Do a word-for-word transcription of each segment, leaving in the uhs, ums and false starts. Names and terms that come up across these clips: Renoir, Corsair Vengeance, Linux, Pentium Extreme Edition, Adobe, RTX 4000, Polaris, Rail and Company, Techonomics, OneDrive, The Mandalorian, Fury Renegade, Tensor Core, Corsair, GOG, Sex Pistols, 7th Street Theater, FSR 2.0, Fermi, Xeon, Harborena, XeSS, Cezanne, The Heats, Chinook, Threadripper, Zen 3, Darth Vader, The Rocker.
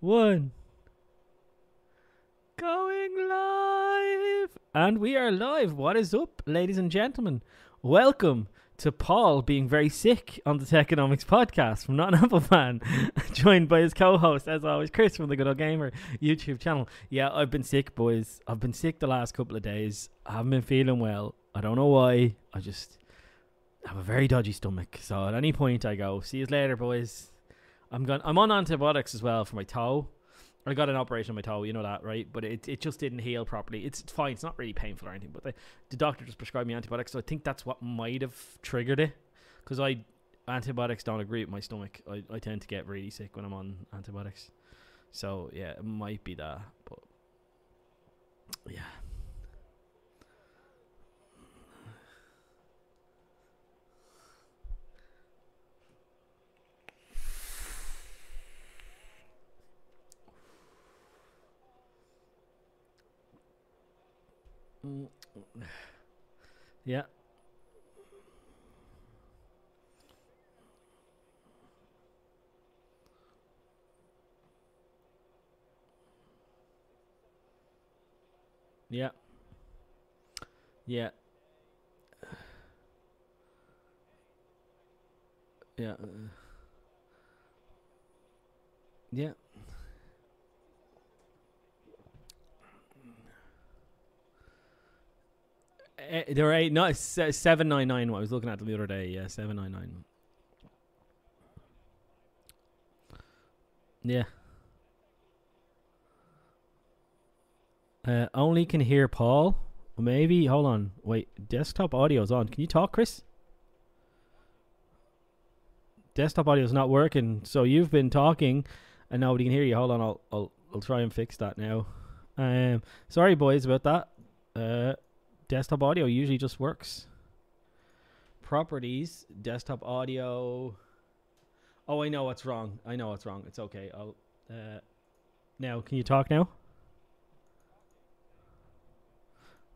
one. Going live! And we are live. What is up, ladies and gentlemen? Welcome to Paul being very sick on the Techonomics podcast from Not an Apple Fan, joined by his co-host, as always, Chris from the Good Old Gamer YouTube channel. Yeah, I've been sick, boys. I've been sick the last couple of days. I haven't been feeling well. I don't know why. I just... I have a very dodgy stomach, so at any point I go, see you later, boys. I'm going. I'm on antibiotics as well for my toe. I got an operation on my toe, you know that, right? But it, it just didn't heal properly. It's fine. It's not really painful or anything. But the, the doctor just prescribed me antibiotics, so I think that's what might have triggered it. Because I antibiotics don't agree with my stomach. I, I tend to get really sick when I'm on antibiotics. So yeah, it might be that. But yeah. Yeah. Yeah. Yeah. Yeah. Yeah. There are eight, no, seven nine nine. What I was looking at the other day, yeah, seven nine nine. Yeah. Uh, only can hear Paul. Maybe hold on. Wait, desktop audio's on. Can you talk, Chris? Desktop audio's not working. So you've been talking, and nobody can hear you. Hold on, I'll I'll I'll try and fix that now. Um, sorry boys about that. Uh. Desktop audio usually just works. Properties, desktop audio. Oh, I know what's wrong. I know what's wrong. It's okay. I'll. Uh, now, can you talk now?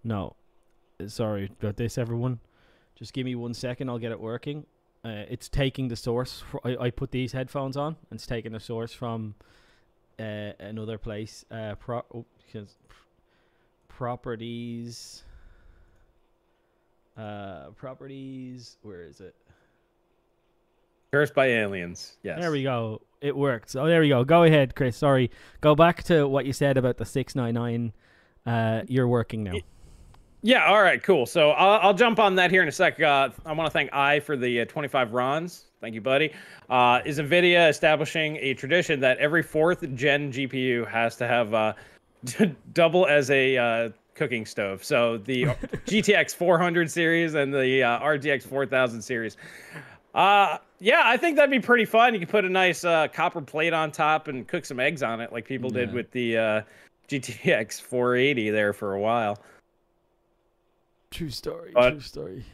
No. Sorry about this, everyone. Just give me one second. I'll get it working. Uh, it's taking the source. For, I, I put these headphones on. And it's taking the source from uh, another place. Uh, pro oh, properties. Uh, properties. Where is it? Cursed by aliens. Yes. There we go. It worked. Oh, there we go. Go ahead, Chris. Sorry. Go back to what you said about the six nine nine. Uh, you're working now. Yeah. All right. Cool. So I'll, I'll jump on that here in a sec. Uh, I want to thank I for the uh, twenty-five rons. Thank you, buddy. Uh, is NVIDIA establishing a tradition that every fourth gen G P U has to have uh, double as a uh, cooking stove? So the G T X four hundred series and the uh, R T X four thousand series. Uh, yeah, I think that'd be pretty fun. You can put a nice uh, copper plate on top and cook some eggs on it like people yeah. did with the uh, G T X four eighty there for a while. True story, but, true story.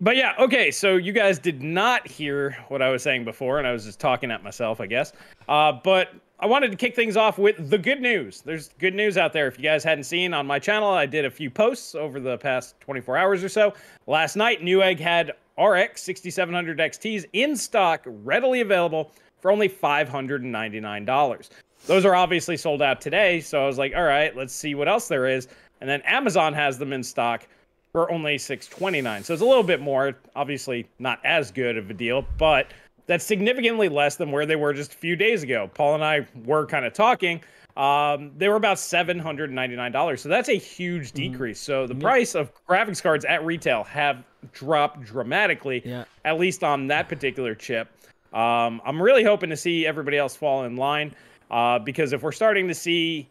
But yeah, okay, so you guys did not hear what I was saying before, and I was just talking at myself, I guess. Uh, but... I wanted to kick things off with the good news. There's good news out there. If you guys hadn't seen on my channel, I did a few posts over the past twenty-four hours or so. Last night, Newegg had R X sixty-seven hundred X Ts in stock, readily available for only five hundred ninety-nine dollars. Those are obviously sold out today, so I was like, all right, let's see what else there is. And then Amazon has them in stock for only six twenty-nine. So it's a little bit more, obviously not as good of a deal, but... that's significantly less than where they were just a few days ago. Paul and I were kind of talking. Um, they were about seven hundred ninety-nine dollars. So that's a huge decrease. So the yeah. price of graphics cards at retail have dropped dramatically, yeah. at least on that particular chip. Um, I'm really hoping to see everybody else fall in line uh, because if we're starting to see...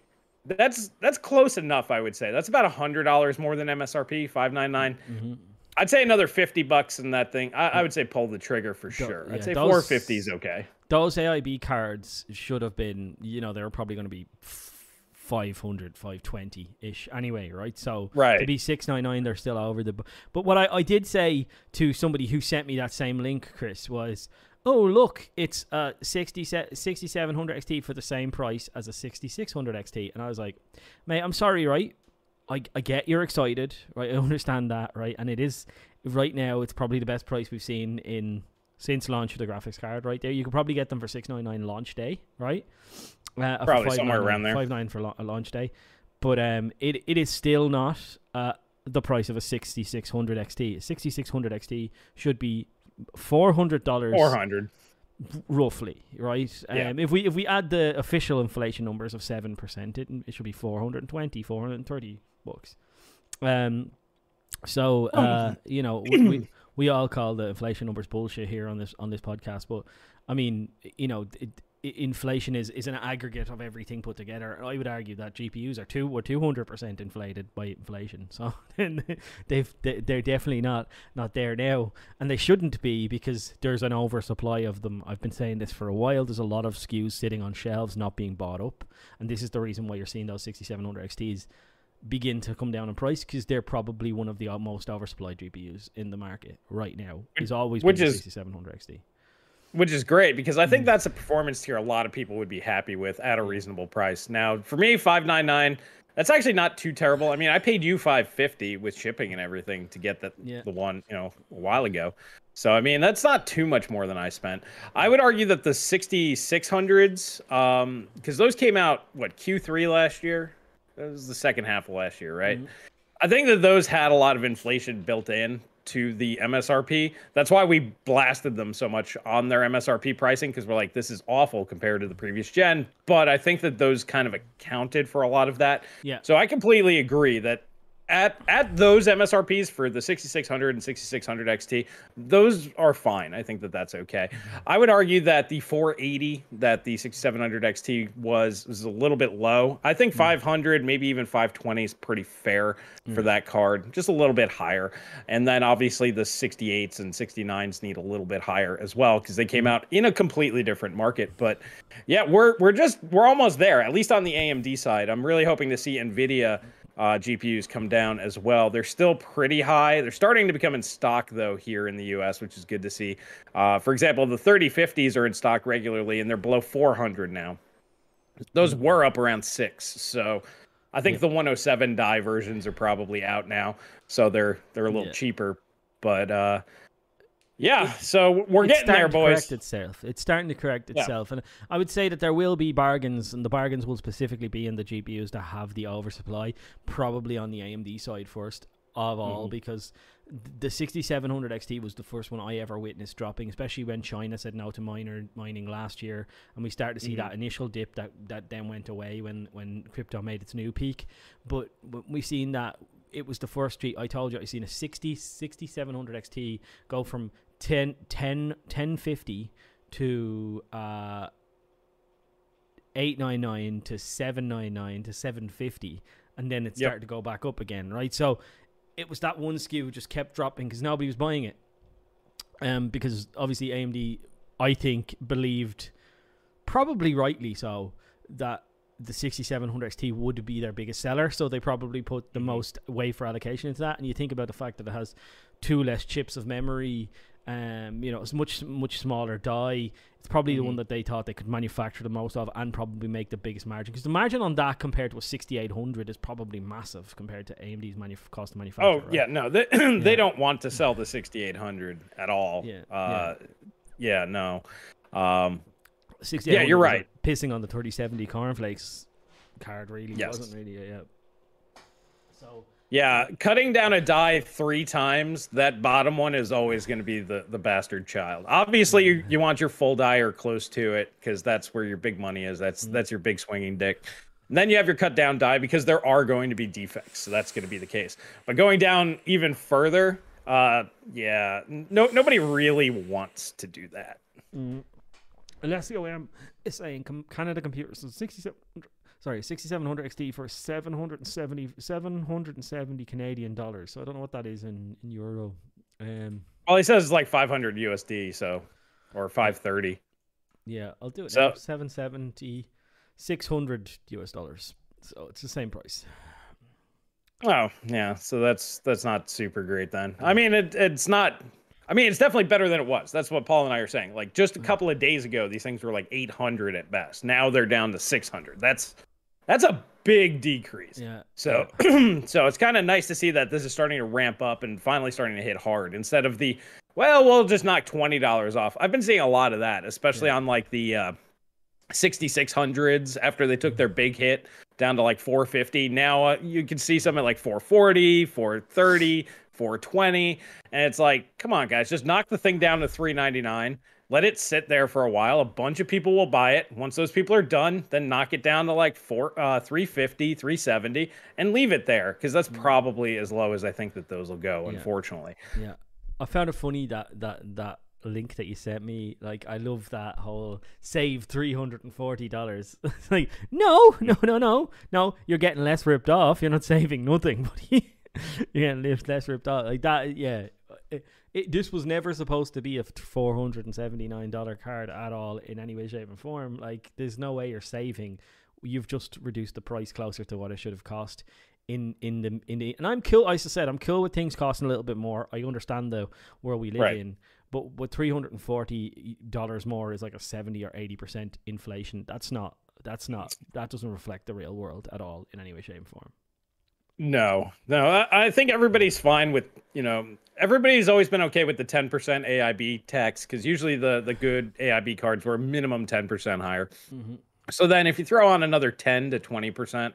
That's that's close enough, I would say. That's about one hundred dollars more than M S R P, five ninety-nine. Mm-hmm. I'd say another fifty bucks in that thing. I, I would say pull the trigger for sure. Yeah, I'd say four fifty is okay. Those A I B cards should have been, you know, they were probably going to be five hundred, five twenty ish anyway, right? So right. to be six ninety-nine, they're still over the. But what I, I did say to somebody who sent me that same link, Chris, was, oh look, it's a sixty-seven hundred X T for the same price as a sixty-six hundred X T, and I was like, mate, I'm sorry, right? I, I get you're excited, right? I understand that, right? And it is, right now, it's probably the best price we've seen in since launch of the graphics card right there. You could probably get them for six ninety-nine launch day, right? Uh, probably somewhere around there. five ninety-nine for a launch day. But um, it, it is still not uh, the price of a sixty-six hundred X T. A sixty-six hundred X T should be four hundred dollars. four hundred dollars. Roughly, right? Yeah. Um, if we if we add the official inflation numbers of seven percent, it, it should be four hundred twenty, four hundred thirty bucks. Um, so, uh, you know, we, we we all call the inflation numbers bullshit here on this on this podcast. But, I mean, you know, it, it, inflation is, is an aggregate of everything put together. I would argue that G P Us are two were two hundred percent inflated by inflation. So they've, they're definitely not, not there now. And they shouldn't be, because there's an oversupply of them. I've been saying this for a while. There's a lot of S K Us sitting on shelves not being bought up. And this is the reason why you're seeing those sixty-seven hundred X Ts begin to come down in price, because they're probably one of the most oversupplied G P Us in the market right now. Is always which is sixty-seven hundred X T, which is great, because I think mm. that's a performance tier a lot of people would be happy with at a reasonable price. Now, for me, five ninety-nine, that's actually not too terrible. I mean, I paid you five fifty with shipping and everything to get the yeah. the one, you know, a while ago. So I mean, that's not too much more than I spent. I would argue that the sixty-six hundreds, um, because those came out what Q three last year. That was the second half of last year, right? Mm-hmm. I think that those had a lot of inflation built in to the M S R P. That's why we blasted them so much on their M S R P pricing, because we're like, this is awful compared to the previous gen. But I think that those kind of accounted for a lot of that. Yeah. So I completely agree that at at those M S R Ps for the sixty-six hundred and sixty-six hundred X T, those are fine. I think that that's okay. I would argue that the four eighty that the sixty-seven hundred X T was was a little bit low. I think five hundred, maybe even five twenty is pretty fair for that card, just a little bit higher. And then obviously the sixty-eights and sixty-nines need a little bit higher as well, because they came out in a completely different market. But yeah, we're we're just we're almost there, at least on the A M D side. I'm really hoping to see NVIDIA Uh, G P Us come down as well. They're still pretty high. They're starting to become in stock though here in the U S, which is good to see. Uh, for example, the thirty fifties are in stock regularly, and they're below four hundred now. Those were up around six. So I think yeah. the one oh seven die versions are probably out now, so they're they're a little yeah. cheaper. But uh, yeah, it's, so we're getting there, boys. It's starting to correct itself. It's starting to correct itself. Yeah. And I would say that there will be bargains, and the bargains will specifically be in the G P Us that have the oversupply, probably on the A M D side first of all, mm. because the sixty-seven hundred X T was the first one I ever witnessed dropping, especially when China said no to miner mining last year, and we started to see mm-hmm. that initial dip that, that then went away when, when crypto made its new peak. But we've seen that it was the first tweet. I told you I seen a sixty-seven hundred X T go from ten ten ten fifty to uh eight ninety-nine to seven ninety-nine to seven fifty, and then it started yep. to go back up again, right? So it was that one S K U just kept dropping because nobody was buying it, um because obviously A M D, I think, believed, probably rightly so, that the sixty-seven hundred X T would be their biggest seller, so they probably put the most wafer allocation into that. And you think about the fact that it has two less chips of memory, um you know, it's much much smaller die. It's probably mm-hmm. the one that they thought they could manufacture the most of and probably make the biggest margin, because the margin on that compared to a sixty-eight hundred is probably massive compared to A M D's manu- cost of manufacture. Oh right? yeah no they, yeah. they don't want to sell the sixty-eight hundred at all. yeah uh yeah, yeah no um Yeah, you're right. Pissing on the thirty seventy cornflakes card, really. Yes. Wasn't really. Yeah. So. Yeah, cutting down a die three times, that bottom one is always going to be the, the bastard child. Obviously, you, you want your full die or close to it, because that's where your big money is. That's mm-hmm. that's your big swinging dick. And then you have your cut down die, because there are going to be defects, so that's going to be the case. But going down even further, uh, yeah, no, nobody really wants to do that. Mm-hmm. Unless the O M is saying Canada Computers so sixty-seven, sorry, sixty-seven hundred X T for seven seventy Canadian dollars. So I don't know what that is in, in euro. Um, well, he says it's like five hundred U S D, so, or five thirty. Yeah, I'll do it. So now. seven seventy, six hundred U S dollars. So it's the same price. Oh yeah, so that's that's not super great then. I mean, it it's not. I mean, it's definitely better than it was. That's what Paul and I are saying. Like, just a couple of days ago, these things were like eight hundred at best. Now they're down to six hundred. That's that's a big decrease. Yeah. So, yeah. so it's kind of nice to see that this is starting to ramp up and finally starting to hit hard, instead of the well, we'll just knock twenty dollars off. I've been seeing a lot of that, especially yeah. on like the uh, sixty-six hundreds after they took their big hit down to like four fifty. Now uh, you can see something like four forty, four thirty, four twenty. And it's like, come on, guys, just knock the thing down to three ninety-nine. Let it sit there for a while. A bunch of people will buy it. Once those people are done, then knock it down to like four, uh, three fifty, three seventy, and leave it there, because that's probably as low as I think that those will go, yeah. unfortunately. Yeah. I found it funny that that that link that you sent me. Like, I love that whole save three hundred and forty dollars. Like, no, no, no, no, no. You're getting less ripped off. You're not saving nothing, buddy. You're getting less ripped off. Like that. Yeah. It, it, this was never supposed to be a four hundred and seventy nine dollar card at all in any way, shape, and form. Like, there's no way you're saving. You've just reduced the price closer to what it should have cost. In in the in the and I'm cool. As I said, I'm cool with things costing a little bit more. I understand the world we live right. in, but with three hundred and forty dollars more is like a seventy or eighty percent inflation. That's not. That's not. That doesn't reflect the real world at all in any way, shape, and form. No, no. I, I think everybody's fine with, you know. Everybody's always been okay with the ten percent A I B tax, because usually the the good A I B cards were a minimum ten percent higher. Mm-hmm. So then, if you throw on another ten to twenty percent.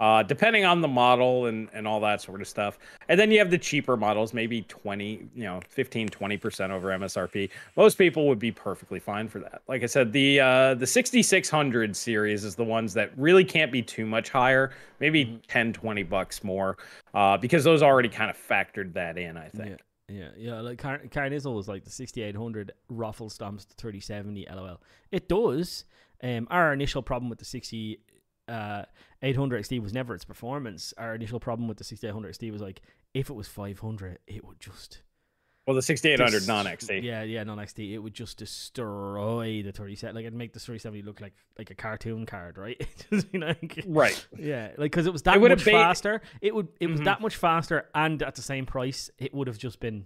Uh, depending on the model and, and all that sort of stuff. And then you have the cheaper models, maybe twenty, you know, fifteen, twenty percent over M S R P. Most people would be perfectly fine for that. Like I said, the uh, the sixty-six hundred series is the ones that really can't be too much higher, maybe mm-hmm. ten, twenty bucks more, uh, because those already kind of factored that in, I think. Yeah, yeah, yeah. Like Karen, Karen is always like the sixty-eight hundred raffle stomps the thirty seventy, lol. It does. Um, our initial problem with the sixty... Uh, eight hundred X T was never its performance. Our initial problem with the sixty-eight hundred X T was like, if it was five hundred, it would just... Well, the sixty-eight hundred non-X T. Yeah, yeah, non-X T. It would just destroy the thirty-seven. Like, it'd make the thirty seventy look like like a cartoon card, right? You know, like, right. Yeah, like, because it was that it much faster. It would. It mm-hmm. was that much faster, and at the same price, it would have just been...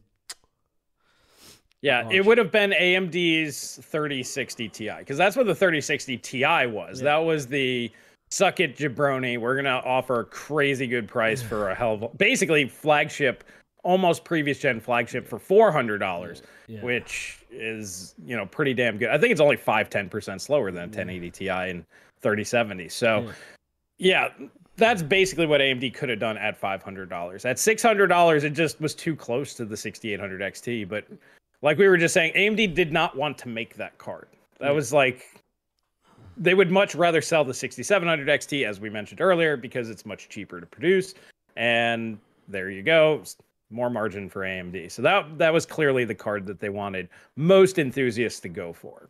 Yeah, oh, it would have been A M D's thirty sixty T I, because that's what the thirty sixty T I was. Yeah. That was the... Suck it, jabroni. We're going to offer a crazy good price for a hell of a... Basically, flagship, almost previous-gen flagship for four hundred dollars, yeah. which is, you know, pretty damn good. I think it's only five to ten percent slower than ten eighty Ti and thirty seventy. So, yeah, yeah, that's basically what A M D could have done at five hundred dollars. At six hundred dollars, it just was too close to the sixty-eight hundred X T. But like we were just saying, A M D did not want to make that card. That yeah. was like... They would much rather sell the sixty-seven hundred X T, as we mentioned earlier, because it's much cheaper to produce. And there you go. More margin for A M D. So that that was clearly the card that they wanted most enthusiasts to go for.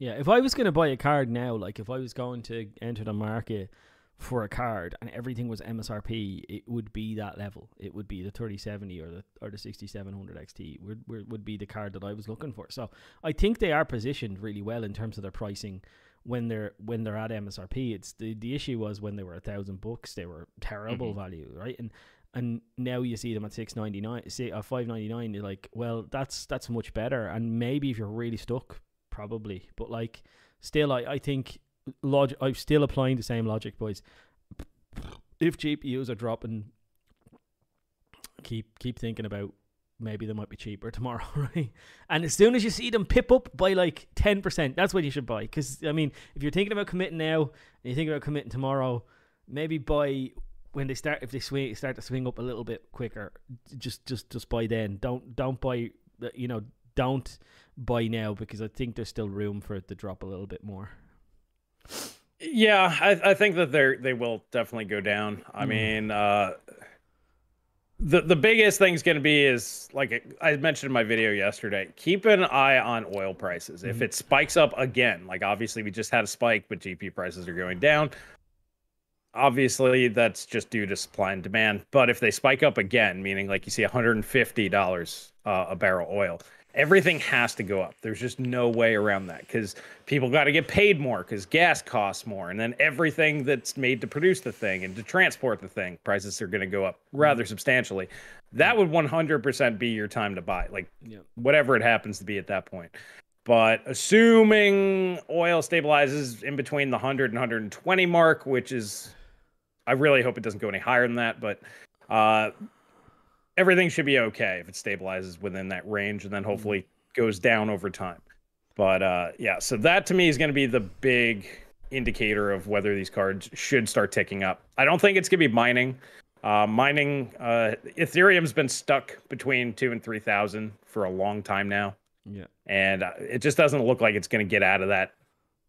Yeah, if I was going to buy a card now, like if I was going to enter the market for a card and everything was M S R P, it would be that level. It would be the thirty seventy or the or the sixty-seven hundred X T would, would be the card that I was looking for. So I think they are positioned really well in terms of their pricing. When they're when they're at M S R P, it's the the issue was when they were a thousand bucks, they were terrible mm-hmm. value, right? And and now you see them at six ninety nine, see at five ninety nine. You're like, well, that's that's much better. And maybe if you're really stuck, probably. But like, still, I I think log. I'm still applying the same logic, boys. If G P Us are dropping, keep keep thinking about. Maybe they might be cheaper tomorrow, right? And as soon as you see them pip up by like ten percent, that's what you should buy. Because, I mean, if you're thinking about committing now and you're thinking about committing tomorrow, maybe buy when they start, if they swing, start to swing up a little bit quicker, just just, just buy then. Don't, don't buy, you know, don't buy now, because I think there's still room for it to drop a little bit more. Yeah, I, I think that they're, they will definitely go down. I mm. mean... uh The the biggest thing's going to be is, like I mentioned in my video yesterday, keep an eye on oil prices. Mm-hmm. If it spikes up again, like obviously we just had a spike, but G P U prices are going down. Obviously, that's just due to supply and demand. But if they spike up again, meaning like you see one hundred fifty dollars uh, a barrel oil, everything has to go up. There's just no way around that, because people got to get paid more, because gas costs more. And then everything that's made to produce the thing and to transport the thing, prices are going to go up rather substantially. That would one hundred percent be your time to buy, like yeah. whatever it happens to be at that point. But assuming oil stabilizes in between the one hundred and one hundred twenty mark, which is, I really hope it doesn't go any higher than that, but uh, everything should be okay if it stabilizes within that range and then hopefully goes down over time. But uh, yeah, so that to me is going to be the big indicator of whether these cards should start ticking up. I don't think it's going to be mining. Uh, mining, uh, Ethereum's been stuck between two and three thousand for a long time now. Yeah, and uh, it just doesn't look like it's going to get out of that.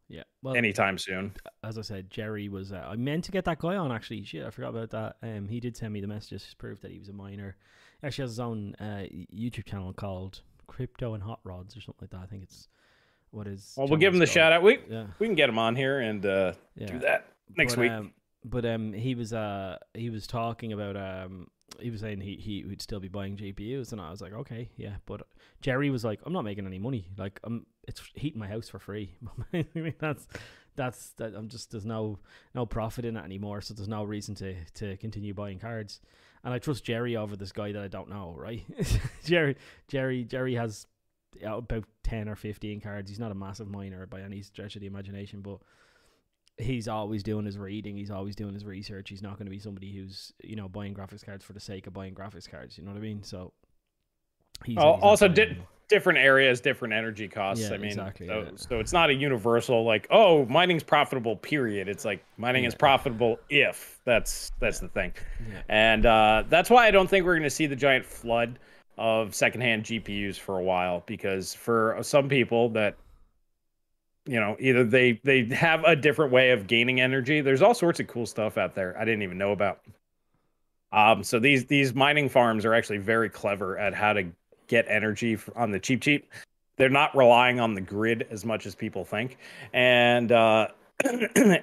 Yeah, well, anytime soon. As I said, Jerry was. Uh, I meant to get that guy on actually. Shit, I forgot about that. Um, he did send me the messages to prove that he was a miner. He actually has his own uh YouTube channel called Crypto and Hot Rods or something like that. I think it's what is. Well, we'll give him the shout out. We yeah. we can get him on here and uh, yeah. do that next but, week. Um, But um, he was uh he was talking about um he was saying he he would still be buying G P Us, and I was like, okay, yeah, but Jerry was like, I'm not making any money, like I'm it's heating my house for free. I mean, that's that's that I'm just there's no no profit in that anymore, so there's no reason to to continue buying cards. And I trust Jerry over this guy that I don't know, right? Jerry Jerry Jerry has about ten or fifteen cards. He's not a massive miner by any stretch of the imagination, but he's always doing his reading. He's always doing his research. He's not going to be somebody who's, you know, buying graphics cards for the sake of buying graphics cards. You know what I mean? So he's, oh, he's also di- different areas, different energy costs. Yeah, I mean, exactly, so, yeah. so it's not a universal like, oh, mining's profitable, period. It's like mining yeah. is profitable if that's that's yeah. the thing. Yeah. And uh, that's why I don't think we're going to see the giant flood of secondhand G P Us for a while, because for some people that, you know, either they, they have a different way of gaining energy. There's all sorts of cool stuff out there I didn't even know about. Um, so these these mining farms are actually very clever at how to get energy on the cheap cheap. They're not relying on the grid as much as people think. And uh,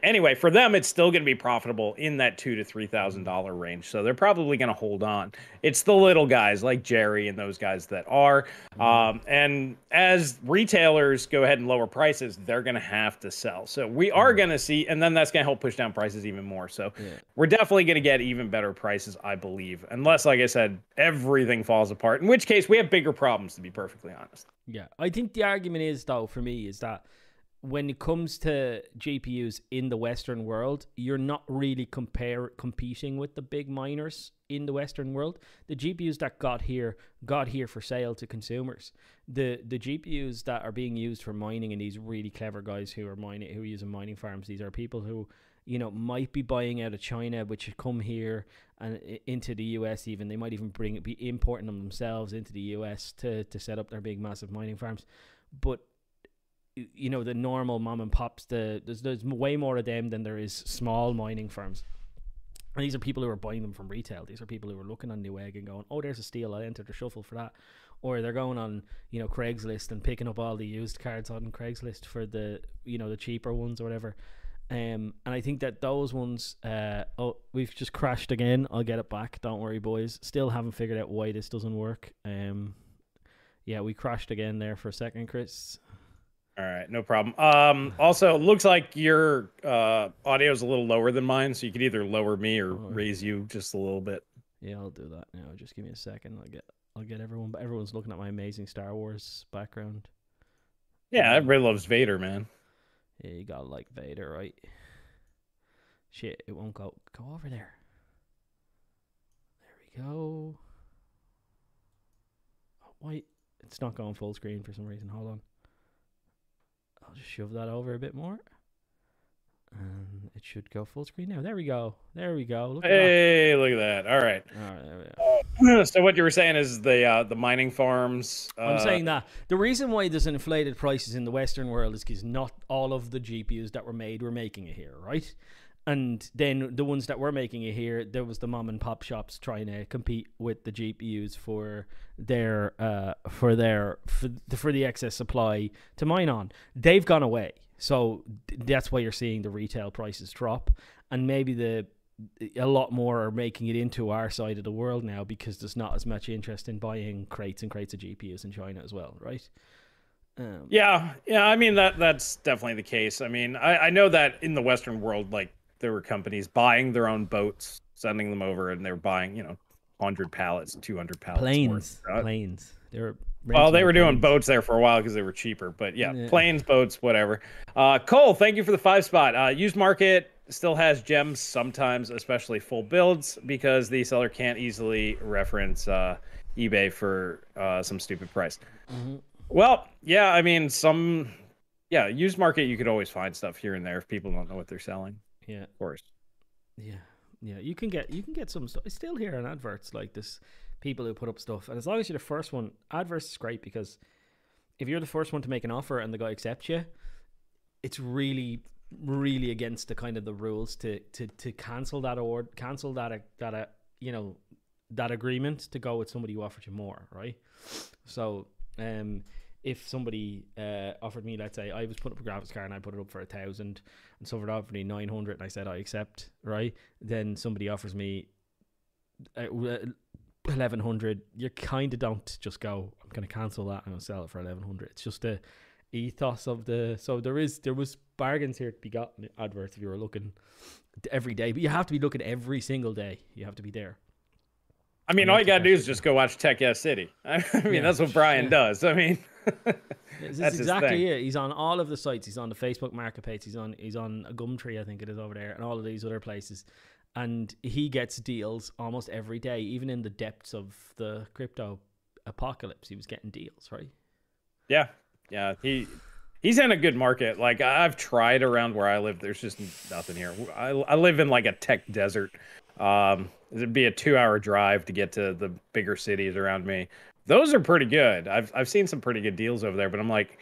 anyway, for them, it's still going to be profitable in that two to three thousand dollar range. So they're probably going to hold on. It's the little guys like Jerry and those guys that are. Um, and as retailers go ahead and lower prices, they're going to have to sell. So we are going to see, and then that's going to help push down prices even more. So yeah. we're definitely going to get even better prices, I believe, unless, like I said, everything falls apart. In which case, we have bigger problems, to be perfectly honest. Yeah, I think the argument is, though, for me, is that when it comes to G P Us in the Western world, you're not really compare competing with the big miners in the Western world. The G P Us that got here got here for sale to consumers. The the G P Us that are being used for mining, and these really clever guys who are mining, who are using mining farms, these are people who, you know, might be buying out of China, which come here and into the U S even. They might even bring be importing them themselves into the U S to to set up their big massive mining farms. But you know, the normal mom and pops, the there's, there's way more of them than there is small mining firms. And these are people who are buying them from retail. These are people who are looking on Newegg and going, oh, there's a steal, I entered the shuffle for that. Or they're going on, you know, Craigslist and picking up all the used cards on Craigslist for the, you know, the cheaper ones or whatever. Um, and I think that those ones, uh, oh, we've just crashed again. I'll get it back. Don't worry, boys. Still haven't figured out why this doesn't work. Um, yeah, we crashed again there for a second, Chris. All right, no problem. Um, also, looks like your uh, audio is a little lower than mine, so you could either lower me or oh, okay. raise you just a little bit. Yeah, I'll do that now. Just give me a second. I'll get, I'll get everyone. But everyone's looking at my amazing Star Wars background. Yeah, everybody loves Vader, man. Yeah, you gotta like Vader, right? Shit, it won't go. Go over there. There we go. Oh, wait, it's not going full screen for some reason. Hold on. I'll just shove that over a bit more. Um, it should go full screen now. There we go. There we go. Look at hey, that. look at that. All right. All right, there we go. So what you were saying is the uh, the mining farms. Uh... I'm saying that the reason why there's inflated prices in the Western world is because not all of the G P Us that were made were making it here, right? And then the ones that were making it here, there was the mom and pop shops trying to compete with the G P Us for their uh for their for the, for the excess supply to mine on. They've gone away, so that's why you're seeing the retail prices drop, and maybe the a lot more are making it into our side of the world now because there's not as much interest in buying crates and crates of G P Us in China as well, right? Um, yeah, yeah. I mean that that's definitely the case. I mean, I, I know that in the Western world, like, there were companies buying their own boats, sending them over, and they were buying, you know, one hundred pallets, two hundred pallets. Planes, planes. They were well, they were planes. doing boats there for a while because they were cheaper. But yeah, yeah, planes, boats, whatever. Uh, Cole, thank you for the five spot. Uh, used market still has gems sometimes, especially full builds, because the seller can't easily reference uh, eBay for uh, some stupid price. Mm-hmm. Well, yeah, I mean, some, yeah, used market, you could always find stuff here and there if people don't know what they're selling. Yeah, of course. Yeah, yeah, you can get you can get some stuff. I still hear in adverts like this, people who put up stuff, and as long as you're the first one, adverts is great, because if you're the first one to make an offer and the guy accepts you, it's really, really against the kind of the rules to to to cancel that order, cancel that that you know that agreement to go with somebody who offered you more, right? So um, if somebody uh, offered me, let's say I was putting up a graphics card and I put it up for a thousand, and somebody offered me nine hundred, and I said I accept, right? Then somebody offers me eleven hundred. You kind of don't just go, I'm going to cancel that and I'll sell it for eleven hundred. It's just a ethos of the, so there is there was bargains here to be gotten, adverts, if you were looking every day, but you have to be looking every single day. You have to be there. I mean, all you gotta do is just go watch Tech Yes City. I mean, yeah, that's what Brian yeah. does. I mean, this is exactly it. He's on all of the sites. He's on the Facebook marketplace. He's on he's on a Gumtree, I think it is over there, and all of these other places. And he gets deals almost every day, even in the depths of the crypto apocalypse. He was getting deals, right? Yeah. Yeah, he he's in a good market. Like, I've tried around where I live. There's just nothing here. I, I live in like a tech desert. Um, it'd be a two-hour drive to get to the bigger cities around me. Those are pretty good. I've I've seen some pretty good deals over there, but I'm like,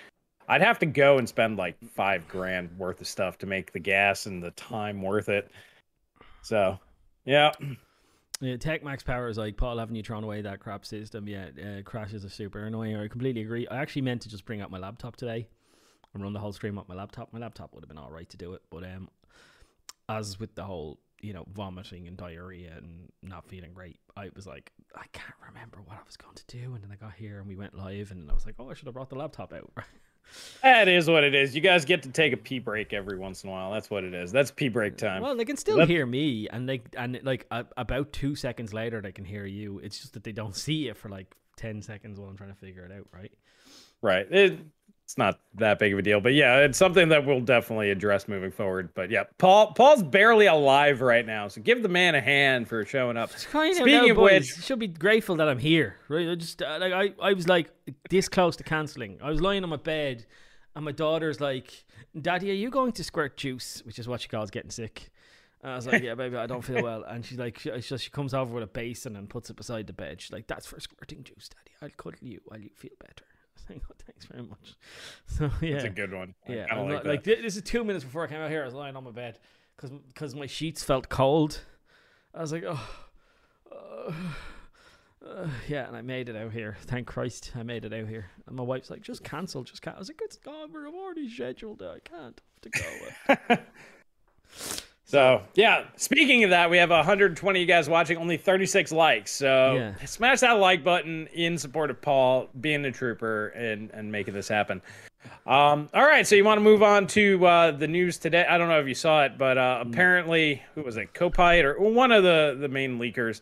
I'd have to go and spend like five grand worth of stuff to make the gas and the time worth it. So, yeah. Yeah, Tech Max Power is like, Paul, haven't you thrown away that crap system yet? Uh, crashes are super annoying. I completely agree. I actually meant to just bring out my laptop today and run the whole stream up my laptop. My laptop would have been all right to do it, but um, as with the whole, you know, vomiting and diarrhea and not feeling great, I was like, I can't remember what I was going to do. And then I got here and we went live, and I was like, oh, I should have brought the laptop out. That is what it is. You guys get to take a pee break every once in a while. That's what it is. That's pee break time. Well, they can still Let's... hear me, and they and like uh, about two seconds later, they can hear you. It's just that they don't see it for like ten seconds while I'm trying to figure it out. Right. Right. It, it's not that big of a deal, but yeah, it's something that we'll definitely address moving forward. But yeah, Paul Paul's barely alive right now, so give the man a hand for showing up. Speaking of which, you should be grateful that I'm here. Right? I just uh, like I I was like this close to canceling. I was lying on my bed, and my daughter's like, "Daddy, are you going to squirt juice?" Which is what she calls getting sick. And I was like, "Yeah, baby, I don't feel well." And she's like, she, she comes over with a basin and puts it beside the bed. She's like, "That's for squirting juice, Daddy. I'll cuddle you while you feel better." Oh, thanks very much. So yeah, it's a good one. I yeah, not, like, like this is two minutes before I came out here. I was lying on my bed because because my sheets felt cold. I was like, oh, uh, uh, yeah, and I made it out here. Thank Christ, I made it out here. And my wife's like, just cancel, just cancel. I was like, it's gone. We're already scheduled. I can't I have to go. So yeah, speaking of that, we have one hundred twenty of you guys watching, only thirty-six likes. So yeah, smash that like button in support of Paul being the trooper and, and making this happen. Um, all right, so you want to move on to uh, the news today. I don't know if you saw it, but uh, apparently, who was it, Copilot or one of the, the main leakers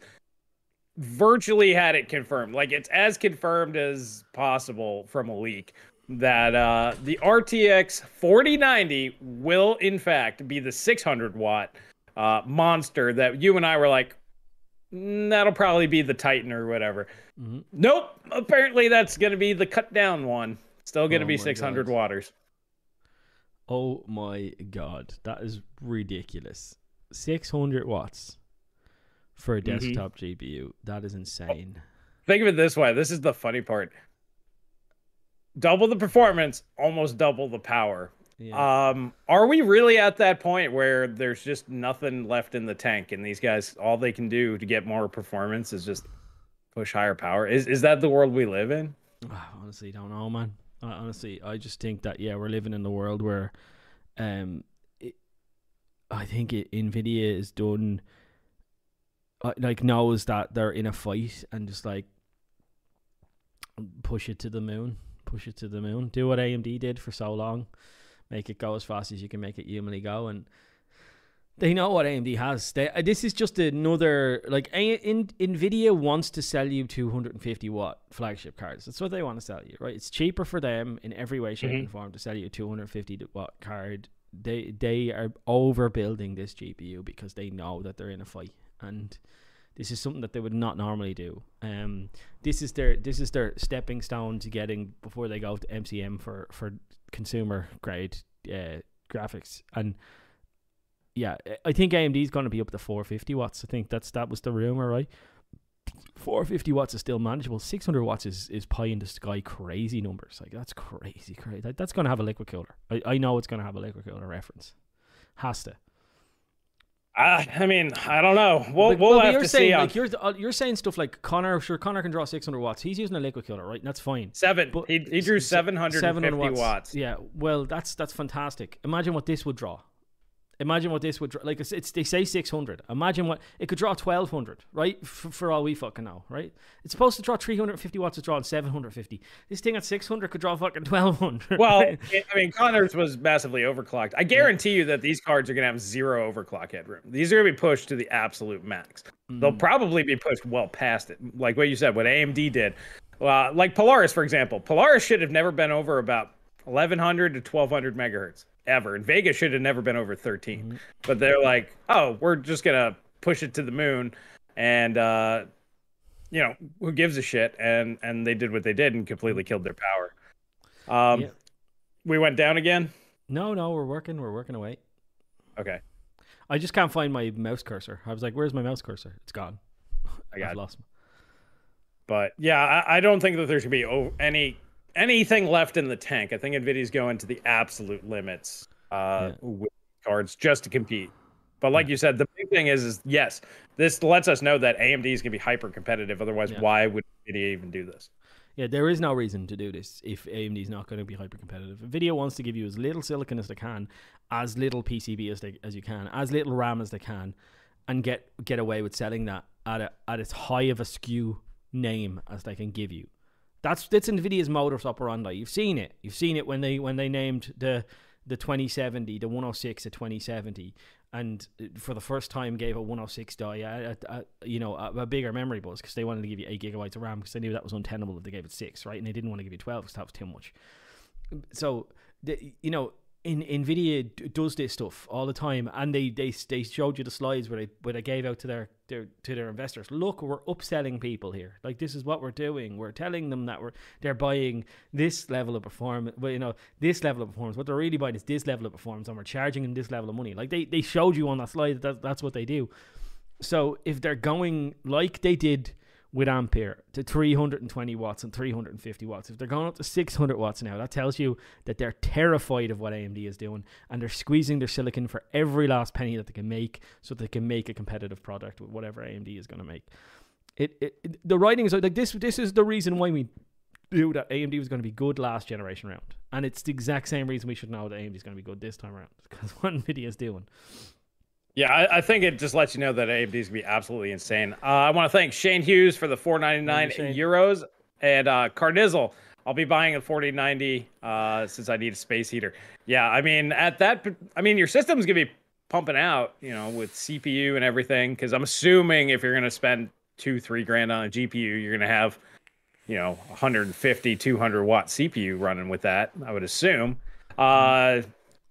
virtually had it confirmed. Like, it's as confirmed as possible from a leak that uh, the R T X forty ninety will, in fact, be the six hundred watt uh, monster that you and I were like, mm, that'll probably be the Titan or whatever. Mm-hmm. Nope. Apparently, that's going to be the cut down one. Still going to oh be six hundred God. Watters. Oh, my God. That is ridiculous. six hundred watts for a desktop mm-hmm. G P U. That is insane. Oh, think of it this way. This is the funny part. Double the performance, almost double the power. Yeah. Um, are we really at that point where there's just nothing left in the tank, and these guys, all they can do to get more performance is just push higher power? Is is that the world we live in? I honestly don't know, man. I, honestly, I just think that, yeah, we're living in the world where um, it, I think it, NVIDIA is done, uh, like, knows that they're in a fight and just, like, push it to the moon. Push it to the moon. Do what A M D did for so long. Make it go as fast as you can make it humanly go. And they know what A M D has. They, this is just another, like, a, in, NVIDIA wants to sell you two hundred fifty watt flagship cards. That's what they want to sell you, right? It's cheaper for them in every way, shape, mm-hmm. and form to sell you a two hundred fifty watt card they they are overbuilding this G P U because they know that they're in a fight, and this is something that they would not normally do. Um, this is their this is their stepping stone to getting before they go to M C M for for consumer grade uh, graphics. And yeah, I think A M D is going to be up to four fifty watts. I think that's that was the rumor, right? four fifty watts is still manageable. six hundred watts is is pie in the sky, crazy numbers. Like that's crazy, crazy. That, that's going to have a liquid cooler. I, I know it's going to have a liquid cooler reference. Has to. Uh, I mean, I don't know. We'll, like, we'll well, have you're to saying, see. Like, you're, you're saying stuff like Connor, sure, Connor can draw six hundred watts. He's using a liquid cooler, right? And that's fine. Seven. But he, he drew seven hundred fifty watts. watts. Yeah, well, that's that's fantastic. Imagine what this would draw. Imagine what this would draw. Like, it's, it's, they say six hundred. Imagine what... It could draw twelve hundred, right? For, for all we fucking know, right? It's supposed to draw three hundred fifty watts. It's drawing seven hundred fifty. This thing at six hundred could draw fucking twelve hundred. Well, right? it, I mean, Connor's was massively overclocked. I guarantee yeah. you that these cards are going to have zero overclock headroom. These are going to be pushed to the absolute max. Mm. They'll probably be pushed well past it. Like what you said, what A M D did. Uh, like Polaris, for example. Polaris should have never been over about eleven hundred to twelve hundred megahertz. Ever. And Vega should have never been over thirteen. Mm-hmm. But they're like, oh, we're just gonna push it to the moon, and uh you know, who gives a shit? And and they did what they did and completely killed their power. Um yeah. We went down again? No, no, we're working, we're working away. Okay. I just can't find my mouse cursor. I was like, where's my mouse cursor? It's gone. I got I've lost. But yeah, I, I don't think that there should be any anything left in the tank. I think NVIDIA's going to the absolute limits uh, yeah. with cards just to compete. But like yeah. you said, the big thing is, is, yes, this lets us know that A M D is going to be hyper-competitive. Otherwise, yeah. why would NVIDIA even do this? Yeah, there is no reason to do this if A M D's not going to be hyper-competitive. NVIDIA wants to give you as little silicon as they can, as little P C B as, they, as you can, as little RAM as they can, and get get away with selling that at a, at as high of a S K U name as they can give you. That's that's NVIDIA's modus operandi. You've seen it. You've seen it when they when they named the the twenty seventy, the one oh six, the twenty seventy, and for the first time gave a one oh six die, a, a, you know, a, a bigger memory bus, because they wanted to give you eight gigabytes of RAM because they knew that was untenable if they gave it six, right? And they didn't want to give you twelve because that was too much. So, the, you know, in, NVIDIA does this stuff all the time, and they they they showed you the slides where they where they gave out to their. Their, to their investors, look, we're upselling people here. Like, this is what we're doing. We're telling them that we're they're buying this level of performance. Well, you know, this level of performance. What they're really buying is this level of performance, and we're charging them this level of money. Like, they they showed you on that slide that that's what they do. So if they're going like they did with Ampere to three hundred twenty watts and three hundred fifty watts, if they're going up to six hundred watts now, that tells you that they're terrified of what A M D is doing, and they're squeezing their silicon for every last penny that they can make so they can make a competitive product with whatever A M D is going to make. It, it, it the writing is like this. This is the reason why we knew that A M D was going to be good last generation round, and it's the exact same reason we should know that A M D is going to be good this time around, because what NVIDIA is doing. Yeah, I, I think it just lets you know that A M D is going to be absolutely insane. Uh, I want to thank Shane Hughes for the four ninety-nine euros, and uh, Carnizzle. I'll be buying a forty ninety uh, since I need a space heater. Yeah, I mean, at that, I mean, your system's going to be pumping out, you know, with C P U and everything, because I'm assuming if you're going to spend two, three grand on a G P U, you're going to have, you know, one fifty, two hundred watt C P U running with that, I would assume. Uh,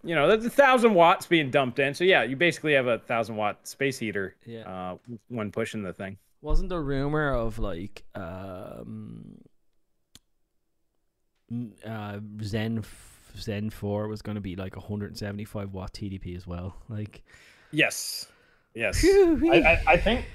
You know, that's a thousand watts being dumped in. So yeah, you basically have a thousand watt space heater yeah. uh, when pushing the thing. Wasn't the rumor of like um, uh, Zen Zen four was going to be like one seventy-five watt T D P as well? Like, yes, yes. I, I, I think.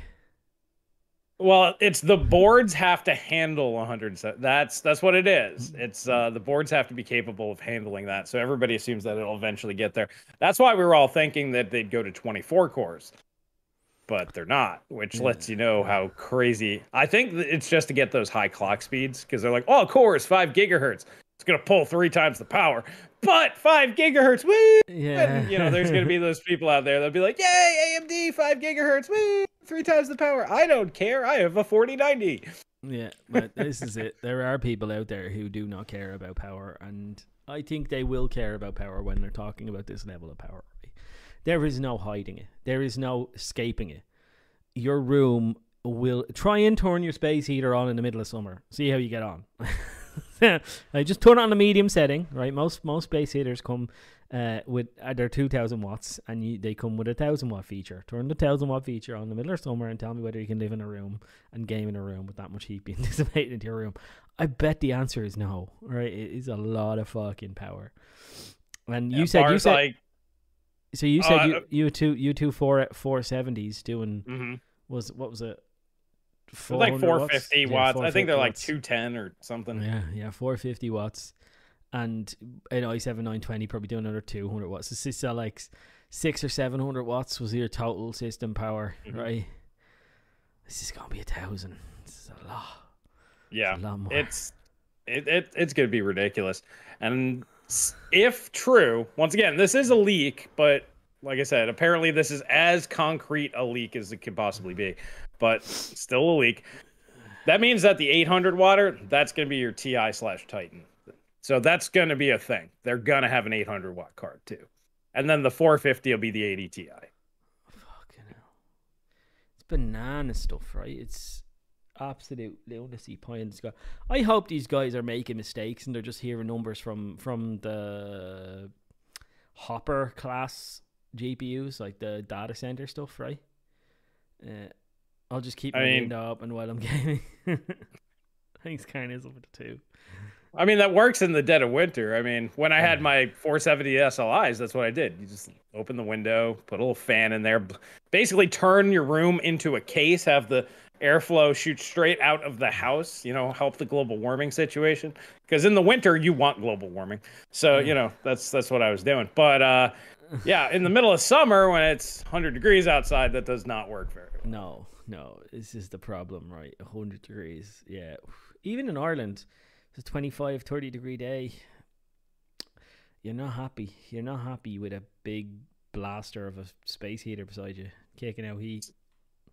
Well, it's the boards have to handle one hundred. That's that's what it is. It's uh, the boards have to be capable of handling that. So everybody assumes that it'll eventually get there. That's why we were all thinking that they'd go to twenty-four cores, but they're not, which yeah. lets you know how crazy. I think it's just to get those high clock speeds, because they're like, oh, core is five gigahertz. It's gonna pull three times the power, but five gigahertz. Woo! Yeah. And, you know, there's gonna be those people out there that'll be like, "Yay, A M D, five gigahertz. Woo! Three times the power. I don't care. I have a forty ninety." Yeah, but this is it. There are people out there who do not care about power, and I think they will care about power when they're talking about this level of power. There is no hiding it. There is no escaping it. Your room will try and turn your space heater on in the middle of summer. See how you get on. I just turn on the medium setting, right? Most most space heaters come uh, with uh, they're two thousand watts, and you, they come with a one thousand watt feature. Turn the one thousand watt feature on in the middle of summer and tell me whether you can live in a room and game in a room with that much heat being dissipated into your room. I bet the answer is no, right? It is a lot of fucking power. And you yeah, said... you said like, So you said uh, you, you two you two four, four seventies doing... Mm-hmm. was What was it? It was like four fifty watts. Yeah, watts. I think they're watts. Like two ten or something. Yeah, yeah, four fifty watts. And an i seven nine twenty probably doing another two hundred watts. So it's uh, like six or seven hundred watts was your total system power, mm-hmm. right? This is going to be a thousand. This is a lot. Yeah, it's a lot more. It's, it, it, it's going to be ridiculous. And if true, once again, this is a leak, but like I said, apparently this is as concrete a leak as it could possibly be. But still a leak. That means that the eight hundred watter, that's going to be your T I slash Titan. So that's going to be a thing. They're going to have an eight hundred watt card too. And then the four fifty will be the eighty T I. Fucking hell. It's banana stuff, right? It's absolute lunacy pie in the sky. I hope these guys are making mistakes and they're just hearing numbers from, from the Hopper class G P Us, like the data center stuff, right? Uh, I'll just keep my I mean, window open while I'm gaming. Thanks, kindness over the two. I mean, that works in the dead of winter. I mean, when I had my four seventy S L Is, that's what I did. You just open the window, put a little fan in there, basically turn your room into a case, have the airflow shoot straight out of the house, you know, help the global warming situation. Because in the winter, you want global warming. So, you know, that's that's what I was doing. But, uh, yeah, in the middle of summer, when it's one hundred degrees outside, that does not work very well. No. No, this is the problem, right? one hundred degrees, yeah. Even in Ireland, it's a twenty-five, thirty degree day. You're not happy. You're not happy with a big blaster of a space heater beside you, kicking out heat.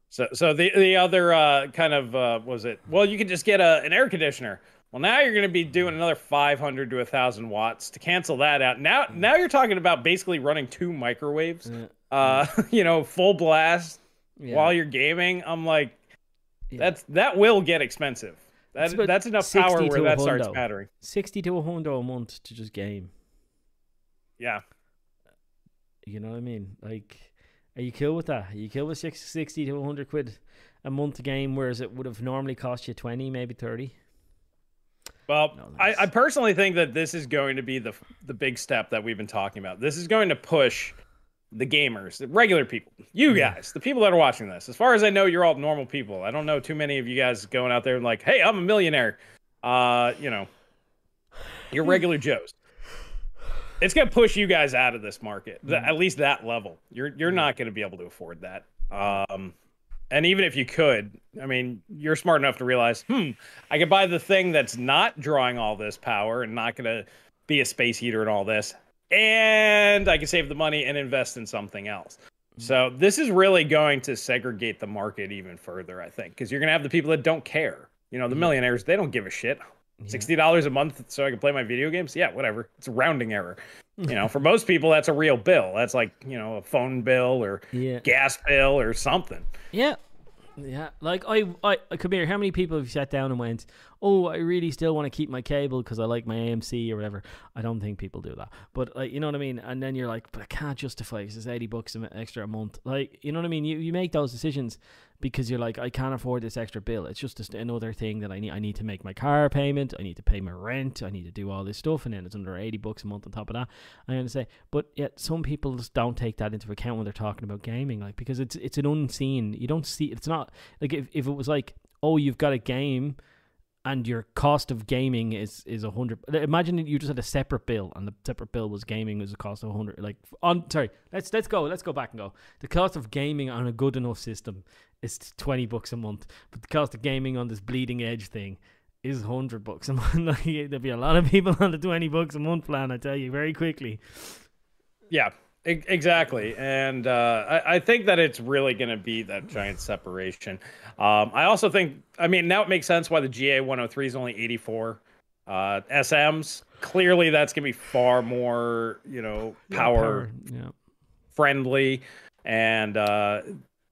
So so the, the other uh, kind of, uh, was it? Well, you could just get a, an air conditioner. Well, now you're going to be doing another five hundred to one thousand watts to cancel that out. Now, now you're talking about basically running two microwaves, yeah. uh, you know, full blast. Yeah. While you're gaming, I'm like, yeah. that's that will get expensive. That that's enough power where that starts mattering. Sixty to a hundred a month to just game. Yeah, you know what I mean. Like, are you cool with that? Are you cool with six, sixty to a hundred quid a month to game, whereas it would have normally cost you twenty, maybe thirty. Well, no, I, I personally think that this is going to be the the big step that we've been talking about. This is going to push the gamers, the regular people, you guys, the people that are watching this. As far as I know, you're all normal people. I don't know too many of you guys going out there and like, hey, I'm a millionaire. Uh, you know, you're regular Joes. It's going to push you guys out of this market, mm. at least that level. You're you're not going to be able to afford that. Um, and even if you could, I mean, you're smart enough to realize, hmm, I could buy the thing that's not drawing all this power and not going to be a space heater and all this. And I can save the money and invest in something else. So this is really going to segregate the market even further, I think, because you're going to have the people that don't care. You know, the millionaires, they don't give a shit. sixty dollars a month so I can play my video games? Yeah, whatever. It's a rounding error. You know, for most people, that's a real bill. That's like, you know, a phone bill or yeah. gas bill or something. Yeah. Yeah, like I, I, Kabir, how many people have sat down and went, oh, I really still want to keep my cable because I like my A M C or whatever? I don't think people do that. But, like, you know what I mean? And then you're like, but I can't justify it because it's eighty bucks extra a month. Like, you know what I mean? You, you make those decisions because you're like, I can't afford this extra bill. It's just another thing that I need. I need to make my car payment. I need to pay my rent. I need to do all this stuff. And then it's under eighty bucks a month on top of that. I'm going to say, but yet some people just don't take that into account when they're talking about gaming, like, because it's it's an unseen. You don't see, it's not like if, if it was like, oh, you've got a game and your cost of gaming is, is one hundred. Imagine you just had a separate bill and the separate bill was gaming was a cost of one hundred. Like, on, sorry, let's, let's go. Let's go back and go. The cost of gaming on a good enough system is twenty bucks a month, but the cost of gaming on this bleeding edge thing is one hundred bucks a month. Like, there'll be a lot of people on the twenty bucks a month plan, I tell you, very quickly. Yeah, e- exactly. And uh, I-, I think that it's really going to be that giant separation. Um, I also think, I mean, now it makes sense why the G A one oh three is only eighty-four uh, S Ms. Clearly, that's going to be far more, you know, power, yeah, power. Yeah. friendly. And uh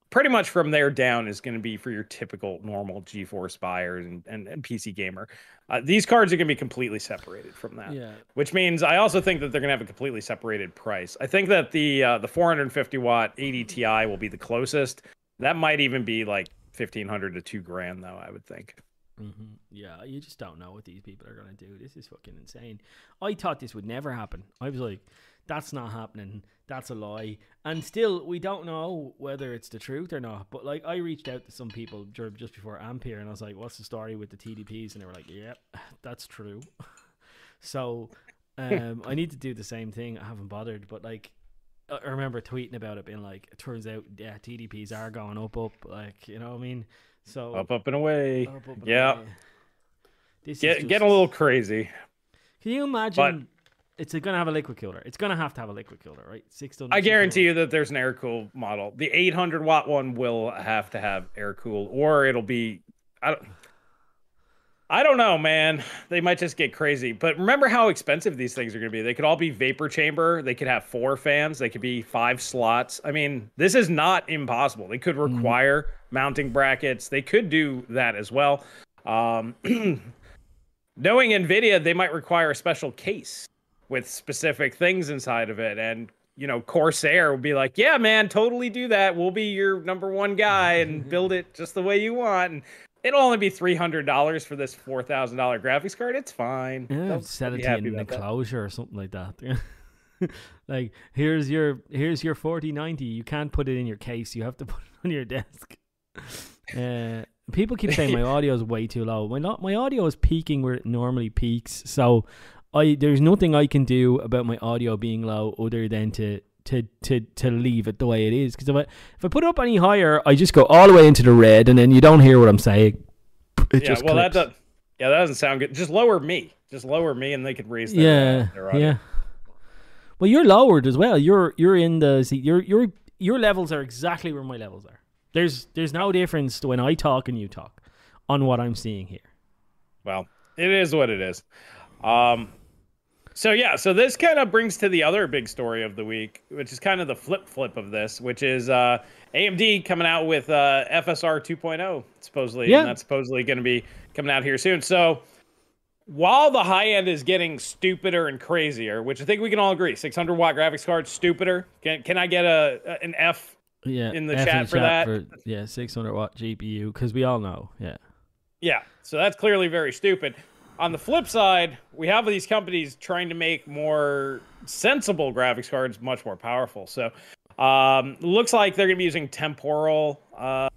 pretty much from there down is going to be for your typical normal GeForce buyer and, and, and P C gamer. Uh, these cards are going to be completely separated from that, yeah. which means I also think that they're going to have a completely separated price. I think that the uh, the four fifty watt eighty Ti will be the closest. That might even be like fifteen hundred to two grand, though, I would think. Mm-hmm. Yeah, you just don't know what these people are going to do. This is fucking insane. I thought this would never happen. I was like, that's not happening. That's a lie. And still, we don't know whether it's the truth or not. But like, I reached out to some people just before Ampere, and I was like, what's the story with the T D Ps? And they were like, yep, yeah, that's true. So um, I need to do the same thing. I haven't bothered. But like, I remember tweeting about it, being like, it turns out, yeah, T D Ps are going up, up. Like, you know what I mean? So up, up and away. Up, up and yeah. Away. This get, is just... getting a little crazy. Can you imagine... But... It's going to have a liquid cooler. It's going to have to have a liquid cooler, right? six hundred I guarantee you that there's an air-cooled model. The eight hundred watt one will have to have air-cooled, or it'll be... I don't, I don't know, man. They might just get crazy. But remember how expensive these things are going to be. They could all be vapor chamber. They could have four fans. They could be five slots. I mean, this is not impossible. They could require mm. mounting brackets. They could do that as well. Um, knowing NVIDIA, they might require a special case with specific things inside of it. And, you know, Corsair would be like, yeah, man, totally do that. We'll be your number one guy and build it just the way you want. And it'll only be three hundred dollars for this four thousand dollar graphics card. It's fine. Yeah, set it in the closure or something like that. Like, here's your here's your forty ninety. You can't put it in your case. You have to put it on your desk. Uh, people keep saying my audio is way too low. My, my audio is peaking where it normally peaks. So... I, there's nothing I can do about my audio being low other than to to to, to leave it the way it is. Because if I, if I put it up any higher, I just go all the way into the red, and then you don't hear what I'm saying. It yeah, just well, that does, yeah, that doesn't sound good. Just lower me. Just lower me, and they could raise their, yeah, uh, their audio. Yeah. Well, you're lowered as well. You're you're in the see, your your your levels are exactly where my levels are. There's there's no difference when I talk and you talk on what I'm seeing here. Well, it is what it is. Um, so yeah, so this kind of brings to the other big story of the week, which is kind of the flip flip of this, which is uh, A M D coming out with uh, F S R two point oh supposedly, yeah. and that's supposedly going to be coming out here soon. So while the high end is getting stupider and crazier, which I think we can all agree, six hundred watt graphics card, stupider. Can can I get a an F? Yeah, in the F chat in for chat that? For, yeah, six hundred watt G P U, because we all know, yeah, yeah. So that's clearly very stupid. On the flip side, we have these companies trying to make more sensible graphics cards much more powerful. So um, looks like they're going to be using temporal uh,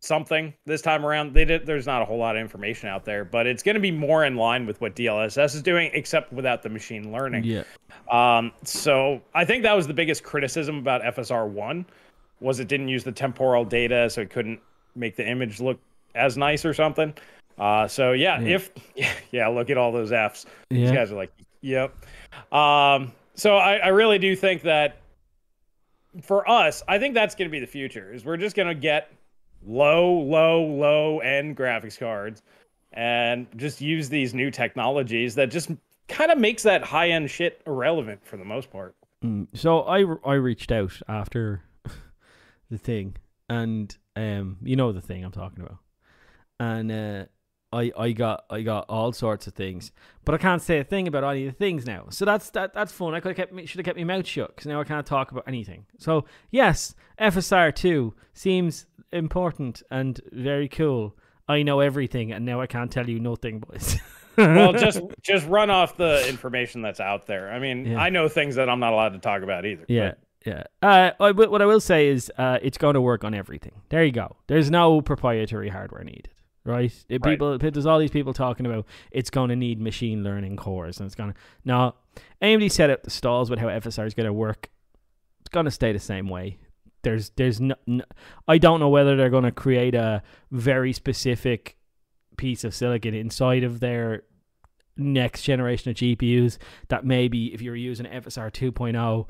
something this time around. They did, there's not a whole lot of information out there, but it's going to be more in line with what D L S S is doing, except without the machine learning. Yeah. Um, so I think that was the biggest criticism about F S R one was it didn't use the temporal data, so it couldn't make the image look as nice or something. Uh, so yeah, yeah, if, yeah, look at all those F's. Yeah. These guys are like, yep. Um, so I, I really do think that for us, I think that's going to be the future is we're just going to get low, low, low end graphics cards and just use these new technologies that just kind of makes that high end shit irrelevant for the most part. Mm. So I, I reached out after the thing and, um, you know, the thing I'm talking about and, uh, I, I got I got all sorts of things, but I can't say a thing about any of the things now. So that's that that's fun. I could have kept me, should have kept my mouth shut because now I can't talk about anything. So yes, F S R two seems important and very cool. I know everything, and now I can't tell you nothing, boys. Well, just just run off the information that's out there. I mean, yeah. I know things that I'm not allowed to talk about either. Yeah. But... Yeah. Uh, I, what I will say is, uh, it's going to work on everything. There you go. There's no proprietary hardware needed. Right? It, right, people. There's all these people talking about it's going to need machine learning cores, and it's going to no. A M D set up the stalls with how F S R is going to work. It's going to stay the same way. There's, there's no, no. I don't know whether they're going to create a very specific piece of silicon inside of their next generation of G P Us that maybe if you're using F S R two point oh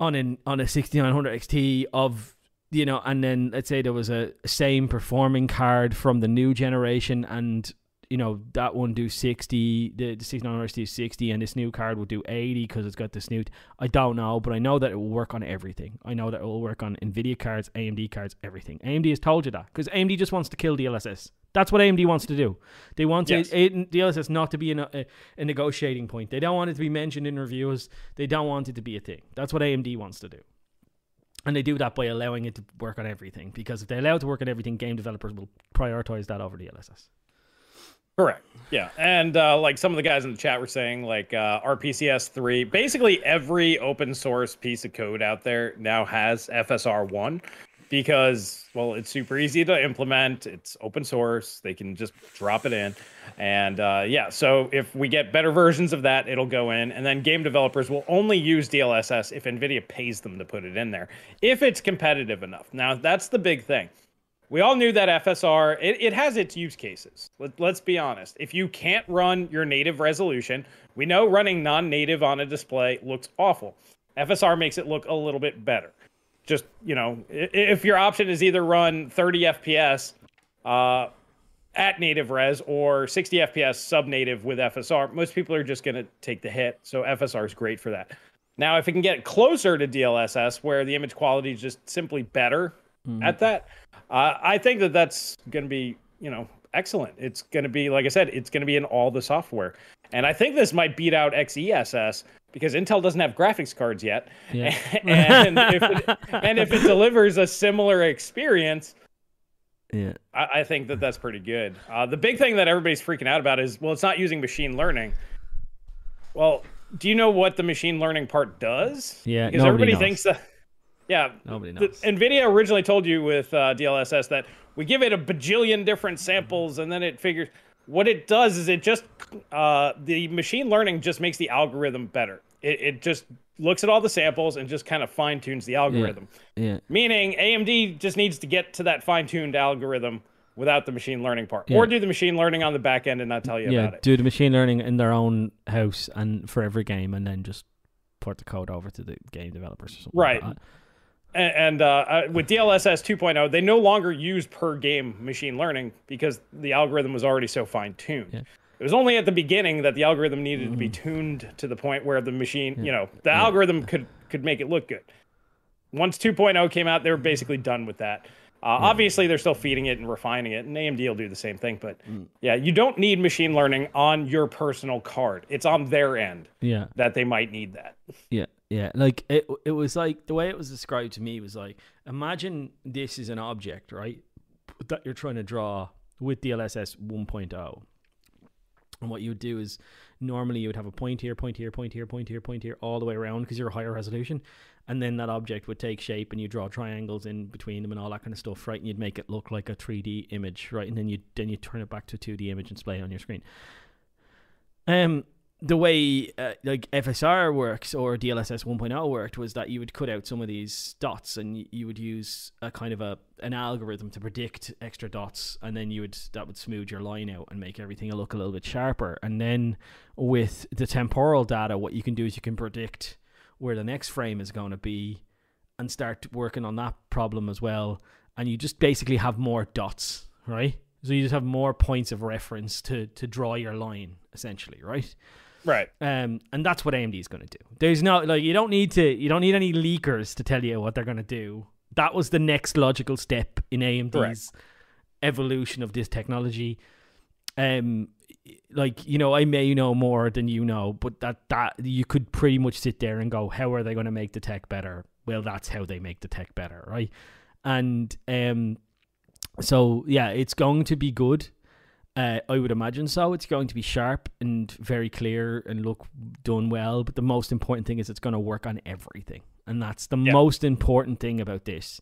on an on a sixty-nine hundred X T of you know, and then let's say there was a same performing card from the new generation and you know, that one do sixty, the, the sixty-nine hundred X T is sixty, and this new card will do eighty because it's got this new, I don't know, but I know that it will work on everything. I know that it will work on NVIDIA cards, A M D cards, everything. A M D has told you that, because A M D just wants to kill D L S S. That's what A M D wants to do. They want yes. a, a, D L S S not to be an, a, a negotiating point. They don't want it to be mentioned in reviews. They don't want it to be a thing. That's what A M D wants to do. And they do that by allowing it to work on everything, because if they allow it to work on everything, game developers will prioritize that over D L S S. Correct. Yeah. And uh, like some of the guys in the chat were saying, like uh, R P C S three, basically every open source piece of code out there now has F S R one. Because, well, it's super easy to implement. It's open source. They can just drop it in. And, uh, yeah, so if we get better versions of that, it'll go in. And then game developers will only use D L S S if NVIDIA pays them to put it in there, if it's competitive enough. Now, that's the big thing. We all knew that F S R, it, it has its use cases. Let, let's be honest. If you can't run your native resolution, we know running non-native on a display looks awful. F S R makes it look a little bit better. Just, you know, if your option is either run thirty F P S uh, at native res or sixty F P S sub-native with F S R, most people are just going to take the hit. So F S R is great for that. Now, if it can get closer to D L S S, where the image quality is just simply better mm. at that, uh, I think that that's going to be, you know, excellent. It's going to be, like I said, it's going to be in all the software. And I think this might beat out XeSS, because Intel doesn't have graphics cards yet. Yeah. and, if it, and if it delivers a similar experience, yeah, I, I think that that's pretty good. Uh, the big thing that everybody's freaking out about is, well, it's not using machine learning. Well, do you know what the machine learning part does? Yeah, because everybody knows. thinks that. Yeah, nobody knows. The, NVIDIA originally told you with uh, D L S S that we give it a bajillion different samples, and then it figures. What it does is it just, uh, the machine learning just makes the algorithm better. It, it just looks at all the samples and just kind of fine tunes the algorithm. Yeah, yeah. Meaning A M D just needs to get to that fine tuned algorithm without the machine learning part. Yeah. Or do the machine learning on the back end and not tell you yeah, about it. Do the machine learning in their own house and for every game, and then just port the code over to the game developers or something. Right. Like that. And uh, with D L S S two point oh, they no longer use per game machine learning because the algorithm was already so fine tuned. Yeah. It was only at the beginning that the algorithm needed mm. to be tuned to the point where the machine, yeah. you know, the yeah. algorithm could, could make it look good. Once two point oh came out, they were basically done with that. Uh, yeah. Obviously, they're still feeding it and refining it, and A M D will do the same thing. But mm. yeah, you don't need machine learning on your personal card. It's on their end yeah. that they might need that. Yeah. Yeah, like it it was like the way it was described to me was like, imagine this is an object, right, that you're trying to draw with D L S S one point oh. And what you would do is normally you would have a point here, point here, point here, point here, point here, all the way around because you're a higher resolution. And then that object would take shape and you draw triangles in between them and all that kind of stuff, right? And you'd make it look like a three D image, right? And then you then you turn it back to a two D image and display on your screen. Um. The way uh, like F S R works or D L S S one point oh worked was that you would cut out some of these dots and you, you would use a kind of a an algorithm to predict extra dots, and then you would that would smooth your line out and make everything look a little bit sharper. And then with the temporal data, what you can do is you can predict where the next frame is going to be and start working on that problem as well. And you just basically have more dots, right? So you just have more points of reference to to draw your line, essentially, right? Right. Um, and that's what A M D is going to do. There's no, like, you don't need to, you don't need any leakers to tell you what they're going to do. That was the next logical step in A M D's Correct. Evolution of this technology. Um, like, you know, I may know more than you know, but that, that you could pretty much sit there and go, how are they going to make the tech better? Well, that's how they make the tech better, right? And um, so, yeah, it's going to be good. Uh, I would imagine so. It's going to be sharp and very clear and look done well. But the most important thing is it's going to work on everything. And that's the yeah. most important thing about this.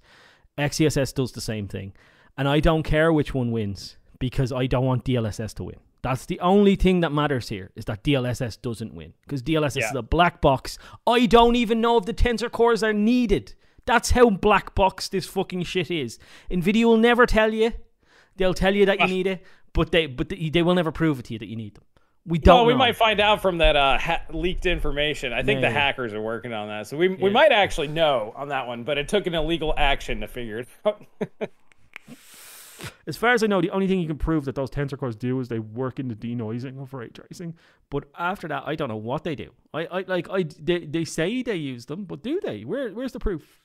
XeSS does the same thing. And I don't care which one wins because I don't want D L S S to win. That's the only thing that matters here is that D L S S doesn't win. Because D L S S yeah. is a black box. I don't even know if the Tensor Cores are needed. That's how black box this fucking shit is. NVIDIA will never tell you. They'll tell you that you need it. But they, but they will never prove it to you that you need them. We don't. Well, we know. might find out from that uh, ha leaked information. I think yeah, the yeah. hackers are working on that, so we yeah. we might actually know on that one. But it took an illegal action to figure it out. As far as I know, the only thing you can prove that those Tensor Cores do is they work in the denoising of ray tracing. But after that, I don't know what they do. I, I like, I they, they say they use them, but do they? Where, where's the proof?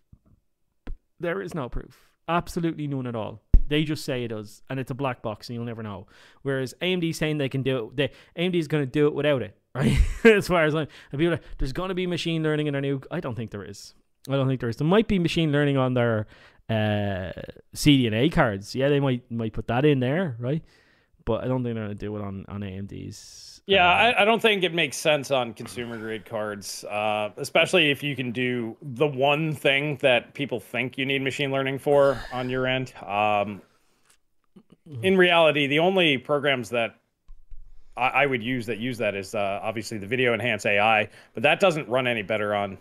There is no proof. Absolutely none at all. They just say it does, and it's a black box, and you'll never know. Whereas A M D saying they can do it, they, A M D is going to do it without it, right? As far as I'm, and people are like, there's going to be machine learning in their new. I don't think there is. I don't think there is. There might be machine learning on their uh, C D N A cards. Yeah, they might might put that in there, right? But I don't think they're going to do it on, on A M Ds. Yeah, uh, I, I don't think it makes sense on consumer-grade cards, uh, especially if you can do the one thing that people think you need machine learning for on your end. Um, in reality, the only programs that I, I would use that use that is uh, obviously the Video Enhance A I, but that doesn't run any better on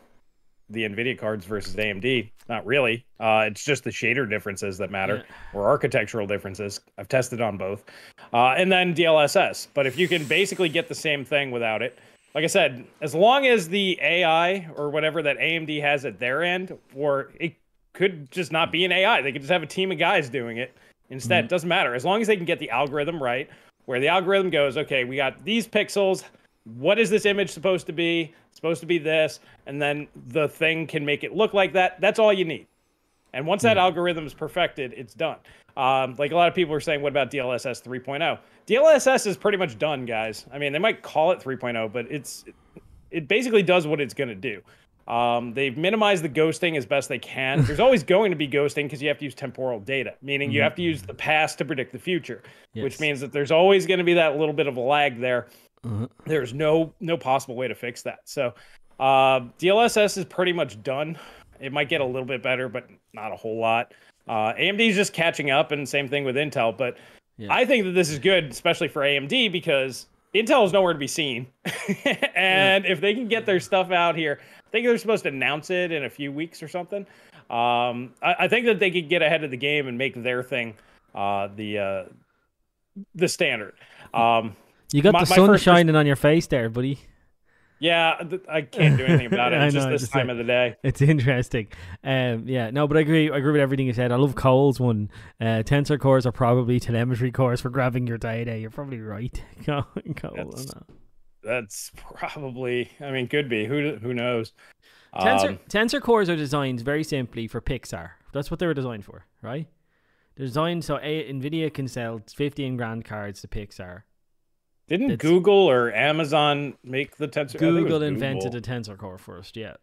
the NVIDIA cards versus A M D. Not really. Uh, it's just the shader differences that matter, yeah, or architectural differences. I've tested on both. Uh, and then D L S S. But if you can basically get the same thing without it, like I said, as long as the A I or whatever that A M D has at their end, or it could just not be an A I. They could just have a team of guys doing it instead. Mm-hmm. It doesn't matter. As long as they can get the algorithm right, where the algorithm goes, okay, we got these pixels. What is this image supposed to be? It's supposed to be this, and then the thing can make it look like that. That's all you need. And once that yeah. algorithm is perfected, it's done. Um, like a lot of people are saying, what about D L S S three point oh? D L S S is pretty much done, guys. I mean, they might call it three point oh, but it's it basically does what it's going to do. Um, they've minimized the ghosting as best they can. There's always going to be ghosting because you have to use temporal data, meaning you have to use the past to predict the future, yes, which means that there's always going to be that little bit of a lag there. Uh-huh. There's no no possible way to fix that. So uh, D L S S is pretty much done. It might get a little bit better, but not a whole lot. Uh, A M D is just catching up, and same thing with Intel. But yeah, I think that this is good, especially for A M D, because Intel is nowhere to be seen. And yeah, if they can get their stuff out here, I think they're supposed to announce it in a few weeks or something. Um, I, I think that they could get ahead of the game and make their thing uh, the uh, the standard. Um, You got my, the sun first... shining on your face there, buddy. Yeah, th- I can't do anything about it. It's just know, this it's time like, of the day. It's interesting. Um, yeah, no, but I agree. I agree with everything you said. I love Cole's one. Uh, tensor cores are probably telemetry cores for grabbing your data. You're probably right, Cole. That's, that's probably. I mean, could be. Who who knows? Tensor um, tensor cores are designed very simply for Pixar. That's what they were designed for, right? They're designed so a, NVIDIA can sell fifteen grand cards to Pixar. Didn't it's, Google or Amazon make the Tensor Core? Google, Google invented a Tensor Core first, yeah.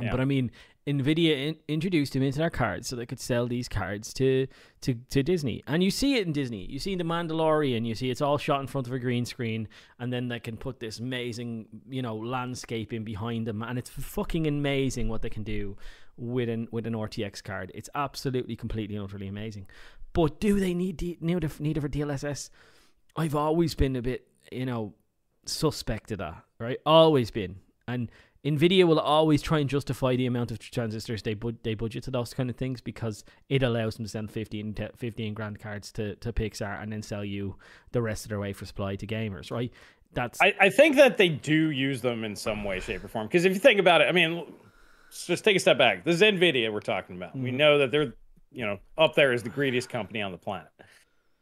yeah. But I mean, NVIDIA in, introduced them into their cards so they could sell these cards to, to, to Disney. And you see it in Disney. You see The Mandalorian. You see it's all shot in front of a green screen. And then they can put this amazing, you know, landscape in behind them. And it's fucking amazing what they can do with an, with an R T X card. It's absolutely, completely, and utterly amazing. But do they need, D, need, it, need it for D L S S? I've always been a bit, you know, suspect of that, right? Always been. And NVIDIA will always try and justify the amount of transistors they bu- they budget to those kind of things because it allows them to send fifteen, fifteen grand cards to, to Pixar and then sell you the rest of their wafer supply to gamers, right? That's. I, I think that they do use them in some way, shape, or form. Because if you think about it, I mean, just take a step back. This is NVIDIA we're talking about. Mm. We know that they're, you know, up there as the greediest company on the planet.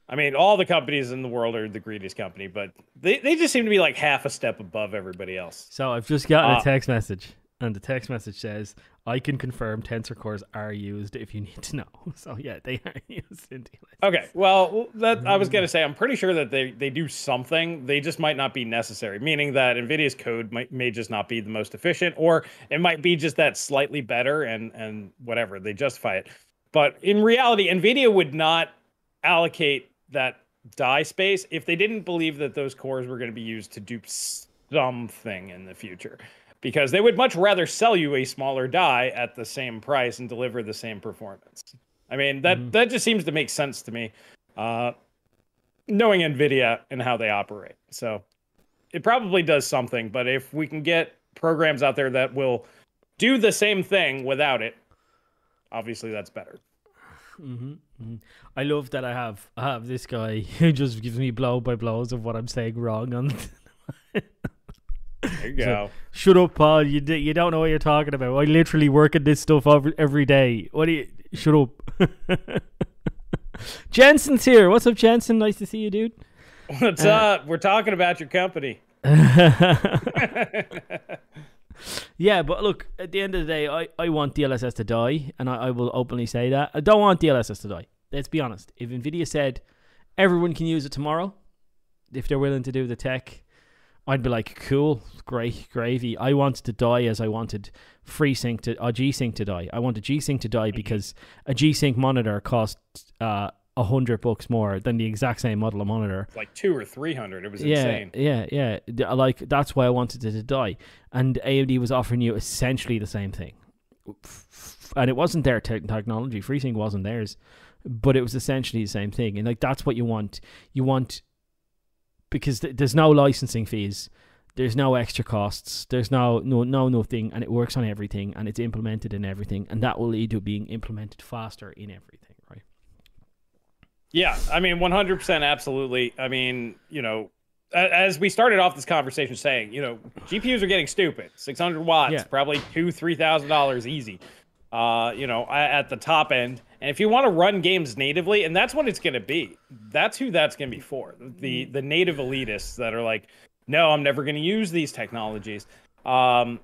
I mean, all the companies in the world are the greediest company, but they, they just seem to be like half a step above everybody else. So I've just gotten uh, a text message, and the text message says, I can confirm Tensor Cores are used if you need to know. So yeah, they are used in D L S S. Okay, well, that I was going to say, I'm pretty sure that they, they do something. They just might not be necessary, meaning that NVIDIA's code might, may just not be the most efficient, or it might be just that slightly better and, and whatever. They justify it. But in reality, NVIDIA would not allocate that die space if they didn't believe that those cores were going to be used to do something in the future, because they would much rather sell you a smaller die at the same price and deliver the same performance. I mean, that, mm-hmm. that just seems to make sense to me, uh, knowing NVIDIA and how they operate. So it probably does something, but if we can get programs out there that will do the same thing without it, obviously that's better. Mm-hmm. Mm-hmm. I love that I have I have this guy who just gives me blow by blows of what I'm saying wrong on. There you go. So, shut up, Paul. You d- you don't know what you're talking about. I literally work at this stuff every, every day. What do you? Shut up. Jensen's here. What's up, Jensen? Nice to see you, dude. What's uh, up? We're talking about your company. Yeah, but look, at the end of the day, I, I want D L S S to die, and I, I will openly say that. I don't want D L S S to die. Let's be honest. If NVIDIA said everyone can use it tomorrow, if they're willing to do the tech, I'd be like, cool, great, gravy. I wanted to die as I wanted FreeSync to, or G-Sync to die. I wanted G-Sync to die because a G-Sync monitor cost uh, a hundred bucks more than the exact same model of monitor. It's like two or three hundred. It was yeah, insane. Yeah, yeah, yeah. Like, that's why I wanted it to die. And A M D was offering you essentially the same thing. And it wasn't their te- technology. FreeSync wasn't theirs. But it was essentially the same thing. And like, that's what you want. You want... Because th- there's no licensing fees, there's no extra costs, there's no no no nothing, and it works on everything, and it's implemented in everything, and that will lead to being implemented faster in everything, right? Yeah, I mean, one hundred percent, absolutely. I mean, you know, as we started off this conversation saying, you know, G P Us are getting stupid. six hundred watts, yeah. Probably two, three thousand dollars easy. Uh, you know, at the top end. And if you want to run games natively, and that's what it's going to be. That's who that's going to be for. The the native elitists that are like, no, I'm never going to use these technologies. Um,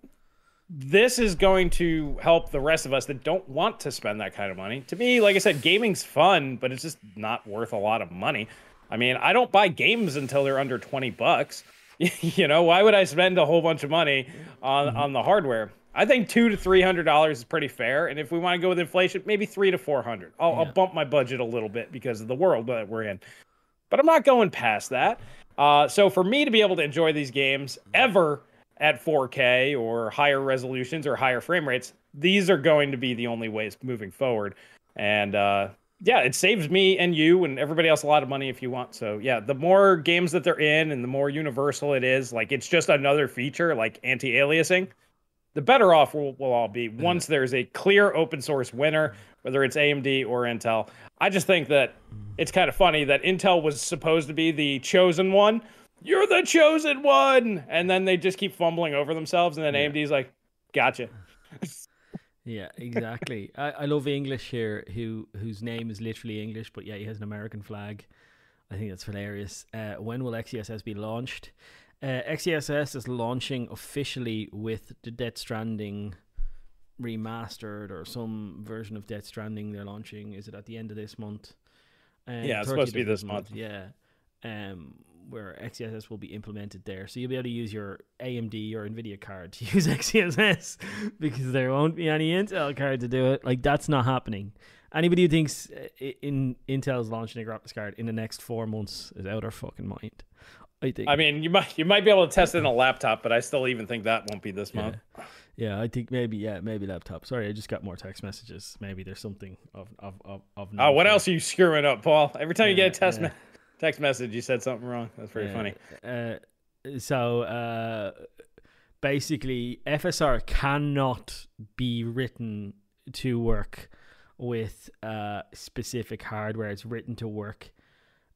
this is going to help the rest of us that don't want to spend that kind of money. To me, like I said, gaming's fun, but it's just not worth a lot of money. I mean, I don't buy games until they're under twenty bucks. You know, why would I spend a whole bunch of money on, mm-hmm. on the hardware? I think two to three hundred dollars is pretty fair, and if we want to go with inflation, maybe three to four hundred. I'll, yeah. I'll bump my budget a little bit because of the world that we're in, but I'm not going past that. Uh, so for me to be able to enjoy these games ever at four K or higher resolutions or higher frame rates, these are going to be the only ways moving forward. And uh, yeah, it saves me and you and everybody else a lot of money if you want. So yeah, the more games that they're in and the more universal it is, like it's just another feature like anti-aliasing. The better off we'll, we'll all be once there's a clear open source winner, whether it's A M D or Intel. I just think that it's kind of funny that Intel was supposed to be the chosen one. You're the chosen one. And then they just keep fumbling over themselves. And then yeah. A M D's like, gotcha. Yeah, exactly. I, I love English here, who whose name is literally English, but yeah, he has an American flag. I think that's hilarious. Uh, when will XeSS be launched? Uh, XeSS is launching officially with the Death Stranding remastered or some version of Death Stranding. They're launching. Is it at the end of this month? Um, yeah, it's supposed to be this month. month. Yeah, um, where XeSS will be implemented there, so you'll be able to use your A M D or NVIDIA card to use XeSS because there won't be any Intel card to do it. Like, that's not happening. Anybody who thinks in Intel's launching a graphics card in the next four months is out of their fucking mind. I think. I mean, you might you might be able to test it in a laptop, but I still even think that won't be this yeah. month. Yeah, I think maybe yeah, maybe laptop. Sorry, I just got more text messages. Maybe there's something of of of. of oh, what else are you screwing up, Paul? Every time yeah, you get a test yeah. me- text message, you said something wrong. That's pretty yeah. funny. Uh, so uh, basically, F S R cannot be written to work with uh, specific hardware. It's written to work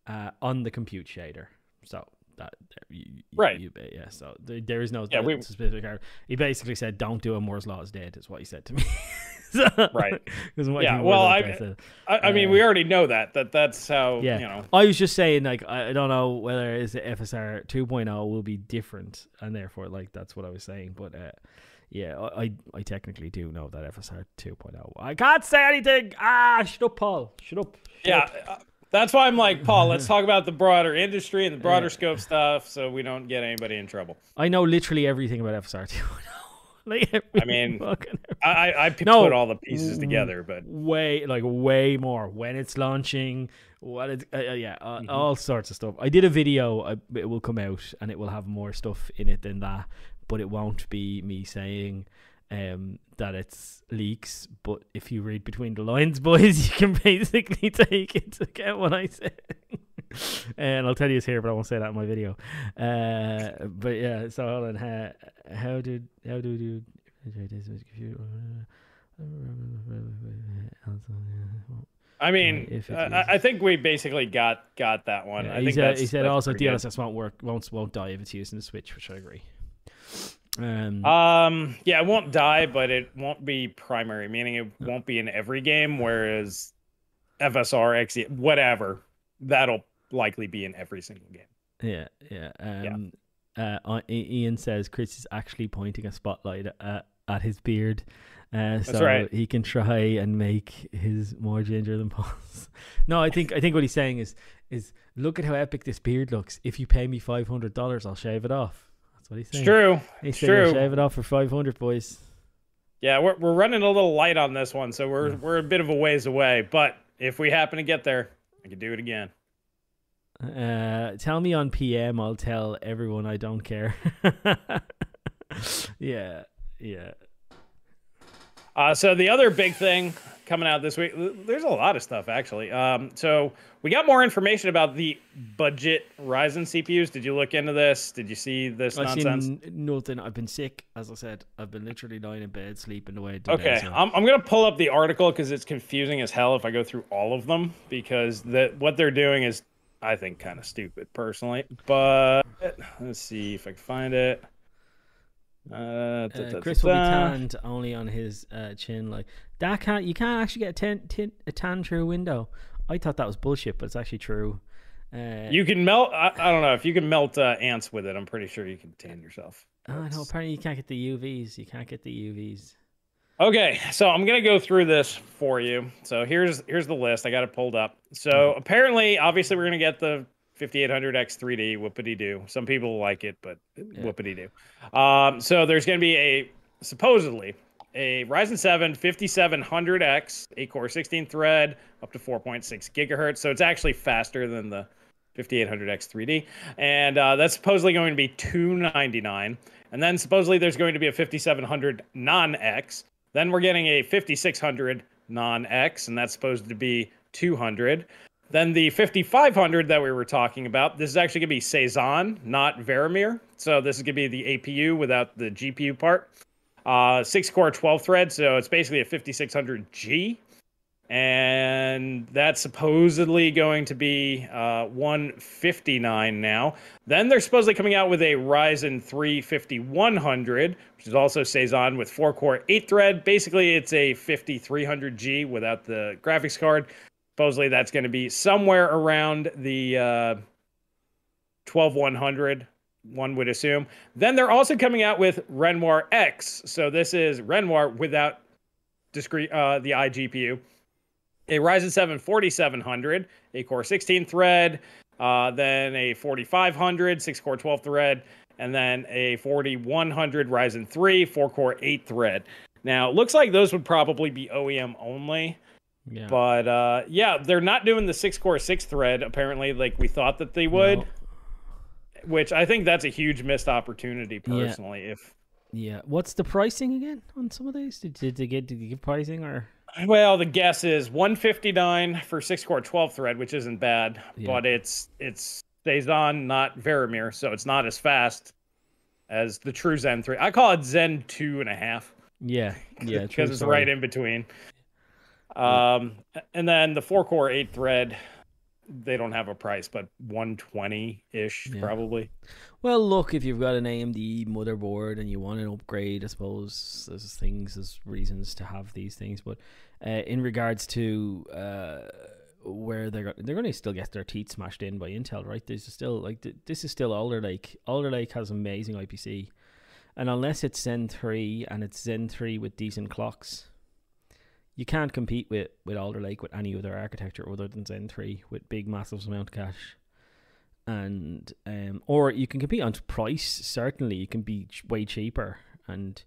uh, on the compute shader. So. That, you, right. You, yeah. So there, there is no yeah, we, specific. He basically said, "Don't do it. Moore's law is dead." Is what he said to me. So, right. Yeah. Well, I, I, I mean, uh, we already know that. That that's how. Yeah. You know. I was just saying, like, I don't know whether it's the F S R two point oh will be different, and therefore, like, that's what I was saying. But uh, yeah, I, I technically do know that F S R two point oh. I can't say anything. Ah, shut up, Paul. Shut up. Shut yeah. Up. Uh, That's why I'm like, Paul, let's talk about the broader industry and the broader yeah. scope stuff so we don't get anybody in trouble. I know literally everything about F S R two point oh. Like, I mean, I, I put no, all the pieces together, but... Way, like, way more. When it's launching, what it's, uh, yeah, uh, mm-hmm. all sorts of stuff. I did a video. I, it will come out and it will have more stuff in it than that, but it won't be me saying... Um, that it's leaks, but if you read between the lines, boys, you can basically take into account what I said. And I'll tell you it's here, but I won't say that in my video. Uh, but yeah, so hold on. How, how did how do you I mean, uh, I think we basically got got that one. Yeah, I he think said, that's, he said that's also D L S S won't work, won't won't die if it's used in the Switch, which I agree. Um, um yeah, it won't die, but it won't be primary, meaning it won't be in every game, whereas F S R, X E, whatever. That'll likely be in every single game. Yeah, yeah. Um, yeah. Uh, Ian says Chris is actually pointing a spotlight at, at his beard. Uh, so That's right. He can try and make his more ginger than Paul's. No, I think I think what he's saying is is look at how epic this beard looks. If you pay me five hundred dollars, I'll shave it off. That's what he's saying. It's true. He's it's true. I'll shave it off for five hundred, boys. Yeah, we're we're running a little light on this one, so we're yeah. we're a bit of a ways away. But if we happen to get there, I can do it again. Uh, tell me on P M. I'll tell everyone I don't care. yeah, yeah. Uh, so the other big thing coming out this week, there's a lot of stuff, actually. Um, so we got more information about the budget Ryzen C P Us. Did you look into this? Did you see this I've nonsense? Seen nothing. I've been sick, as I said. I've been literally lying in bed, sleeping away. Okay, so. I'm, I'm going to pull up the article because it's confusing as hell if I go through all of them, because that what they're doing is, I think, kind of stupid, personally. But let's see if I can find it. Uh, da, da, uh, Chris da, da, da. will be tanned only on his uh, chin. Like that can't you can't actually get a tan, tan, a tan through a window. I thought that was bullshit, but it's actually true. Uh, you can melt. I, I don't know if you can melt uh, ants with it. I'm pretty sure you can tan yourself. That's... Oh no! Apparently you can't get the U Vs. You can't get the U Vs. Okay, so I'm gonna go through this for you. So here's here's the list. I got it pulled up. So apparently, obviously, we're gonna get the fifty-eight hundred X three D, whoopity-doo. Some people like it, but yeah. whoopity-doo. Um, so there's going to be a, supposedly, a Ryzen seven fifty-seven hundred X, eight core, sixteen thread, up to four point six gigahertz. So it's actually faster than the fifty-eight hundred X three D. And uh, that's supposedly going to be two ninety-nine. And then supposedly there's going to be a fifty-seven hundred non-X. Then we're getting a fifty-six hundred non-X, and that's supposed to be two hundred. Then the fifty-five hundred that we were talking about, this is actually going to be Cezanne, not Verimir. So this is going to be the A P U without the G P U part. Uh, six core, twelve thread, so it's basically a fifty-six hundred G. And that's supposedly going to be uh, one fifty-nine now. Then they're supposedly coming out with a Ryzen three fifty-one hundred, which is also Cezanne with four core, eight thread. Basically, it's a fifty-three hundred G without the graphics card. Supposedly that's going to be somewhere around the uh, twelve one hundred, one would assume. Then they're also coming out with Renoir X. So this is Renoir without discrete uh, the iGPU. A Ryzen seven forty-seven hundred, eight core sixteen thread, uh, then a forty-five hundred, six core twelve thread, and then a forty-one hundred Ryzen three, four core eight thread. Now, it looks like those would probably be O E M only. Yeah. But uh, yeah, they're not doing the six core six thread apparently, like we thought that they would, no. which I think that's a huge missed opportunity personally. Yeah. If yeah, what's the pricing again on some of these? Did, did they get did you give pricing or? Well, the guess is one fifty-nine for six core twelve thread, which isn't bad, yeah. but it's it's stays on, not Verimir, so it's not as fast as the true Zen three. I call it Zen two and a half. Yeah, yeah, because it's right in between. Um, and then the four core eight thread, they don't have a price, but one twenty ish yeah. probably. Well, look, if you've got an A M D motherboard and you want an upgrade, I suppose there's things, there's reasons to have these things. But uh, in regards to uh, where they're they're going to still get their teeth smashed in by Intel, right? There's still like this is still Alder Lake. Alder Lake has amazing I P C, and unless it's Zen three and it's Zen three with decent clocks. You can't compete with, with Alder Lake with any other architecture other than Zen three with big, massive amount of cash. And, um, or you can compete on price, certainly. You can be way cheaper and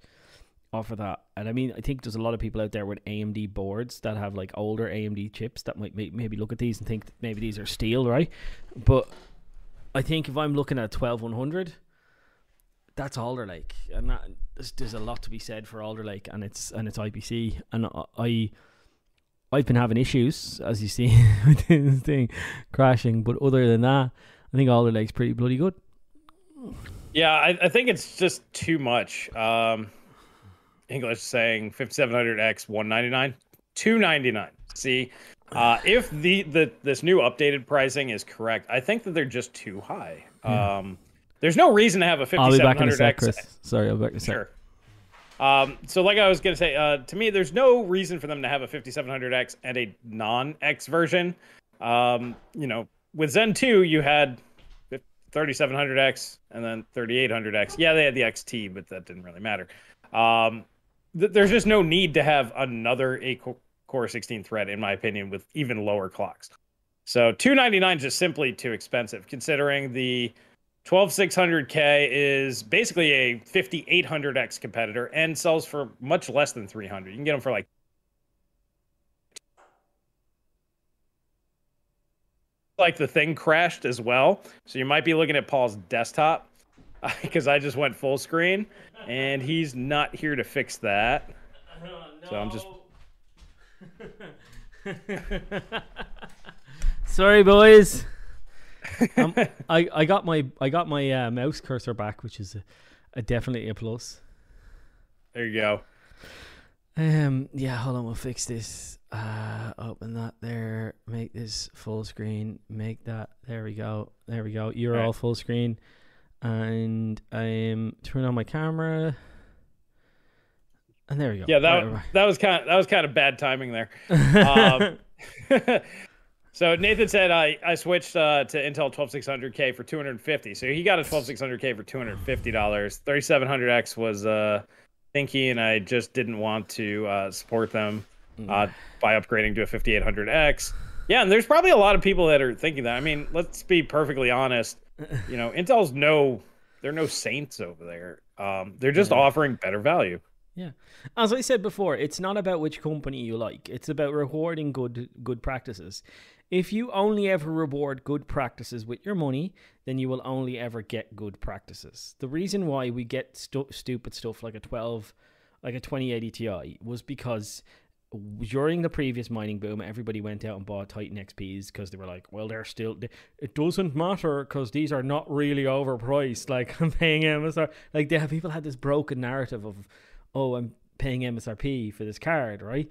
offer that. And I mean, I think there's a lot of people out there with A M D boards that have like older A M D chips that might maybe look at these and think that maybe these are steel, right? But I think if I'm looking at twelve one hundred, that's Alder Lake, and that, there's, there's a lot to be said for Alder Lake and its and its I P C. And I, I've been having issues, as you see, with this thing crashing. But other than that, I think Alder Lake's pretty bloody good. Yeah, I, I think it's just too much. Um, English saying fifty-seven hundred X one ninety-nine, two ninety-nine. See, uh, if the, the this new updated pricing is correct, I think that they're just too high. Yeah. Um, There's no reason to have a fifty-seven hundred X. Sorry, I'll be back in a sec. Sure. Um, so like I was going to say, uh, to me, there's no reason for them to have a fifty-seven hundred X and a non-X version. Um, you know, with Zen two, you had thirty-seven hundred X and then thirty-eight hundred X. Yeah, they had the X T, but that didn't really matter. Um, th there's just no need to have another eight core sixteen thread, in my opinion, with even lower clocks. So two ninety-nine is just simply too expensive, considering the twelve six hundred K is basically a fifty-eight hundred X competitor and sells for much less than three hundred. You can get them for like like the thing crashed as well. So you might be looking at Paul's desktop because I just went full screen and he's not here to fix that. Oh, no. So I'm just sorry, boys. um, I I got my I got my uh, mouse cursor back, which is a, a definitely a plus. There you go. Um yeah, hold on, we'll fix this. Uh, open that there. Make this full screen. Make that. There we go. There we go. You're all, all right. Full screen, and I'm turning on my camera. And there we go. Yeah, that right, was, right. that was kind of, that was kind of bad timing there. um, So Nathan said I I switched uh, to Intel twelve six hundred K for two hundred fifty. So he got a twelve six hundred K for two hundred fifty dollars. thirty-seven hundred X was uh, thinky, and I just didn't want to uh, support them uh, by upgrading to a fifty-eight hundred X. Yeah, and there's probably a lot of people that are thinking that. I mean, let's be perfectly honest. You know, Intel's no, they're no saints over there. Um, they're just yeah. offering better value. Yeah, as I said before, it's not about which company you like. It's about rewarding good good practices. If you only ever reward good practices with your money, then you will only ever get good practices. The reason why we get stu stupid stuff like a twelve, like a twenty eighty Ti was because during the previous mining boom, everybody went out and bought Titan X Ps because they were like, well, they're still, it doesn't matter because these are not really overpriced. Like I'm paying M S R P. Like they have, people had this broken narrative of, oh, I'm paying M S R P for this card, right?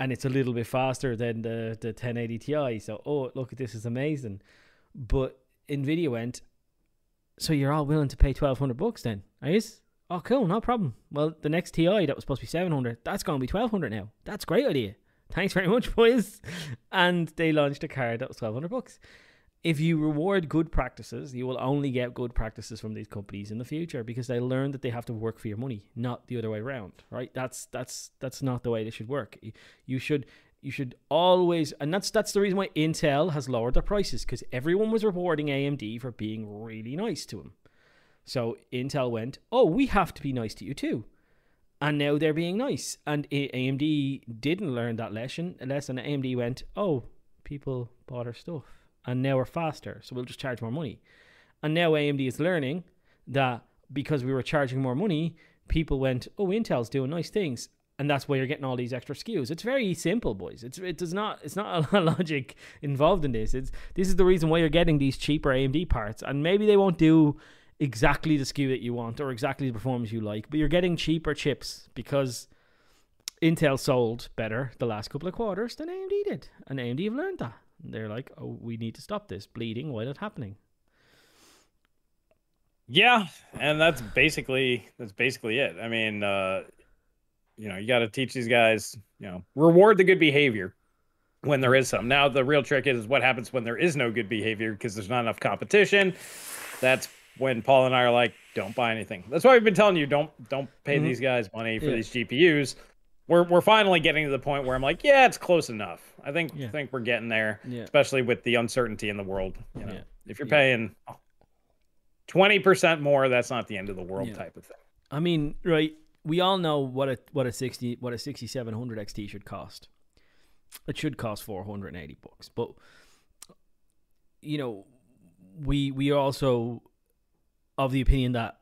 And it's a little bit faster than the, the ten eighty Ti. So, oh, look, this is amazing. But NVIDIA went, so you're all willing to pay twelve hundred bucks then, are you? Oh, cool, no problem. Well, the next Ti that was supposed to be seven hundred, that's going to be twelve hundred now. That's a great idea. Thanks very much, boys. And they launched a card that was twelve hundred bucks. If you reward good practices, you will only get good practices from these companies in the future because they learn that they have to work for your money, not the other way around, right? That's that's that's not the way they should work. You should you should always, and that's that's the reason why Intel has lowered their prices, because everyone was rewarding A M D for being really nice to them. So Intel went, oh, we have to be nice to you too. And now they're being nice. And A M D didn't learn that lesson, lesson. A M D went, oh, people bought our stuff. And now we're faster, so we'll just charge more money. And now A M D is learning that because we were charging more money, people went, oh, Intel's doing nice things. And that's why you're getting all these extra S K Us. It's very simple, boys. It's it does not it's not a lot of logic involved in this. It's this is the reason why you're getting these cheaper A M D parts. And maybe they won't do exactly the S K U that you want or exactly the performance you like, but you're getting cheaper chips because Intel sold better the last couple of quarters than A M D did. And A M D have learned that. They're like, oh, we need to stop this bleeding while it's happening. Yeah, and that's basically that's basically it. I mean, uh, you know, you got to teach these guys, you know, reward the good behavior when there is some. Now, the real trick is what happens when there is no good behavior because there's not enough competition. That's when Paul and I are like, don't buy anything. That's why we've been telling you, don't don't pay mm-hmm. these guys money for yeah. these G P Us. We're we're finally getting to the point where I'm like, yeah, it's close enough. I think yeah. think we're getting there, yeah. especially with the uncertainty in the world. You know, yeah. if you're yeah. paying twenty percent more, that's not the end of the world yeah. type of thing. I mean, right? We all know what a what a sixty what a sixty-seven hundred X T should cost. It should cost four hundred and eighty bucks, but you know, we we are also of the opinion that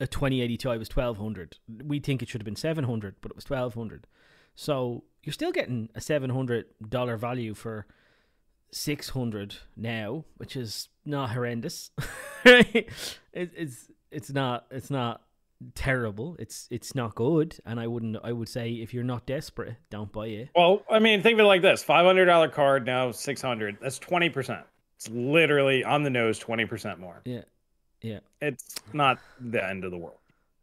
a twenty eighty Ti was twelve hundred. We think it should have been seven hundred, but it was twelve hundred. So you're still getting a seven hundred dollar value for six hundred now, which is not horrendous. it, it's it's not it's not terrible. It's it's not good, and I wouldn't I would say if you're not desperate, don't buy it. Well, I mean, think of it like this: five hundred dollar card now six hundred. That's twenty percent. It's literally on the nose, twenty percent more. Yeah. Yeah, it's not the end of the world.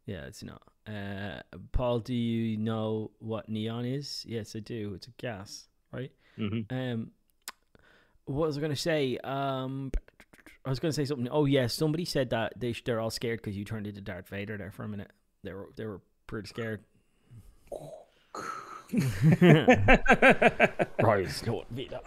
Yeah, it's not. Uh, Paul, do you know what neon is? Yes, I do. It's a gas, right? Mm-hmm. Um, what was I going to say? Um, I was going to say something. Oh, yeah, somebody said that they sh they're all scared because you turned into Darth Vader there for a minute. They were they were pretty scared. Rise, Lord Vader.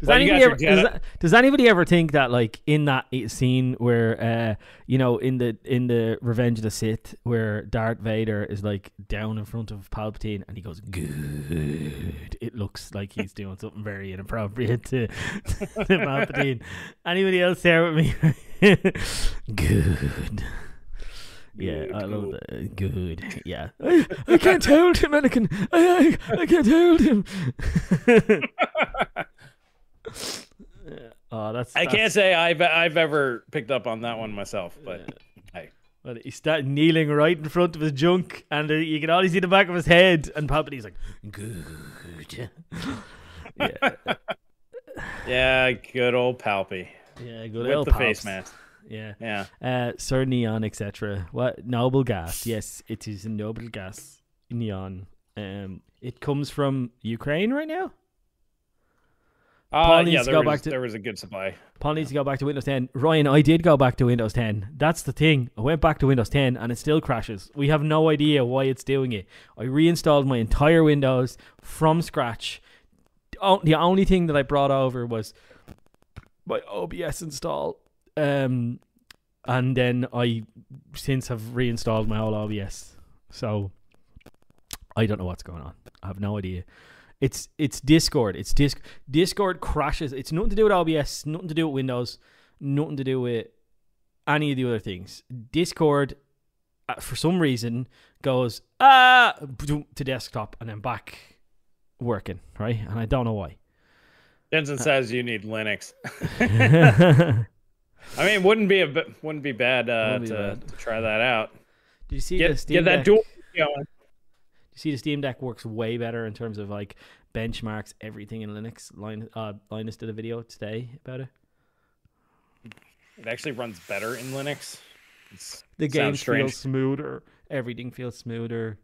Does, well, anybody ever, does, that, does anybody ever think that, like, in that scene where, uh, you know, in the in the Revenge of the Sith, where Darth Vader is, like, down in front of Palpatine and he goes, good. It looks like he's doing something very inappropriate to, to Palpatine. Anybody else there with me? Good. Yeah, I love that. Good. Yeah. I, I can't hold him, Anakin. I, I, I can't hold him. Oh, that's, I that's... can't say I've I've ever picked up on that one myself, but yeah. Hey. Well, he's starting kneeling right in front of his junk, and you can always see the back of his head. And Palpatine's like, "Good, yeah, yeah, good old Palpy, yeah, good with old the Palps. Face mask, yeah, yeah, uh, Sir Neon, et cetera. What noble gas? Yes, it is a noble gas, neon. Um, it comes from Ukraine right now. Uh, yeah, there, go was, back to, there was a good supply. Paul needs yeah. to go back to Windows ten. Ryan, I did go back to Windows ten. That's the thing. I went back to Windows ten and it still crashes. We have no idea why it's doing it. I reinstalled my entire Windows from scratch. The only thing that I brought over was my O B S install. Um, and then I since have reinstalled my whole O B S. So I don't know what's going on. I have no idea. It's it's Discord. It's Disc Discord crashes. It's nothing to do with O B S, nothing to do with Windows, nothing to do with any of the other things. Discord, uh, for some reason, goes, ah, to desktop and then back working, right? And I don't know why. Jensen uh, says you need Linux. I mean, wouldn't be a, wouldn't be bad uh, wouldn't be to, bad. to try that out. Did you see get, the Steam Get that Deck? dual going. You see, the Steam Deck works way better in terms of, like, benchmarks, everything in Linux. Linus, uh, Linus did a video today about it. It actually runs better in Linux. It's, the game feels smoother. Everything feels smoother.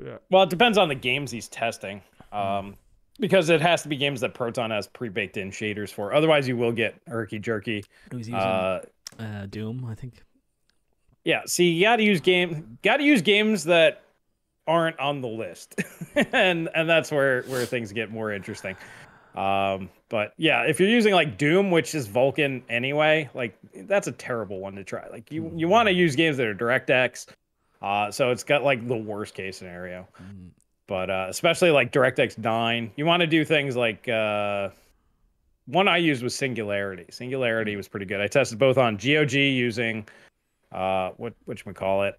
Yeah. Well, it depends on the games he's testing. Um, because it has to be games that Proton has pre-baked in shaders for. Otherwise, you will get herky-jerky. Who's using uh, uh, Doom, I think. Yeah, see, you got to use game, got to use games that aren't on the list, and and that's where where things get more interesting. Um but yeah, if you're using like Doom, which is Vulkan anyway, like that's a terrible one to try. Like you you want to use games that are DirectX, uh so it's got like the worst case scenario. Mm. But uh especially like DirectX nine, you want to do things like uh one I used was Singularity. Singularity was pretty good. I tested both on G O G using uh what whatchamacallit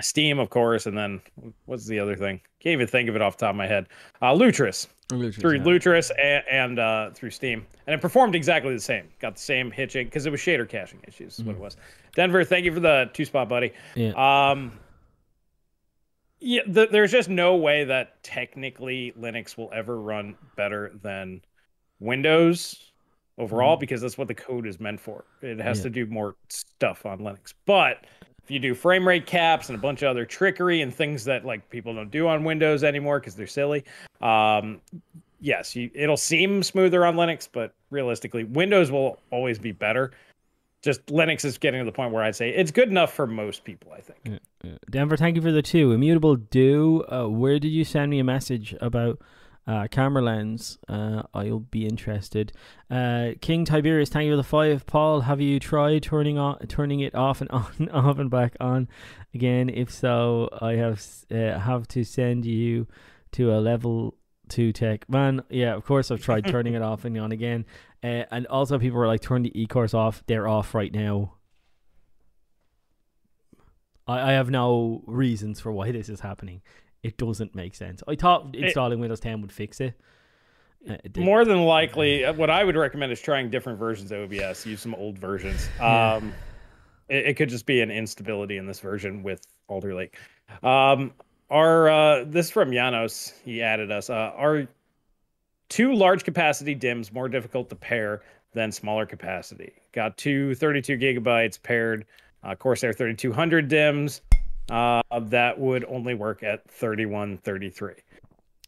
Steam, of course, and then what's the other thing? Can't even think of it off the top of my head. Uh, Lutris. Lutris through yeah. Lutris and, and uh, through Steam. And it performed exactly the same. Got the same hitching because it was shader caching issues is mm. what it was. Denver, thank you for the two-spot, buddy. Yeah. Um, yeah, th there's just no way that technically Linux will ever run better than Windows overall mm. because that's what the code is meant for. It has yeah. to do more stuff on Linux. But if you do frame rate caps and a bunch of other trickery and things that like people don't do on Windows anymore because they're silly, um, yes, you, it'll seem smoother on Linux, but realistically, Windows will always be better. Just Linux is getting to the point where I'd say it's good enough for most people, I think. Yeah, yeah. Denver, thank you for the two. Immutable Do, uh, where did you send me a message about uh, camera lens? Uh, I'll be interested. Uh, King Tiberius, thank you for the five. Paul, have you tried turning on, turning it off and on, off and back on again? If so, I have uh, have to send you to a level two tech man. Yeah, of course I've tried turning it off and on again. Uh, and also, people were like, turn the e-course off. They're off right now. I I have no reasons for why this is happening. It doesn't make sense. I thought installing it, Windows ten would fix it. Uh, more than likely, what I would recommend is trying different versions of O B S. Use some old versions. Um, yeah. it, it could just be an instability in this version with Alder Lake. Um, our uh, this is from Janos. He added us. Uh, are two large capacity D I Ms more difficult to pair than smaller capacity? Got two thirty-two gigabytes paired uh, Corsair thirty-two hundred D I Ms uh, that would only work at thirty-one thirty-three.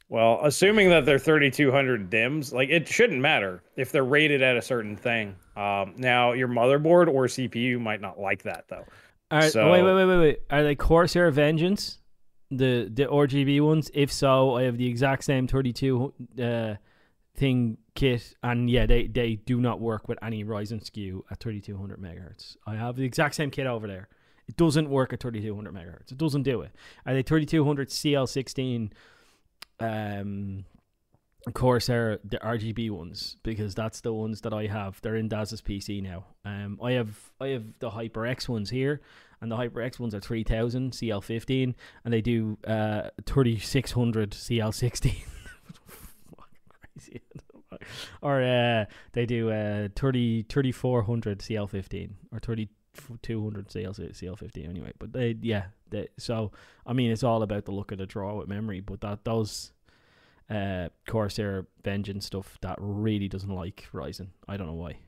Well, assuming that they're thirty-two hundred D I Ms, like, it shouldn't matter if they're rated at a certain thing. Um, now, your motherboard or C P U might not like that, though. All right, so, wait, wait, wait, wait, wait. Are they Corsair Vengeance, the the R G B ones? If so, I have the exact same thirty-two uh, thing kit, and yeah, they, they do not work with any Ryzen S K U at thirty-two hundred megahertz. I have the exact same kit over there. It doesn't work at thirty-two hundred megahertz. It doesn't do it. Are they thirty-two hundred C L sixteen... Um, Corsair, the R G B ones, because that's the ones that I have. They're in Daz's P C now. Um, I have I have the HyperX ones here, and the HyperX ones are three thousand C L fifteen, and they do uh thirty-six hundred C L sixteen. Crazy. Or uh, they do uh thirty-four hundred C L fifteen or thirty-two hundred C L fifteen anyway. But they yeah. So, I mean, it's all about the look of the draw with memory, but that those uh, Corsair Vengeance stuff, that really doesn't like Ryzen. I don't know why.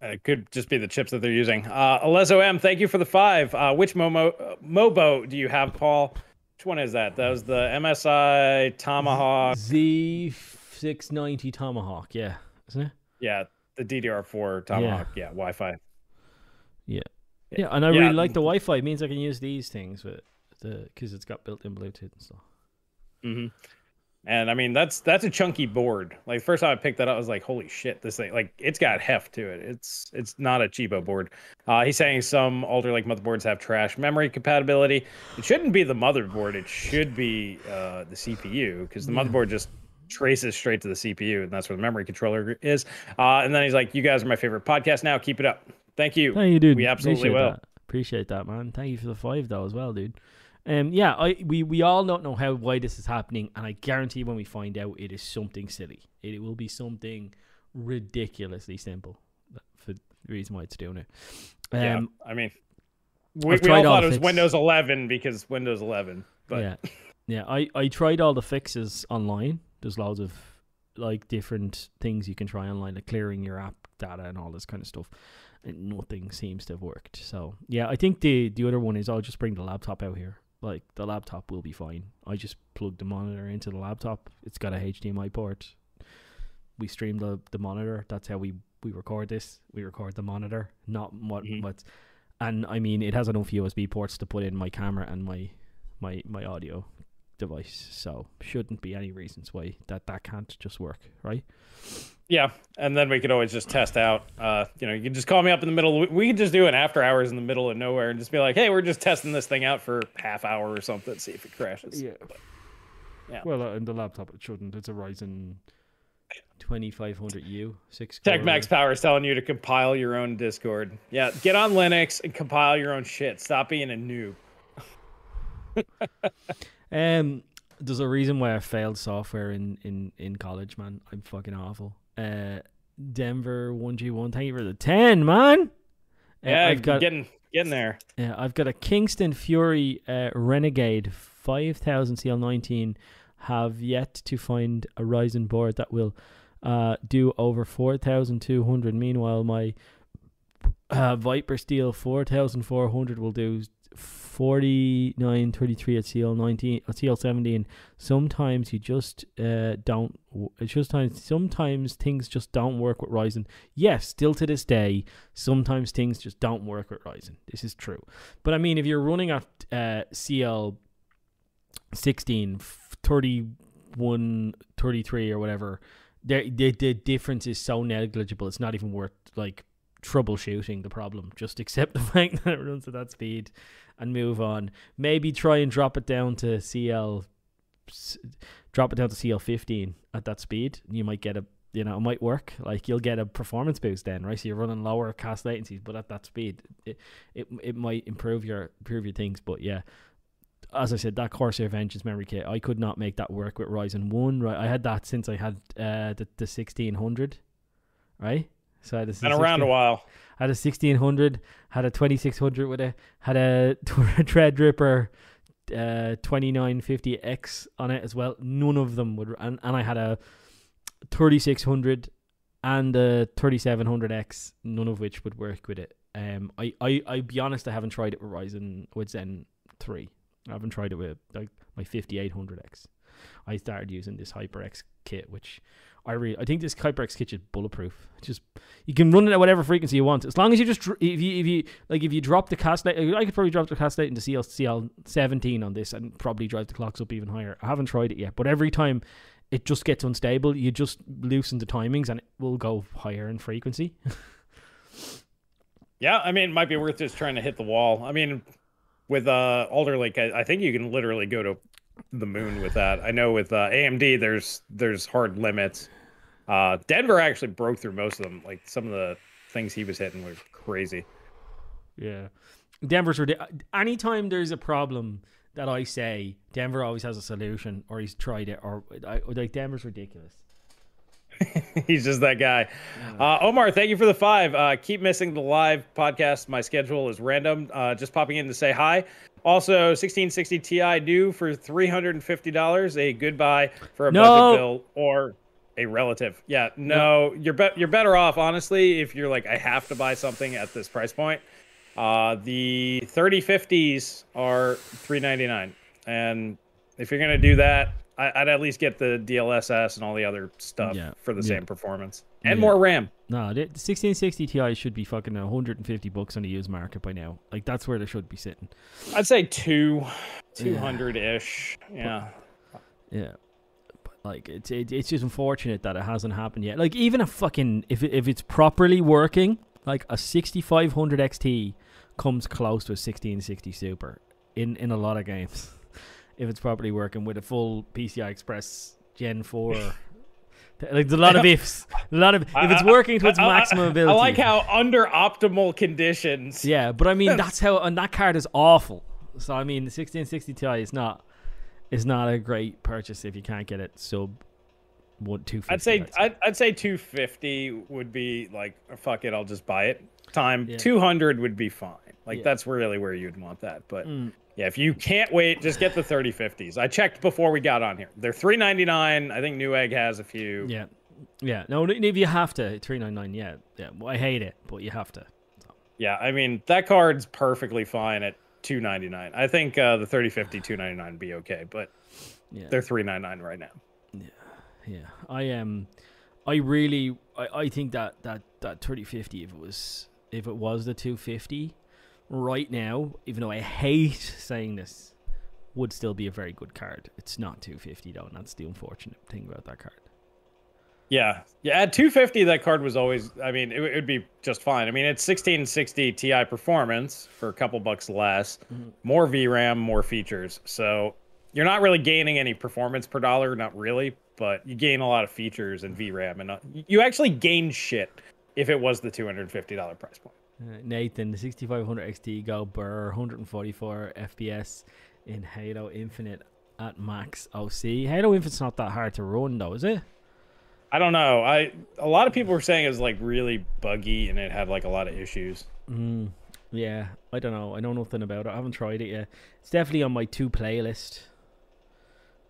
It could just be the chips that they're using. Uh, Alesso M, thank you for the five. Uh, which Momo, uh, MOBO do you have, Paul? Which one is that? That was the M S I Tomahawk. Z six ninety Tomahawk, yeah. Isn't it? Yeah, the D D R four Tomahawk, yeah, yeah Wi-Fi. Yeah. Yeah, and I yeah. really like the Wi-Fi. It means I can use these things with the because it's got built-in Bluetooth and stuff. Mm-hmm. And I mean, that's that's a chunky board. Like, the first time I picked that up, I was like, "Holy shit, this thing! Like, it's got heft to it. It's it's not a cheapo board." Uh, he's saying some Alder Lake motherboards have trash memory compatibility. It shouldn't be the motherboard. It should be uh, the C P U, because the yeah. motherboard just traces straight to the C P U, and that's where the memory controller is. Uh, and then he's like, "You guys are my favorite podcast now. Keep it up." Thank you. No, you do. We absolutely Appreciate will. That. Appreciate that, man. Thank you for the five, though, as well, dude. Um, yeah, I we, we all don't know how why this is happening, and I guarantee when we find out, it is something silly. It, it will be something ridiculously simple for the reason why it's doing it. Um, yeah, I mean, we, we all, all thought it was Windows eleven because Windows eleven. But yeah, yeah. I, I tried all the fixes online. There's loads of like different things you can try online, like clearing your app data and all this kind of stuff. Nothing seems to have worked. So yeah, I think the the other one is I'll just bring the laptop out here. Like, the laptop will be fine. I just plugged the monitor into the laptop. It's got a H D M I port. We stream the, the monitor. That's how we we record this. We record the monitor, not what mm-hmm. what's. And I mean, it has enough U S B ports to put in my camera and my my my audio device. So shouldn't be any reasons why that that can't just work, right? Yeah, and then we could always just test out. Uh, you know, you can just call me up in the middle. We could just do an after hours in the middle of nowhere and just be like, "Hey, we're just testing this thing out for half hour or something, see if it crashes." Yeah. But, yeah. Well, uh, in the laptop, it shouldn't. It's a Ryzen twenty-five hundred U, six. TechMax Power is telling you to compile your own Discord. Yeah, get on Linux and compile your own shit. Stop being a noob. um, there's a reason why I failed software in in in college, man. I'm fucking awful. Uh, Denver one G one, thank you for the ten, man. Uh, yeah, I've got getting getting there. Yeah, I've got a Kingston Fury uh, Renegade five thousand C L nineteen. Have yet to find a Ryzen board that will uh do over four thousand two hundred. Meanwhile, my uh, Viper Steel four thousand four hundred will do forty-nine thirty-three at C L nineteen, at C L seventeen. Sometimes you just uh don't. It's just times. Sometimes things just don't work with Ryzen. Yes, still to this day, sometimes things just don't work with Ryzen. This is true. But I mean, if you're running at uh C L sixteen, thirty-one thirty-three or whatever, the the difference is so negligible. It's not even worth like troubleshooting the problem. Just accept the fact that it runs at that speed and move on. Maybe try and drop it down to C L drop it down to C L fifteen at that speed. You might get a, you know, it might work. Like, you'll get a performance boost then, right? So you're running lower cast latencies, but at that speed it it, it might improve your improve your things. But yeah, as I said, that Corsair Vengeance memory kit, I could not make that work with Ryzen one, right? I had that since I had uh the, the sixteen hundred, right? So I had a been around a while. I had a sixteen hundred, had a twenty-six hundred with it, had a Threadripper uh, twenty-nine fifty X on it as well. None of them would, and, and I had a thirty-six hundred and a thirty-seven hundred X, none of which would work with it. Um, I, I, I'll be honest, I haven't tried it with Ryzen, with Zen three. I haven't tried it with like my fifty-eight hundred X. I started using this HyperX kit, which I really, I think this HyperX kit is bulletproof. It's just, you can run it at whatever frequency you want, as long as you just, if you, if you like, if you drop the cast light, I could probably drop the cast light into C L seventeen on this and probably drive the clocks up even higher. I haven't tried it yet, but every time it just gets unstable, you just loosen the timings and it will go higher in frequency. Yeah, I mean, it might be worth just trying to hit the wall. I mean, with uh, Alder Lake, I, I think you can literally go to the moon with that. I know with uh, A M D, there's there's hard limits. Uh, Denver actually broke through most of them. Like, some of the things he was hitting were crazy. Yeah. Denver's ridiculous. Anytime there's a problem that I say, Denver always has a solution, or he's tried it, or I, like, Denver's ridiculous. He's just that guy. Uh, Omar, thank you for the five. Uh, keep missing the live podcast. My schedule is random. Uh, just popping in to say hi. Also, sixteen sixty Ti new for three hundred fifty dollars. A goodbye for a no. budget bill or a relative. Yeah, no, no. you're be you're better off, honestly, if you're like, I have to buy something at this price point. Uh, the thirty fifties are three ninety-nine, and if you're gonna do that, I'd at least get the D L S S and all the other stuff yeah, for the yeah. same performance and yeah. more RAM. No, the sixteen sixty Ti should be fucking one hundred fifty bucks on the used market by now. Like, that's where they should be sitting. I'd say two, two hundred ish. Yeah. But, yeah. But like, it's it, it's just unfortunate that it hasn't happened yet. Like, even a fucking, if it, if it's properly working, like a sixty-five hundred X T comes close to a sixteen sixty Super in in a lot of games. If it's properly working with a full P C I Express Gen four. Like, there's a lot of ifs. A lot of if it's working to its maximum ability. I like how under optimal conditions. Yeah, but I mean, that's how, and that card is awful. So I mean, the sixteen sixty Ti is not is not a great purchase if you can't get it sub one two fifty. I'd say I'd, I'd say two fifty would be like, fuck it, I'll just buy it. Time yeah. two hundred would be fine. Like yeah. that's really where you'd want that, but. Mm. Yeah, if you can't wait, just get the thirty fifties. I checked before we got on here. They're three ninety-nine. I think Newegg has a few. Yeah, yeah. No, if you have to, three ninety-nine. Yeah, yeah. Well, I hate it, but you have to. So. Yeah, I mean, that card's perfectly fine at two ninety-nine. I think uh, the thirty fifty two ninety-nine would be okay, but yeah. they're three ninety-nine right now. Yeah, yeah. I um, I really, I, I think that that that thirty fifty, if it was, if it was the two fifty. Right now, even though I hate saying this, would still be a very good card. It's not two fifty though, and that's the unfortunate thing about that card. Yeah, yeah. At two fifty, that card was always. I mean, it would be just fine. I mean, it's sixteen sixty Ti performance for a couple bucks less, mm-hmm. more V RAM, more features. So you're not really gaining any performance per dollar, not really, but you gain a lot of features and V RAM, and uh, you actually gain shit if it was the two hundred fifty dollar price point. Uh, Nathan, the sixty-five hundred X T go burr, one forty-four F P S in Halo Infinite at max O C. Halo Infinite's not that hard to run though, is it? I don't know. I a lot of people were saying it was like really buggy and it had like a lot of issues. Mm, yeah, I don't know. I know nothing about it. I haven't tried it yet. It's definitely on my two playlist.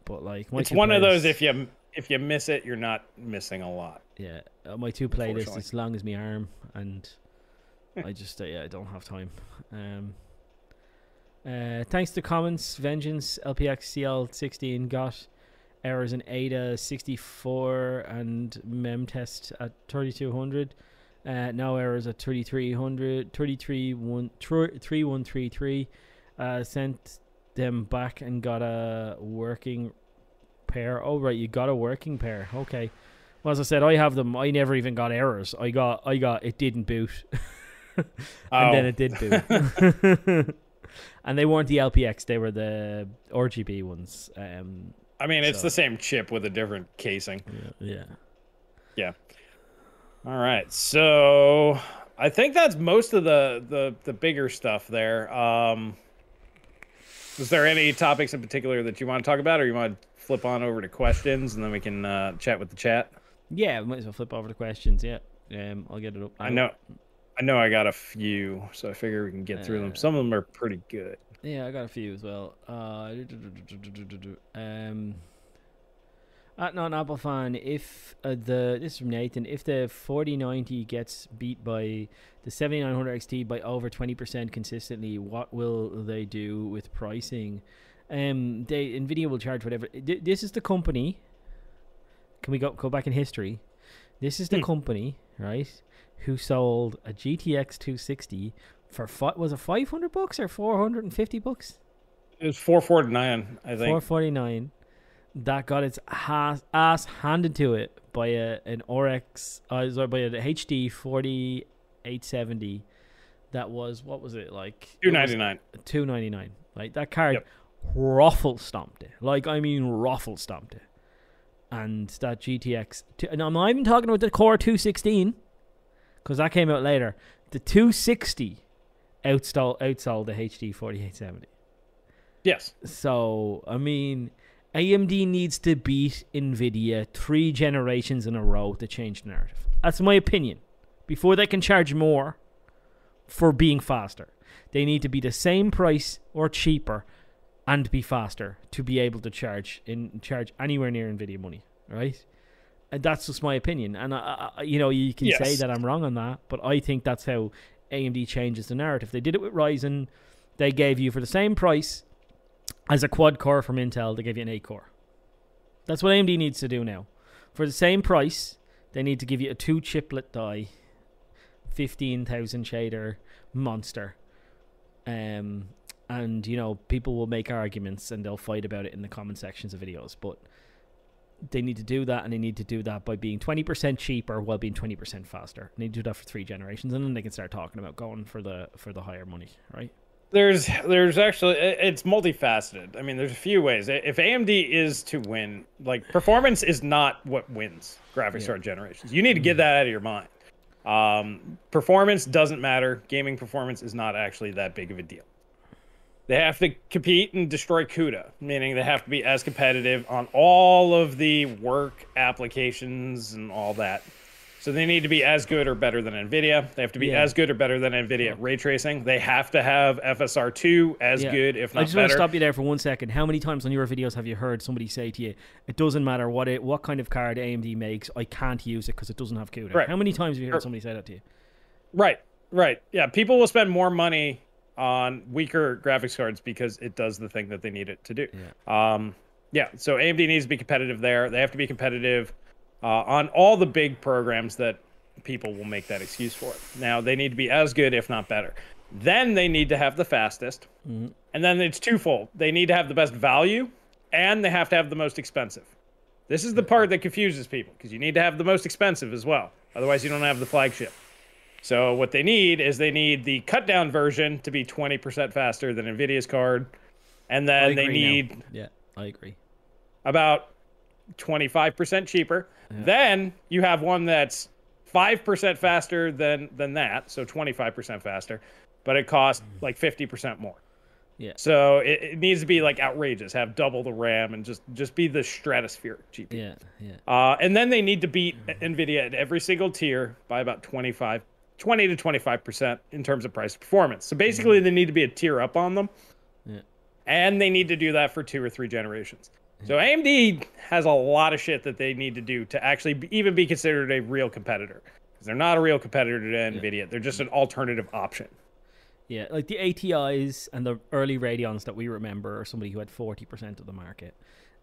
But like, my it's one playlist... of those if you if you miss it, you're not missing a lot. Yeah, on my two playlists, it's long as my arm and. I just, uh, yeah, I don't have time. Um, uh, thanks to comments, Vengeance, L P X, C L sixteen, got errors in A D A sixty-four and mem test at thirty-two hundred. Uh, now errors at thirty-three hundred, thirty-three one thirty-three. Uh, sent them back and got a working pair. Oh, right, you got a working pair. Okay. Well, as I said, I have them. I never even got errors. I got, I got, it didn't boot. And oh. then it did boot. And they weren't the L P X, they were the R G B ones. Um, I mean, it's so. The same chip with a different casing. Yeah. Yeah. yeah. All right. So I think that's most of the, the, the bigger stuff there. Um, is there any topics in particular that you want to talk about, or you want to flip on over to questions and then we can uh, chat with the chat? Yeah, we might as well flip over to questions. Yeah. Um, I'll get it up. I know. I know I got a few, so I figure we can get through uh, them. Some of them are pretty good. Yeah, I got a few as well. Uh, um, At non-Apple fan, if uh, the this is from Nathan, if the forty ninety gets beat by the seventy-nine hundred X T by over twenty percent consistently, what will they do with pricing? Um, they NVIDIA will charge whatever. D this is the company. Can we go go back in history? This is the hmm. company, right? Who sold a G T X two sixty for was it five hundred bucks or four hundred fifty bucks? It was four forty-nine, I think. four forty-nine. That got its ass, ass handed to it by a an R X, uh, sorry, by an H D forty-eight seventy. That was what was it like? two ninety-nine. two ninety-nine. Like that card, yep. Ruffle stomped it. Like I mean, ruffle stomped it. And that G T X, and I'm not even talking about the Core two sixteen, because that came out later. The two sixty outsold outsold the H D forty-eight seventy. Yes. So I mean. A M D needs to beat NVIDIA three generations in a row to change the narrative. That's my opinion. Before they can charge more for being faster, they need to be the same price or cheaper and be faster to be able to charge in charge anywhere near NVIDIA money, right? And that's just my opinion. And, I, I, you know, you can yes. say that I'm wrong on that, but I think that's how A M D changes the narrative. They did it with Ryzen. They gave you for the same price as a quad core from Intel, they give you an eight core. That's what A M D needs to do now. For the same price, they need to give you a two chiplet die, fifteen thousand shader monster. Um, and, you know, people will make arguments and they'll fight about it in the comment sections of videos. But they need to do that, and they need to do that by being twenty percent cheaper while being twenty percent faster. They need to do that for three generations, and then they can start talking about going for the for the higher money, right? There's, there's actually, it's multifaceted. I mean, there's a few ways. If A M D is to win, like performance is not what wins graphics card yeah. generations. You need to get that out of your mind. Um, performance doesn't matter. Gaming performance is not actually that big of a deal. They have to compete and destroy CUDA, meaning they have to be as competitive on all of the work applications and all that. So they need to be as good or better than NVIDIA. They have to be yeah. as good or better than NVIDIA at ray tracing. They have to have F S R two as yeah. good, if not better. I just better. want to stop you there for one second. How many times on your videos have you heard somebody say to you, it doesn't matter what it, what kind of card A M D makes, I can't use it because it doesn't have CUDA? Right. How many times have you heard somebody say that to you? Right, right. Yeah, people will spend more money on weaker graphics cards because it does the thing that they need it to do. Yeah, um, yeah. So A M D needs to be competitive there. They have to be competitive Uh, on all the big programs that people will make that excuse for. Now, they need to be as good, if not better. Then they need to have the fastest. Mm-hmm. And then it's twofold. They need to have the best value, and they have to have the most expensive. This is the part that confuses people, because you need to have the most expensive as well. Otherwise, you don't have the flagship. So what they need is they need the cut-down version to be twenty percent faster than NVIDIA's card. And then they need... Yeah, I agree. About twenty-five percent cheaper. Yeah. Then you have one that's five percent faster than than that, so twenty-five percent faster, but it costs like fifty percent more. Yeah. So it, it needs to be like outrageous, have double the RAM, and just just be the stratospheric G P U. Yeah, yeah. Uh, and then they need to beat NVIDIA at every single tier by about twenty-five, twenty to twenty-five percent in terms of price performance. So basically, mm-hmm. they need to be a tier up on them. Yeah. And they need to do that for two or three generations. So A M D has a lot of shit that they need to do to actually be, even be considered a real competitor. Because they're not a real competitor to NVIDIA. Yeah. They're just an alternative option. Yeah, like the A T Is and the early Radeons that we remember are somebody who had forty percent of the market.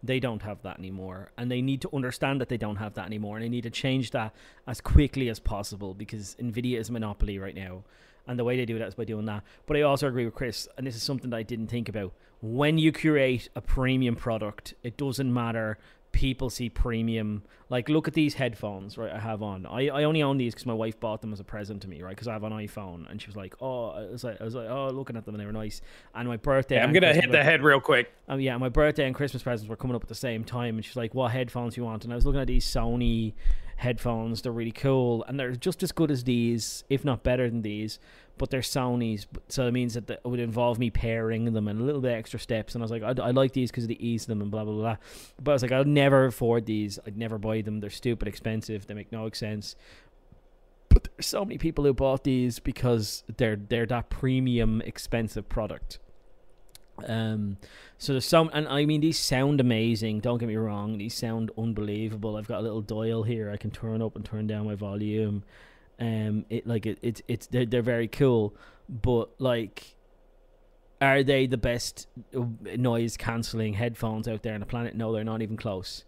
They don't have that anymore. And they need to understand that they don't have that anymore. And they need to change that as quickly as possible, because NVIDIA is a monopoly right now. And the way they do that is by doing that. But I also agree with Chris, and this is something that I didn't think about. When you create a premium product, it doesn't matter. People see premium. Like, look at these headphones, right, I have on. I, I only own these because my wife bought them as a present to me, right, because I have an iPhone. And she was like, oh, I was like, I was like, oh, looking at them, and they were nice. And my birthday... Yeah, I'm going to hit the head real quick. Um, yeah, my birthday and Christmas presents were coming up at the same time. And she's like, what headphones do you want? And I was looking at these Sony... headphones. They're really cool, and they're just as good as these, if not better than these, but they're Sony's, so it means that the, it would involve me pairing them and a little bit extra steps. And I was like, I, I like these because of the ease of them and blah blah blah, but I was like, I'll never afford these, I'd never buy them, they're stupid expensive, they make no sense. But there's so many people who bought these because they're they're that premium expensive product. Um, so there's some, and I mean, these sound amazing, don't get me wrong, these sound unbelievable. I've got a little dial here, I can turn up and turn down my volume. Um, it like it, it it's they're, they're very cool, but like, are they the best noise cancelling headphones out there on the planet? No, they're not even close,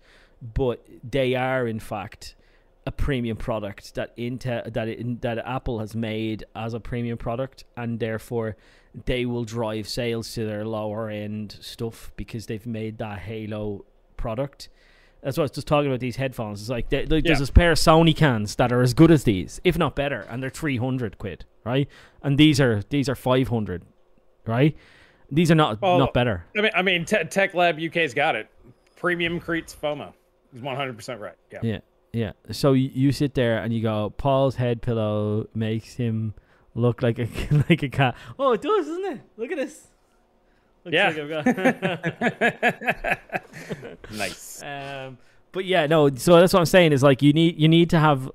but they are in fact a premium product that Intel, that it, that Apple has made as a premium product, and therefore they will drive sales to their lower end stuff because they've made that halo product. That's what I was just talking about, these headphones. It's like, they, they, yeah. there's this pair of Sony cans that are as good as these, if not better, and they're three hundred quid, right? And these are these are five hundred, right? These are not well, not better. I mean, I mean, Te- Tech Lab U K's got it. Premium creates FOMO. It's one hundred percent right. Yeah. Yeah. Yeah. So you sit there and you go, Paul's head pillow makes him look like a like a cat. Oh, it does, doesn't it? Look at this. Looks yeah. Like nice. Um, but yeah, no. So that's what I'm saying is like you need you need to have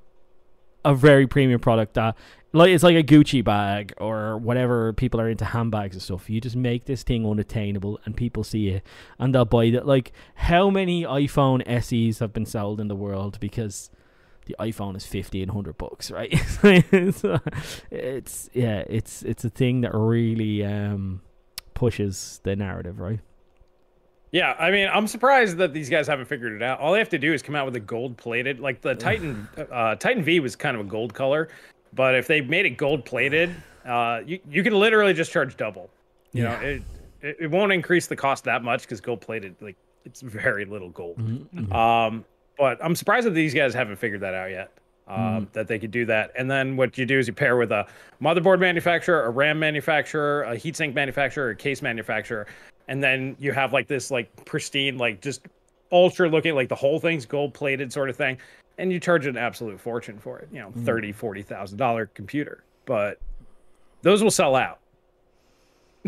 a very premium product that like it's like a Gucci bag or whatever. People are into handbags and stuff. You just make this thing unattainable, and people see it and they'll buy it. Like how many iPhone S Es have been sold in the world because the iPhone is fifty and hundred bucks, right? it's yeah, it's it's a thing that really. Um, pushes the narrative, right? Yeah, I mean, I'm surprised that these guys haven't figured it out. All they have to do is come out with a gold-plated, like the Titan uh, Titan V was kind of a gold color, but if they made it gold-plated, uh, you, you can literally just charge double. You yeah. know, it, it it won't increase the cost that much because gold-plated, like, it's very little gold. Mm-hmm. Um, but I'm surprised that these guys haven't figured that out yet. Um, mm. That they could do that, and then what you do is you pair with a motherboard manufacturer, a RAM manufacturer, a heatsink manufacturer, a case manufacturer, and then you have like this like pristine, like just ultra looking, like the whole thing's gold plated sort of thing, and you charge an absolute fortune for it. You know, mm. thirty, forty thousand dollar computer, but those will sell out.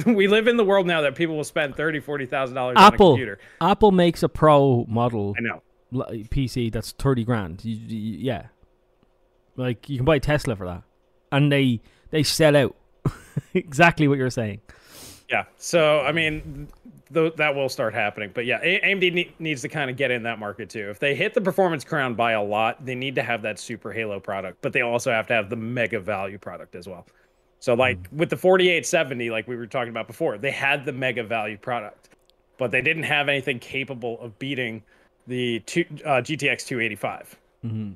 We live in the world now that people will spend thirty, forty thousand dollars on a computer. Apple makes a pro model, I know, P C that's thirty grand. You, you, yeah. Like, you can buy Tesla for that. And they they sell out. Exactly what you're saying. Yeah. So, I mean, th- that will start happening. But, yeah, A M D ne- needs to kind of get in that market, too. If they hit the performance crown by a lot, they need to have that super halo product. But they also have to have the mega value product as well. So, like, mm. with the forty-eight seventy, like we were talking about before, they had the mega value product. But they didn't have anything capable of beating the two, uh, G T X two eighty-five. Mm-hmm.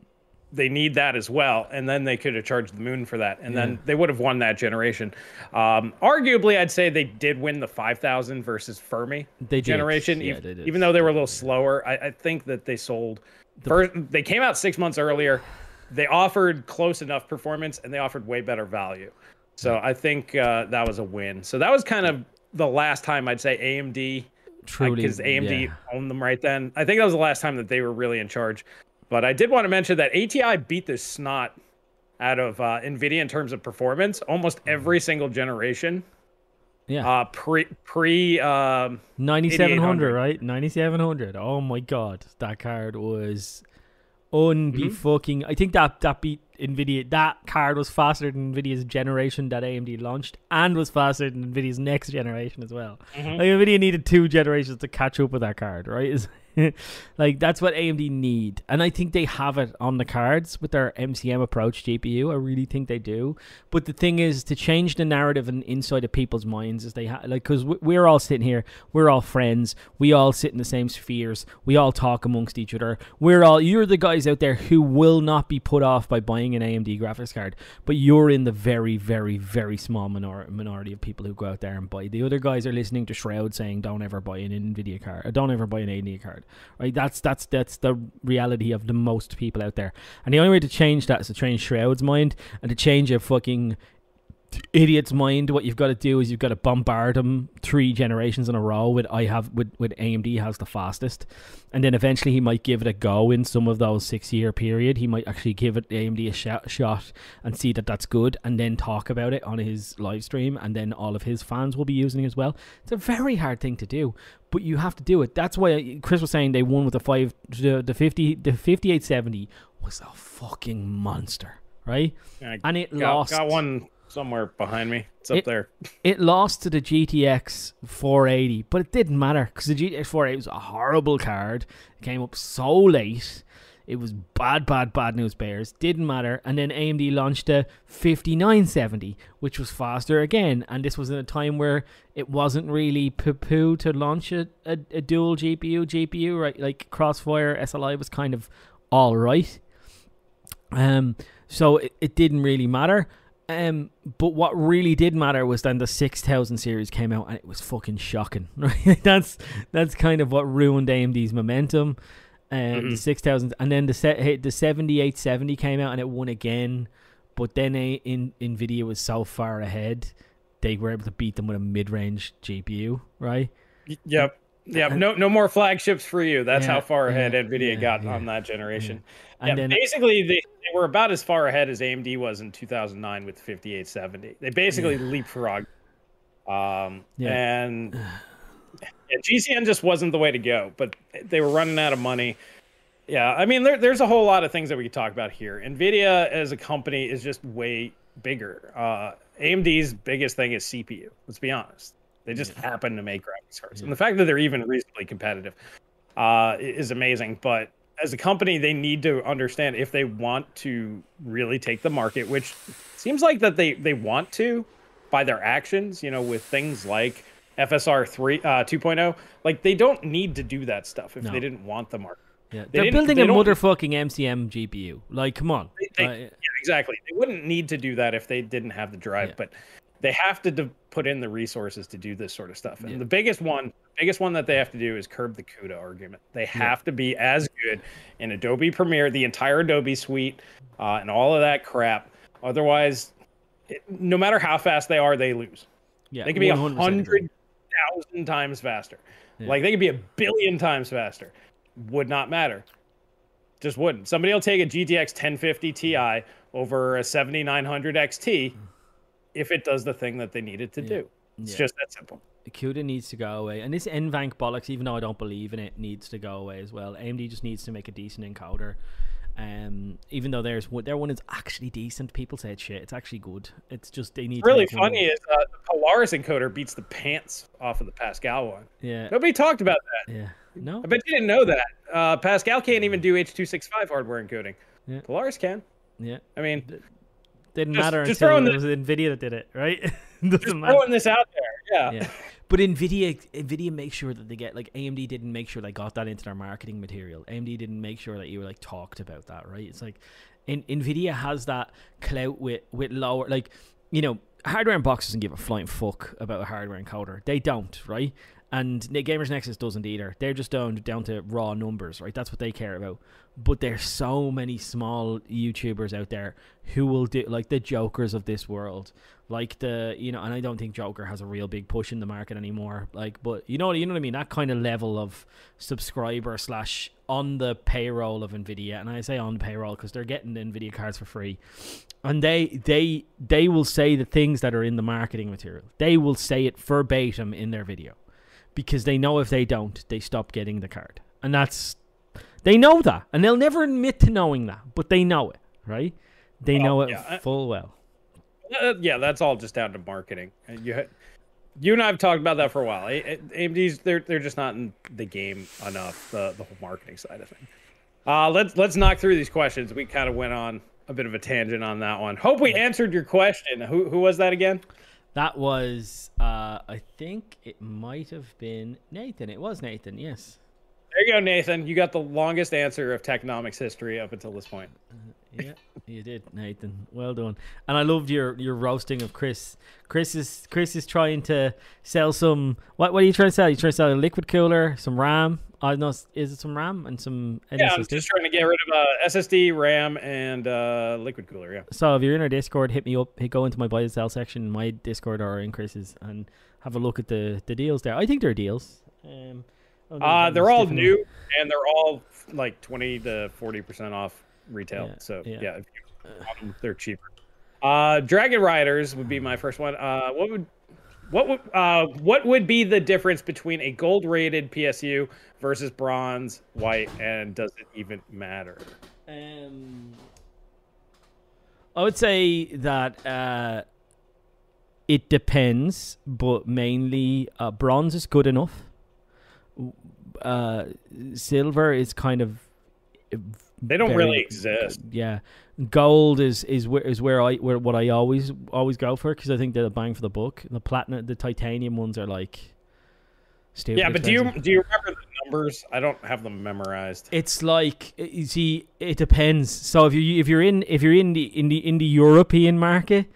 They need that as well, and then they could have charged the moon for that, and yeah. then they would have won that generation. Um, arguably, I'd say they did win the five thousand versus Fermi they generation, yeah, even, they did. even though they were a little slower. I, I think that they sold. The, first, they came out six months earlier. They offered close enough performance, and they offered way better value. So yeah. I think uh, that was a win. So that was kind of the last time I'd say A M D, truly, because A M D yeah. owned them right then. I think that was the last time that they were really in charge. But I did want to mention that A T I beat the snot out of uh, NVIDIA in terms of performance almost every single generation. Yeah. Uh, pre pre um, ninety-seven hundred, right? ninety-seven hundred. Oh my god, that card was unbe-fucking. Mm-hmm. I think that that beat NVIDIA. That card was faster than NVIDIA's generation that A M D launched, and was faster than NVIDIA's next generation as well. Mm-hmm. Like NVIDIA needed two generations to catch up with that card, right? It's, like that's what A M D need, and I think they have it on the cards with their M C M approach G P U. I really think they do. But the thing is, to change the narrative and inside of people's minds is they ha- like because we're all sitting here, we're all friends, we all sit in the same spheres, we all talk amongst each other. We're all you're the guys out there who will not be put off by buying an A M D graphics card, but you're in the very, very, very small minor- minority of people who go out there and buy. The other guys are listening to Shroud saying, "Don't ever buy an NVIDIA card. Or, don't ever buy an A M D card." Right, that's that's that's the reality of the most people out there, and the only way to change that is to change Shroud's mind, and to change a fucking idiot's mind, what you've got to do is you've got to bombard them three generations in a row with I have with, with A M D has the fastest, and then eventually he might give it a go in some of those six year period. He might actually give it A M D a shot, shot and see that that's good, and then talk about it on his live stream, and then all of his fans will be using it as well. It's a very hard thing to do, but you have to do it. That's why Chris was saying they won with the five the, the fifty the fifty-eight seventy was a fucking monster, right? Yeah, and it got, lost. Got one. somewhere behind me. It's up it, there. It lost to the G T X four eighty, but it didn't matter because the G T X four eighty was a horrible card. It came up so late. It was bad, bad, bad news bears. Didn't matter. And then A M D launched a fifty-nine seventy, which was faster again. And this was in a time where it wasn't really poo-poo to launch a, a, a dual G P U, G P U, right? Like Crossfire S L I was kind of all right. Um, so it, it didn't really matter. Um, but what really did matter was then the six thousand series came out, and it was fucking shocking. Right? that's that's kind of what ruined A M D's momentum. Um, mm-hmm. The six thousand, and then the set the seventy-eight seventy came out and it won again, but then a, in NVIDIA was so far ahead they were able to beat them with a mid-range G P U, right? Yep, yep. And, no, no more flagships for you. That's yeah, how far ahead yeah, NVIDIA yeah, got yeah, on that generation. Yeah. And yeah, then basically they, they were about as far ahead as A M D was in two thousand nine with fifty-eight seventy. They basically yeah. leapfrogged, um, yeah. and. Yeah, G C N just wasn't the way to go, but they were running out of money. Yeah, I mean, there, there's a whole lot of things that we could talk about here. NVIDIA as a company is just way bigger. Uh, A M D's biggest thing is C P U. Let's be honest. They just yeah. happen to make graphics cards. Yeah. And the fact that they're even reasonably competitive uh, is amazing. But as a company, they need to understand if they want to really take the market, which seems like that they, they want to by their actions, you know, with things like F S R three, uh, two point oh, like they don't need to do that stuff if no. they didn't want the market. Yeah. They They're building they a motherfucking M C M G P U. Like, come on. They, they, uh, yeah, exactly. They wouldn't need to do that if they didn't have the drive, yeah. but they have to de- put in the resources to do this sort of stuff. And yeah. the biggest one, biggest one that they have to do is curb the CUDA argument. They have yeah. to be as good in Adobe Premiere, the entire Adobe suite, uh, and all of that crap. Otherwise, it, no matter how fast they are, they lose. Yeah, they can be a hundred. thousand times faster. Yeah. Like they could be a billion times faster. Would not matter. Just wouldn't. Somebody will take a G T X ten fifty Ti over a seventy-nine hundred X T if it does the thing that they need it to yeah. do. It's yeah. just that simple. CUDA needs to go away. And this N VANC bollocks, even though I don't believe in it, needs to go away as well. A M D just needs to make a decent encoder. Um, even though there's their one is actually decent, people say it's shit. It's actually good. It's just they need. It's really to funny is uh, the Polaris encoder beats the pants off of the Pascal one. Yeah, nobody talked about that. Yeah, no, I bet you didn't know that. Uh, Pascal can't even do H two sixty-five hardware encoding. Yeah. Polaris can. Yeah, I mean, it didn't just, matter just until it was NVIDIA that did it, right? Doesn't just matter. Throwing this out there, yeah. yeah. But NVIDIA, NVIDIA makes sure that they get, like, A M D didn't make sure they got that into their marketing material. A M D didn't make sure that you were, like, talked about that, right? It's like, in, NVIDIA has that clout with, with lower, like, you know, hardware and box doesn't give a flying fuck about a hardware encoder. They don't, right? And Gamers Nexus doesn't either. They're just down, down to raw numbers, right? That's what they care about. But there's so many small YouTubers out there who will do, like, the Jokers of this world. Like the, you know, and I don't think Joker has a real big push in the market anymore. Like, but you know, you know what I mean? That kind of level of subscriber slash on the payroll of NVIDIA. And I say on the payroll because they're getting the NVIDIA cards for free. And they, they, they will say the things that are in the marketing material. They will say it verbatim in their video because they know if they don't, they stop getting the card. And that's, they know that. And they'll never admit to knowing that, but they know it, right? They well, know it yeah. full well. Uh, yeah, that's all just down to marketing. You, you and I have talked about that for a while. A M D's they're they're just not in the game enough. The the whole marketing side of things. Uh, let's let's knock through these questions. We kind of went on a bit of a tangent on that one. Hope we answered your question. Who who was that again? That was uh, I think it might have been Nathan. It was Nathan. Yes. There you go, Nathan. You got the longest answer of Techonomics history up until this point. Uh, yeah, you did, Nathan. Well done. And I loved your, your roasting of Chris. Chris is Chris is trying to sell some... What What are you trying to sell? Are you trying to sell a liquid cooler, some RAM? I don't know. Is it some RAM and some... Yeah, I'm just trying to get rid of uh, S S D, RAM, and uh, liquid cooler, yeah. So if you're in our Discord, hit me up. Hey, go into my buy and sell section in my Discord or in Chris's and have a look at the, the deals there. I think there are deals. Um... Oh, uh, they're all different. New, and they're all like twenty to forty percent off retail. Yeah, so yeah, yeah if you want them, they're cheaper. Uh, Dragon Riders would be my first one. Uh, what would, what would, uh, what would be the difference between a gold-rated P S U versus bronze, white, and does it even matter? Um, I would say that uh, It depends, but mainly uh, bronze is good enough. Uh, silver is kind of... They don't very, really exist. Yeah, gold is is where is where I where what I always always go for, because I think they're a bang for the buck. The platinum, the titanium ones are like stupid. Yeah, but expensive. do you do you remember the numbers? I don't have them memorized. It's like, you see, it depends. So if you if you're in if you're in the in the in the European market,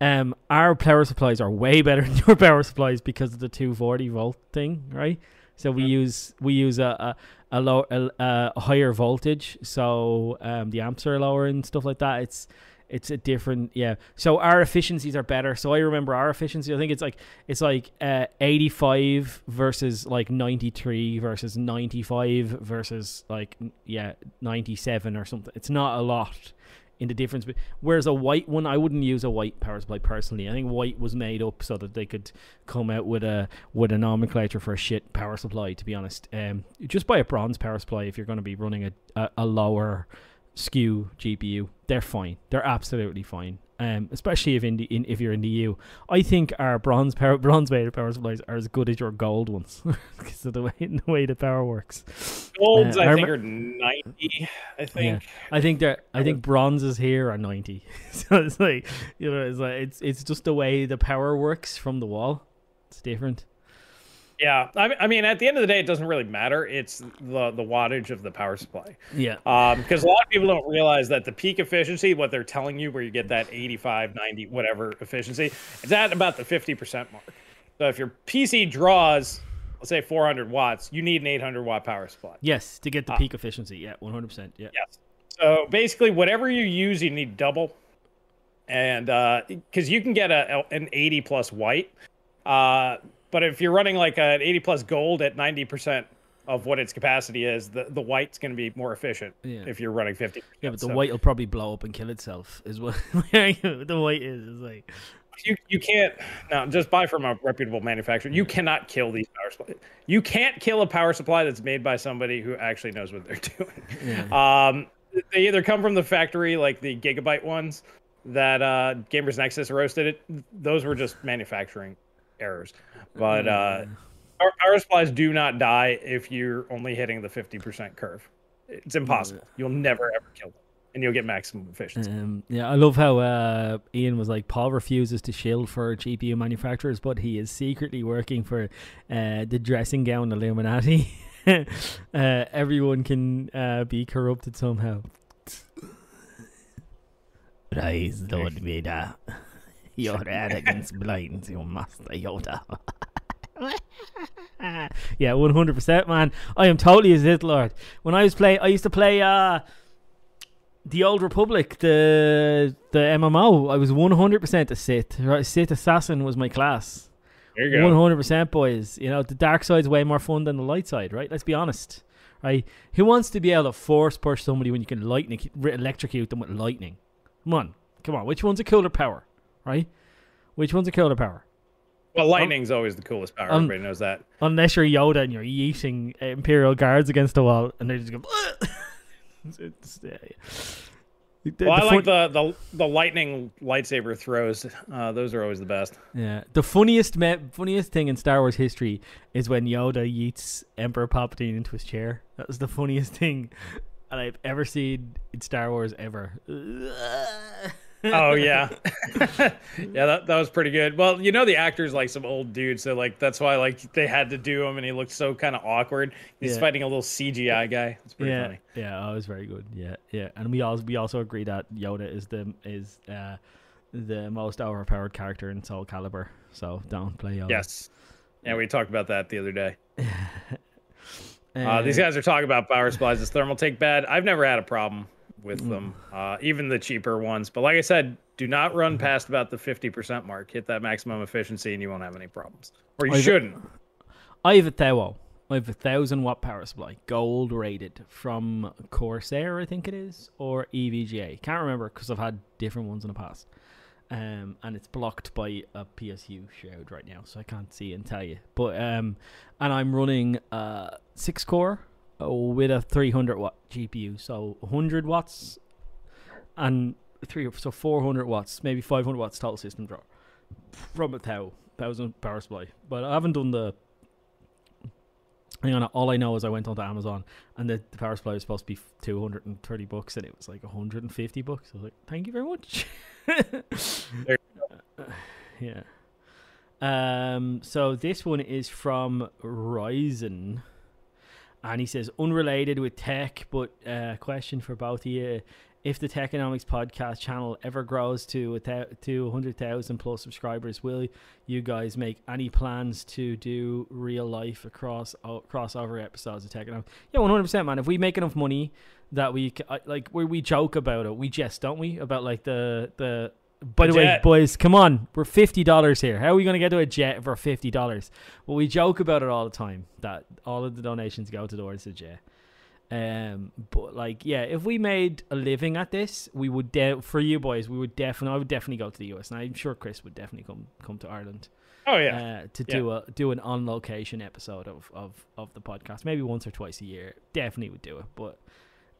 um, our power supplies are way better than your power supplies because of the two forty volt thing, right? So we yeah. use we use a. a A, low, a, a higher voltage, so um, the amps are lower and stuff like that. It's it's a different, yeah. So our efficiencies are better. So I remember our efficiency. I think it's like it's like uh, eighty-five versus like ninety-three versus ninety-five versus like yeah ninety-seven or something. It's not a lot in the difference. Whereas a white one, I wouldn't use a white power supply personally. I think white was made up so that they could come out with a with a nomenclature for a shit power supply, to be honest. Um, just buy a bronze power supply if you're going to be running a, a, a lower S K U G P U. They're fine. They're absolutely fine. Um, especially if in the in, if you're in the E U, I think our bronze power bronze weighted power supplies are as good as your gold ones because of the way the way the power works. Golds, uh, I, I think, are ninety. I think. Yeah. I think they're. I think bronzes here are ninety. So it's like, you know, it's like it's it's just the way the power works from the wall. It's different. Yeah, I mean, at the end of the day, it doesn't really matter. It's the the wattage of the power supply. Yeah. Um, because a lot of people don't realize that the peak efficiency, what they're telling you, where you get that eighty-five, ninety, whatever efficiency, it's at about the fifty percent mark. So if your P C draws, let's say four hundred watts, you need an eight hundred watt power supply. Yes, to get the peak uh, efficiency. Yeah, one hundred percent. Yeah. Yes. So basically, whatever you use, you need double. And uh, because you can get a an eighty plus white. Uh. But if you're running like an eighty plus gold at ninety percent of what its capacity is, the, the white's going to be more efficient yeah. if you're running fifty percent. Yeah, but the so. white will probably blow up and kill itself is what the white is. It's like... You you can't, no, just buy from a reputable manufacturer. You cannot kill these power supplies. You can't kill a power supply that's made by somebody who actually knows what they're doing. Yeah. Um, they either come from the factory, like the Gigabyte ones that uh, Gamers Nexus roasted it. Those were just manufacturing errors, but uh, our power supplies do not die if you're only hitting the fifty percent curve. It's impossible. You'll never ever kill them, and you'll get maximum efficiency. Um, yeah, I love how uh, Ian was like, Paul refuses to shill for G P U manufacturers, but he is secretly working for uh, the dressing gown Illuminati. uh, everyone can uh, be corrupted somehow. Praise Lord Vader. Your arrogance blinds your master Yoda. Yeah, one hundred percent, man. I am totally a Sith Lord. When I was play, I used to play uh, the Old Republic, the the M M O. I was one hundred percent a Sith. Right? Sith assassin was my class. There you go. One hundred percent, boys. You know, the dark side's way more fun than the light side, right? Let's be honest, right? Who wants to be able to force push somebody when you can lightning electrocute them with lightning? Come on, come on. Which one's a cooler power? Right? Which one's a cooler power? Well, lightning's um, always the coolest power. Um, Everybody knows that. Unless you're Yoda and you're yeeting Imperial guards against the wall, and they just go. it's, yeah, yeah. The, well, the I like the, the the lightning lightsaber throws. Uh, those are always the best. Yeah, the funniest me funniest thing in Star Wars history is when Yoda yeets Emperor Palpatine into his chair. That was the funniest thing that I've ever seen in Star Wars ever. Oh yeah. Yeah, that, that was pretty good. Well, you know, the actor's like some old dude, so like that's why like they had to do him, and he looked so kind of awkward. He's yeah. fighting a little C G I guy. It's pretty yeah. funny. Yeah, oh, it was very good. Yeah, yeah. And we also we also agree that Yoda is the is uh the most overpowered character in Soul Calibur. So don't play Yoda. Yes. Yeah, we talked about that the other day. uh, uh, these guys are talking about power supplies. Is thermal take bad? I've never had a problem with them, uh, even the cheaper ones. But like I said, do not run past about the fifty percent mark. Hit that maximum efficiency and you won't have any problems. Or you I've shouldn't. A, I have a T E W O. I have a one thousand watt power supply, gold rated, from Corsair, I think it is, or E V G A. Can't remember because I've had different ones in the past. Um, and it's blocked by a P S U shroud right now, so I can't see and tell you. But um, and I'm running uh, six core, with a three hundred watt G P U, so one hundred watts and three, so four hundred watts, maybe five hundred watts total system draw. from a towel. That was an embarrassment. But I haven't done the... Hang on, all I know is I went onto Amazon and the, the power supply was supposed to be two hundred thirty bucks and it was like one hundred fifty bucks. I was like, thank you very much. There you go. Yeah. Um, so this one is from Ryzen and he says, unrelated with tech, but uh, question for both of you. If the Techonomics podcast channel ever grows to one hundred thousand plus subscribers, will you guys make any plans to do real life across crossover episodes of Techonomics? Yeah, one hundred percent, man. If we make enough money that we like, where we joke about it, we jest, don't we? About like the the. By the way, boys, come on, we're fifty dollars here. How are we gonna get to a jet for fifty dollars? Well, we joke about it all the time that all of the donations go towards the jet. Um, but like, yeah, if we made a living at this, we would, de for you boys, we would definitely, I would definitely go to the U S, and I'm sure Chris would definitely come, come to Ireland. Oh yeah. Uh, to yeah. do a, do an on location episode of, of, of the podcast, maybe once or twice a year. Definitely would do it. But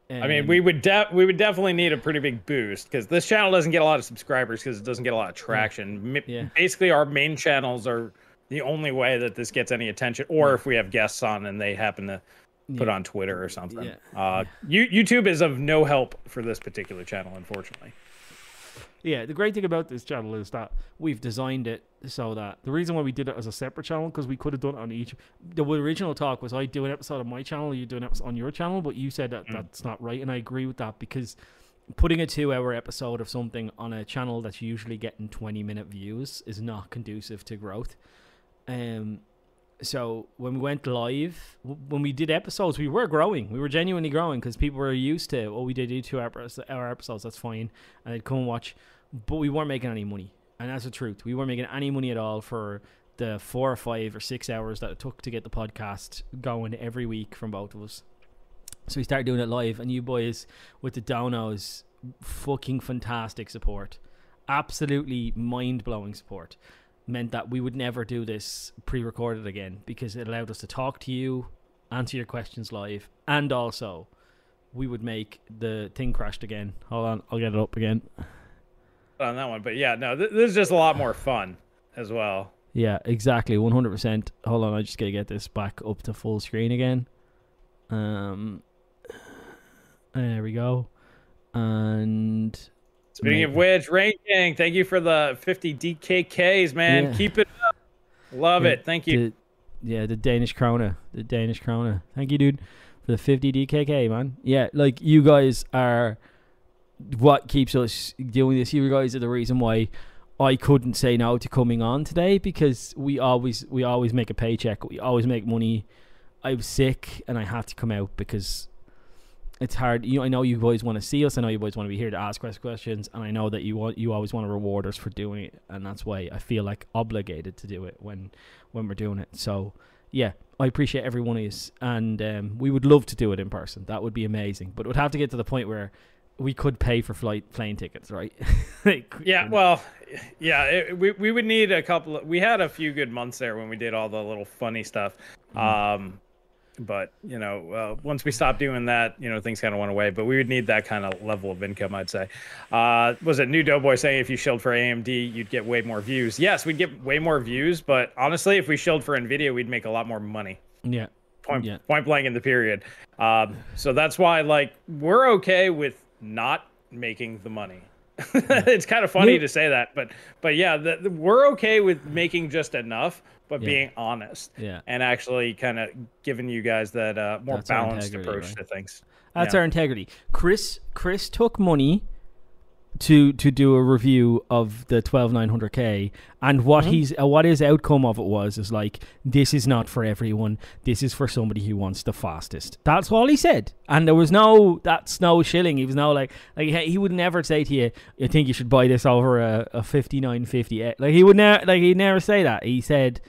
um, I mean, we would, de we would definitely need a pretty big boost because this channel doesn't get a lot of subscribers because it doesn't get a lot of traction. Yeah. Basically our main channels are the only way that this gets any attention, or yeah. if we have guests on and they happen to put yeah. on Twitter or something. Yeah. Uh, yeah. YouTube is of no help for this particular channel, unfortunately. Yeah, the great thing about this channel is that we've designed it so that the reason why we did it as a separate channel, because we could have done it on each. The original talk was I do an episode on my channel, you do an episode on your channel, but you said that mm. that's not right, and I agree with that because putting a two-hour episode of something on a channel that's usually getting twenty-minute views is not conducive to growth. Um. So when we went live, when we did episodes, we were growing. We were genuinely growing because people were used to, oh, we did two-hour episodes, that's fine. And they'd come and watch. But we weren't making any money. And that's the truth. We weren't making any money at all for the four or five or six hours that it took to get the podcast going every week from both of us. So we started doing it live. And you boys with the donos, fucking fantastic support. Absolutely mind-blowing support. Meant that we would never do this pre-recorded again because it allowed us to talk to you, answer your questions live, and also we would make the thing crashed again. Hold on, I'll get it up again on that one. But yeah, no, th this is just a lot more fun as well. Yeah, exactly, one hundred percent. Hold on, I just gotta get this back up to full screen again. Um, there we go. And speaking of which, Rain Gang, thank you for the fifty D K Ks, man. Yeah. Keep it up. Love yeah, it. Thank you. The, yeah, the Danish Krona. The Danish Krona. Thank you, dude, for the fifty D K K, man. Yeah, like, you guys are what keeps us doing this. You guys are the reason why I couldn't say no to coming on today because we always, we always make a paycheck. We always make money. I was sick, and I had to come out because... it's hard. You know, I know you boys want to see us. I know you boys want to be here to ask us questions. And I know that you want, you always want to reward us for doing it. And that's why I feel like obligated to do it when, when we're doing it. So yeah, I appreciate every one of you. And um, we would love to do it in person. That would be amazing. But it would have to get to the point where we could pay for flight plane tickets, right? Like, yeah. Well, yeah, it, we, we would need a couple of, we had a few good months there when we did all the little funny stuff. Mm. Um, But, you know, uh, once we stopped doing that, you know, things kind of went away. But we would need that kind of level of income, I'd say. Uh, was it New Doughboy saying if you shilled for A M D, you'd get way more views? Yes, we'd get way more views. But honestly, if we shilled for NVIDIA, we'd make a lot more money. Yeah. Point, yeah. point blank in the period. Um, so that's why, like, we're okay with not making the money. It's kind of funny yeah. to say that. But, but yeah, the, the, we're okay with making just enough. But yeah. being honest yeah. and actually kind of giving you guys that uh, more that's balanced approach right? to things. That's yeah. our integrity. Chris Chris took money to to do a review of the twelve nine hundred K, and what mm-hmm. he's uh, what his outcome of it was is like, this is not for everyone. This is for somebody who wants the fastest. That's all he said, and there was no that's no shilling. He was no like like he would never say to you, I think you should buy this over a, a fifty-nine fifty. Like he would never like he'd never say that. He said,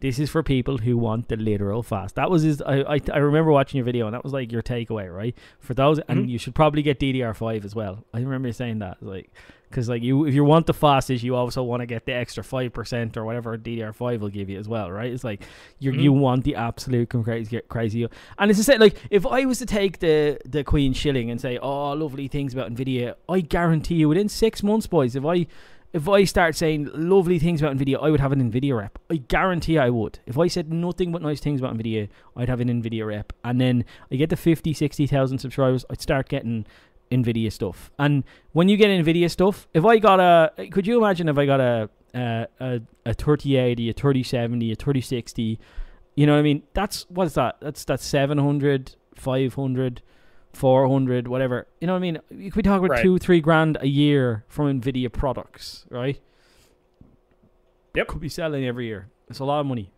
this is for people who want the literal fast. That was his. I, I I remember watching your video, and that was like your takeaway, right? For those, mm-hmm. and you should probably get D D R five as well. I remember you saying that, like, because like you, if you want the fastest, you also want to get the extra five percent or whatever D D R five will give you as well, right? It's like you mm-hmm. you want the absolute crazy crazy. And it's the same. Like if I was to take the the Queen shilling and say, oh, lovely things about NVIDIA, I guarantee you within six months, boys, if I If I start saying lovely things about NVIDIA, I would have an NVIDIA rep. I guarantee I would. If I said nothing but nice things about NVIDIA, I'd have an NVIDIA rep. And then I get the fifty, sixty thousand subscribers, I'd start getting NVIDIA stuff. And when you get NVIDIA stuff, if I got a... Could you imagine if I got a, a, a, a thirty eighty, a thirty seventy, a thirty sixty? You know what I mean? That's... What is that? That's, that's seven hundred, five hundred, four hundred, whatever. You know what I mean? You could be talking about right. two, three grand a year from NVIDIA products, right? Yep. Could be selling every year. It's a lot of money.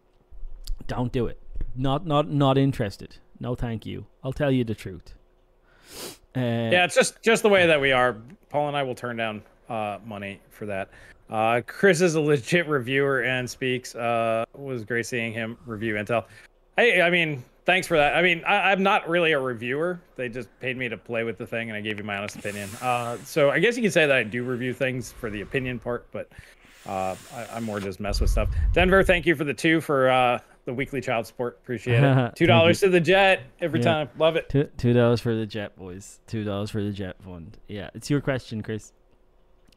Don't do it. Not not not interested. No thank you. I'll tell you the truth. Uh, yeah, it's just, just the way that we are. Paul and I will turn down uh, money for that. Uh, Chris is a legit reviewer and speaks. Uh, it was great seeing him review Intel. I, I mean... Thanks for that. I mean, I, I'm not really a reviewer. They just paid me to play with the thing, and I gave you my honest opinion. Uh, so I guess you could say that I do review things for the opinion part, but uh, I, I'm more just mess with stuff. Denver, thank you for the two for uh, the weekly child support. Appreciate it. two dollars to the Jet every yeah. time. Love it. Two, two dollars for the Jet, boys. two dollars for the Jet fund. Yeah, it's your question, Chris.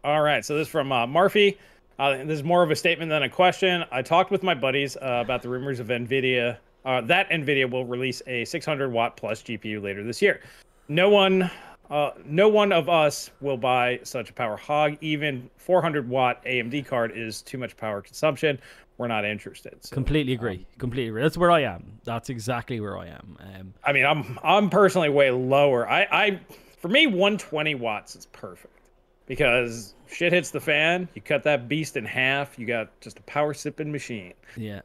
All right, so this is from uh, Murphy. Uh, this is more of a statement than a question. I talked with my buddies uh, about the rumors of NVIDIA... Uh, that NVIDIA will release a six hundred watt plus G P U later this year. No one, uh, no one of us will buy such a power hog. Even four hundred watt A M D card is too much power consumption. We're not interested. So, completely agree. Um, completely agree. That's where I am. That's exactly where I am. Um, I mean, I'm I'm personally way lower. I, I for me, one hundred twenty watts is perfect because shit hits the fan. You cut that beast in half. You got just a power sipping machine. Yeah.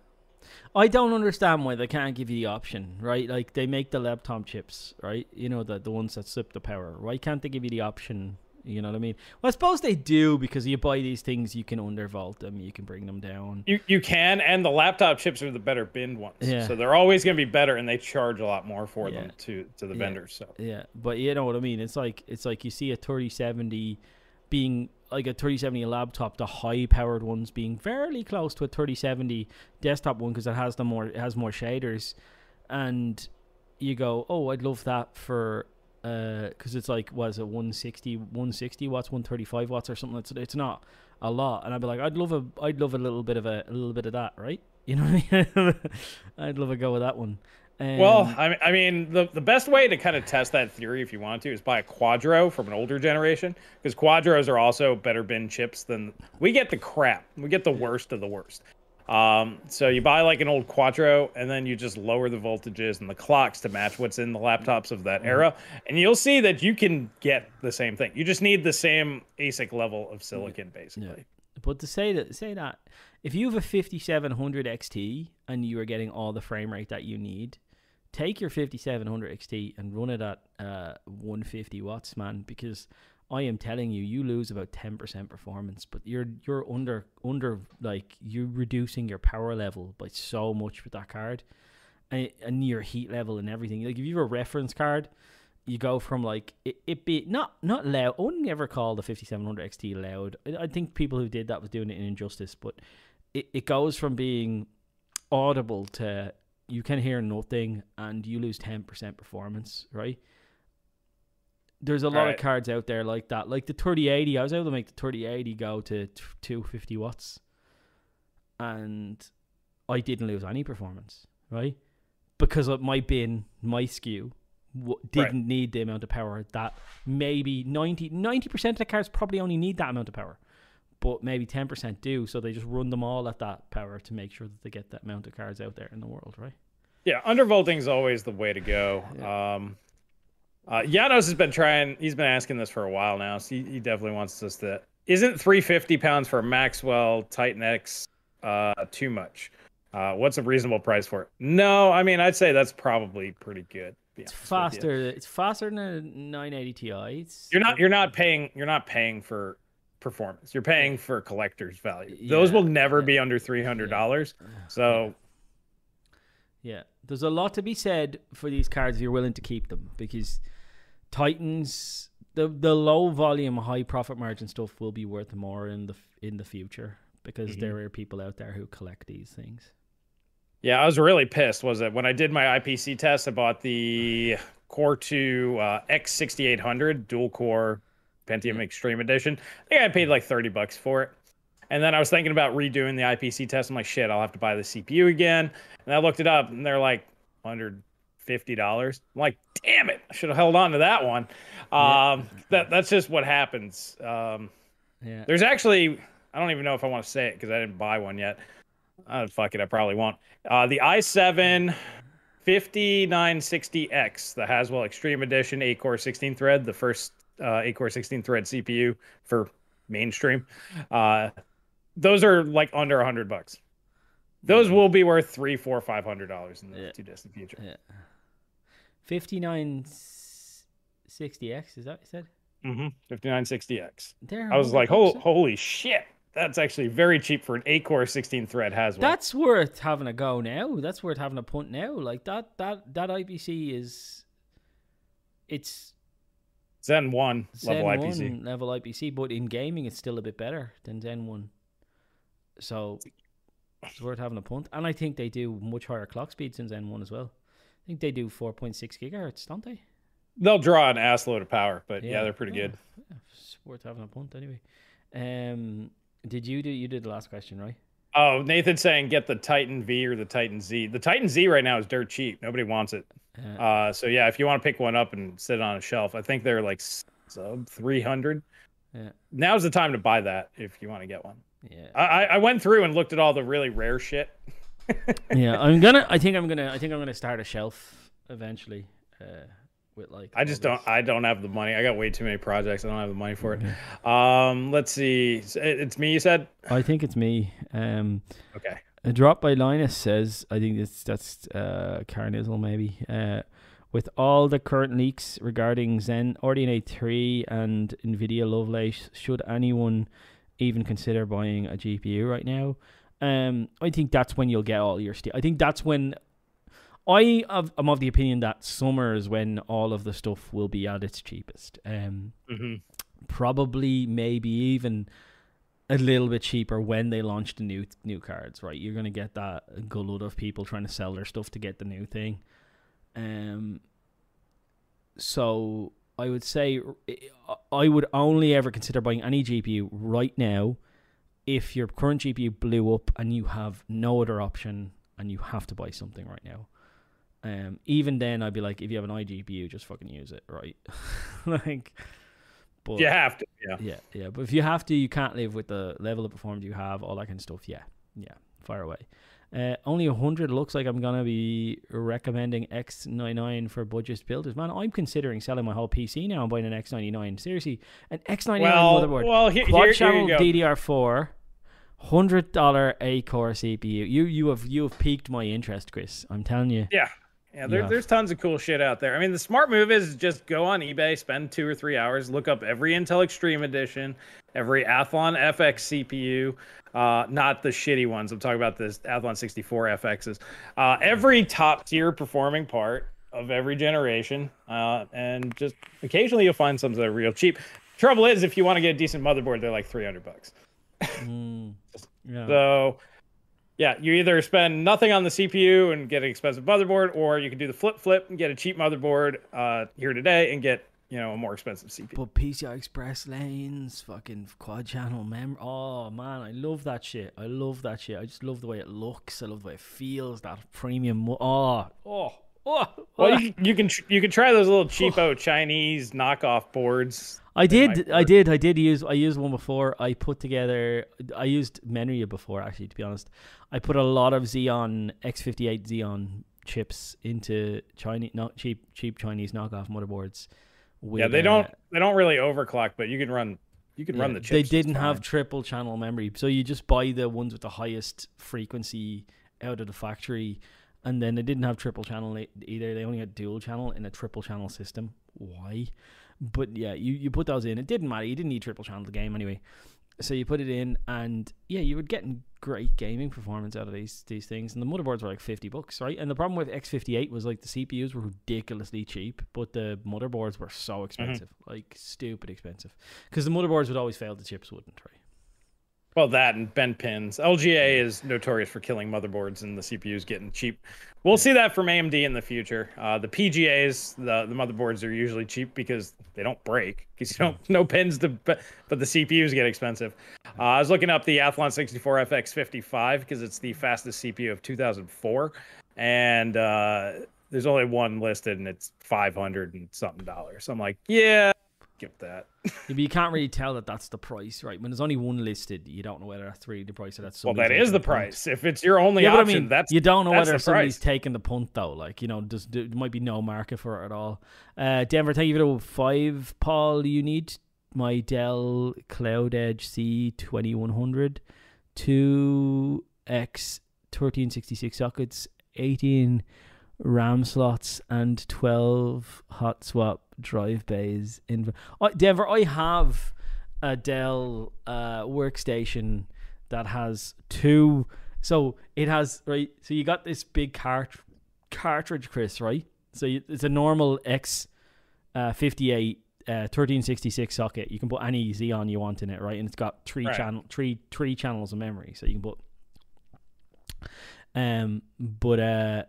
I don't understand why they can't give you the option, right? Like, they make the laptop chips, right? You know, the, the ones that slip the power. Why can't they give you the option? You know what I mean? Well, I suppose they do, because you buy these things, you can undervolt them, you can bring them down. You you can, and the laptop chips are the better binned ones. Yeah. So they're always going to be better, and they charge a lot more for yeah. them to, to the yeah. vendors. So. Yeah, but you know what I mean? It's like, it's like you see a thirty seventy being... like a thirty seventy laptop, the high powered ones being fairly close to a thirty seventy desktop one, because it has the more, it has more shaders, and you go, oh, I'd love that for uh because it's like, was it one sixty watts, one thirty-five watts or something? It's, it's not a lot, and I'd be like, I'd love a I'd love a little bit of a, a little bit of that, right? You know what I mean? I'd love a go with that one. Um, well, I mean, the, the best way to kind of test that theory, if you want to, is buy a Quadro from an older generation, because Quadros are also better bin chips than... We get the crap. We get the worst of the worst. Um, so you buy like an old Quadro, and then you just lower the voltages and the clocks to match what's in the laptops of that era, and you'll see that you can get the same thing. You just need the same ASIC level of silicon, basically. Yeah. But to say that, say that, if you have a fifty-seven hundred X T and you are getting all the frame rate that you need, take your fifty-seven hundred X T and run it at uh, one hundred fifty watts, man, because I am telling you, you lose about ten percent performance, but you're you're under, under like, you're reducing your power level by so much with that card, and, and your heat level and everything. Like, if you have a reference card, you go from, like, it, it be not, not loud. I wouldn't ever call the fifty-seven hundred X T loud. I, I think people who did that was doing it in injustice, but it, it goes from being audible to... you can hear nothing, and you lose ten percent performance, right? There's a lot right. of cards out there like that. Like the thirty eighty, I was able to make the thirty eighty go to two hundred fifty watts, and I didn't lose any performance, right? Because of my bin, my S K U, w didn't right. need the amount of power that maybe ninety percent of the cards probably only need that amount of power, but maybe ten percent do, so they just run them all at that power to make sure that they get that amount of cards out there in the world, right? Yeah, undervolting is always the way to go. Yeah. Um, uh, Janos has been trying, he's been asking this for a while now, so he, he definitely wants us to... Isn't three hundred fifty pounds for a Maxwell Titan X uh, too much? Uh, what's a reasonable price for it? No, I mean, I'd say that's probably pretty good. It's faster, it's faster than a nine eighty T I. It's... You're not, you're not paying, you're not paying for... performance. You're paying for collector's value. Yeah, those will never yeah. be under three hundred dollars. Yeah. So yeah, there's a lot to be said for these cards if you're willing to keep them, because Titans, the the low volume, high profit margin stuff will be worth more in the in the future, because mm-hmm. there are people out there who collect these things. Yeah, I was really pissed, was that when I did my I P C test, I bought the Core two uh, X sixty-eight hundred dual core Pentium Extreme Edition. I think I paid like thirty bucks for it. And then I was thinking about redoing the I P C test. I'm like, shit, I'll have to buy the C P U again. And I looked it up, and they're like one hundred fifty dollars. I'm like, damn it, I should have held on to that one. Um, yeah. that That's just what happens. Um, yeah. There's actually, I don't even know if I want to say it because I didn't buy one yet. Uh, fuck it, I probably won't. Uh, the i seven fifty-nine sixty X, the Haswell Extreme Edition eight core sixteen thread, the first uh, eight core sixteen thread C P U for mainstream. Uh, those are like under one hundred bucks. Those mm-hmm. will be worth three, four, five hundred dollars in the yeah. too distant future. Yeah. fifty-nine sixty X, is that what you said? Mm-hmm. fifty-nine sixty X. There I was like, ho- holy shit. That's actually very cheap for an eight core sixteen thread Haswell. That's worth having a go now. That's worth having a punt now. Like that that that I P C is it's Zen one level I P C. Zen one level I P C, but in gaming it's still a bit better than Zen one. So it's worth having a punt. And I think they do much higher clock speeds than Zen one as well. I think they do four point six gigahertz, don't they? They'll draw an ass load of power, but yeah, yeah they're pretty yeah. good. It's worth having a punt anyway. Um Did you do? You did the last question, right? Oh, Nathan's saying get the Titan V or the Titan Z. The Titan Z right now is dirt cheap. Nobody wants it. Uh, uh, so yeah, if you want to pick one up and sit on a shelf, I think they're like sub three hundred. Yeah. Now's the time to buy that if you want to get one. Yeah. I, I went through and looked at all the really rare shit. yeah, I'm gonna. I think I'm gonna. I think I'm gonna start a shelf eventually. Uh, with like. I just don't. This. I don't have the money. I got way too many projects. I don't have the money for it. Um, let's see. It's me. You said. I think it's me. Um. Okay. A drop by Linus says, I think it's, that's uh, Carnizzle maybe, uh, with all the current leaks regarding Zen, Ordinate three and NVIDIA Lovelace, should anyone even consider buying a G P U right now? Um, I think that's when you'll get all your stuff. I think that's when, I have, I'm of the opinion that summer is when all of the stuff will be at its cheapest. Um, mm-hmm. Probably maybe even a little bit cheaper when they launch the new new cards, right? You're going to get that glut of people trying to sell their stuff to get the new thing. Um. So I would say I would only ever consider buying any G P U right now if your current G P U blew up and you have no other option and you have to buy something right now. Um. Even then, I'd be like, if you have an iGPU, just fucking use it, right? like... But, you have to, yeah. Yeah, yeah. But if you have to, you can't live with the level of performance you have, all that kind of stuff. Yeah, yeah. Fire away. Uh, only one hundred looks like I'm going to be recommending X ninety-nine for budget builders. Man, I'm considering selling my whole P C now and buying an X ninety-nine. Seriously, an X ninety-nine well, motherboard. Well, here, Quad here, channel here you go. D D R four, one hundred dollars A-core C P U. You, you, have, you have piqued my interest, Chris. I'm telling you. Yeah. Yeah, there, yeah, there's tons of cool shit out there. I mean, the smart move is just go on eBay, spend two or three hours, look up every Intel Extreme Edition, every Athlon F X C P U, uh, not the shitty ones. I'm talking about this Athlon sixty-four F Xs. Uh, every top-tier performing part of every generation, uh, and just occasionally you'll find some that are real cheap. Trouble is, if you want to get a decent motherboard, they're like three hundred bucks. mm, yeah. So... yeah, you either spend nothing on the C P U and get an expensive motherboard, or you can do the flip flip and get a cheap motherboard uh, here today and get, you know, a more expensive C P U. But P C I Express lanes, fucking quad channel memory. Oh, man, I love that shit. I love that shit. I just love the way it looks. I love the way it feels, that premium. Mo- oh, oh, oh. Well, you, you, can tr- you can try those little cheapo Chinese knockoff boards. I did, I did, I did use, I used one before. I put together, I used Menria before, actually, to be honest. I put a lot of Xeon, X fifty-eight Xeon chips into Chinese, not cheap, cheap Chinese knockoff motherboards. With, yeah, they don't, uh, they don't really overclock, but you can run, you can yeah, run the chips. They didn't have triple channel memory. So you just buy the ones with the highest frequency out of the factory. And then they didn't have triple channel either. They only had dual channel in a triple channel system. Why? But yeah, you, you put those in. It didn't matter. You didn't need triple channel to game anyway. So you put it in, and yeah, you were getting great gaming performance out of these these things. And the motherboards were like fifty bucks, right? And the problem with X fifty-eight was like the C P Us were ridiculously cheap, but the motherboards were so expensive, mm-hmm. like stupid expensive. Because the motherboards would always fail, the chips wouldn't, right? Well, that and bent pins. L G A is notorious for killing motherboards and the C P Us getting cheap. We'll yeah. see that from A M D in the future. Uh, the P G As, the, the motherboards are usually cheap because they don't break because you don't no pins to, but the C P Us get expensive. Uh, I was looking up the Athlon sixty-four F X fifty-five because it's the fastest C P U of two thousand four, and uh, there's only one listed, and it's five hundred and something dollars. So I'm like, yeah, skip that. Yeah, but you can't really tell that that's the price, right? When there's only one listed, you don't know whether that's really the price or that's somebody's. Well, that is the price. If it's your only yeah, option, I mean, that's you don't know whether somebody's price. taking the punt though. Like, you know, just there might be no market for it at all. Uh, Denver, thank you for the five. Paul, you need my Dell Cloud Edge C twenty-one hundred, two X thirteen sixty-six sockets, eighteen RAM slots, and twelve hot swap drive bays. In Denver, I have a Dell uh, workstation that has two. So it has, right, so you got this big cart cartridge, Chris, right? So you, it's a normal X uh, fifty-eight. Uh, thirteen sixty-six socket. You can put any Xeon you want in it, right? And it's got three right. channel, three three channels of memory, so you can put. Um, but uh,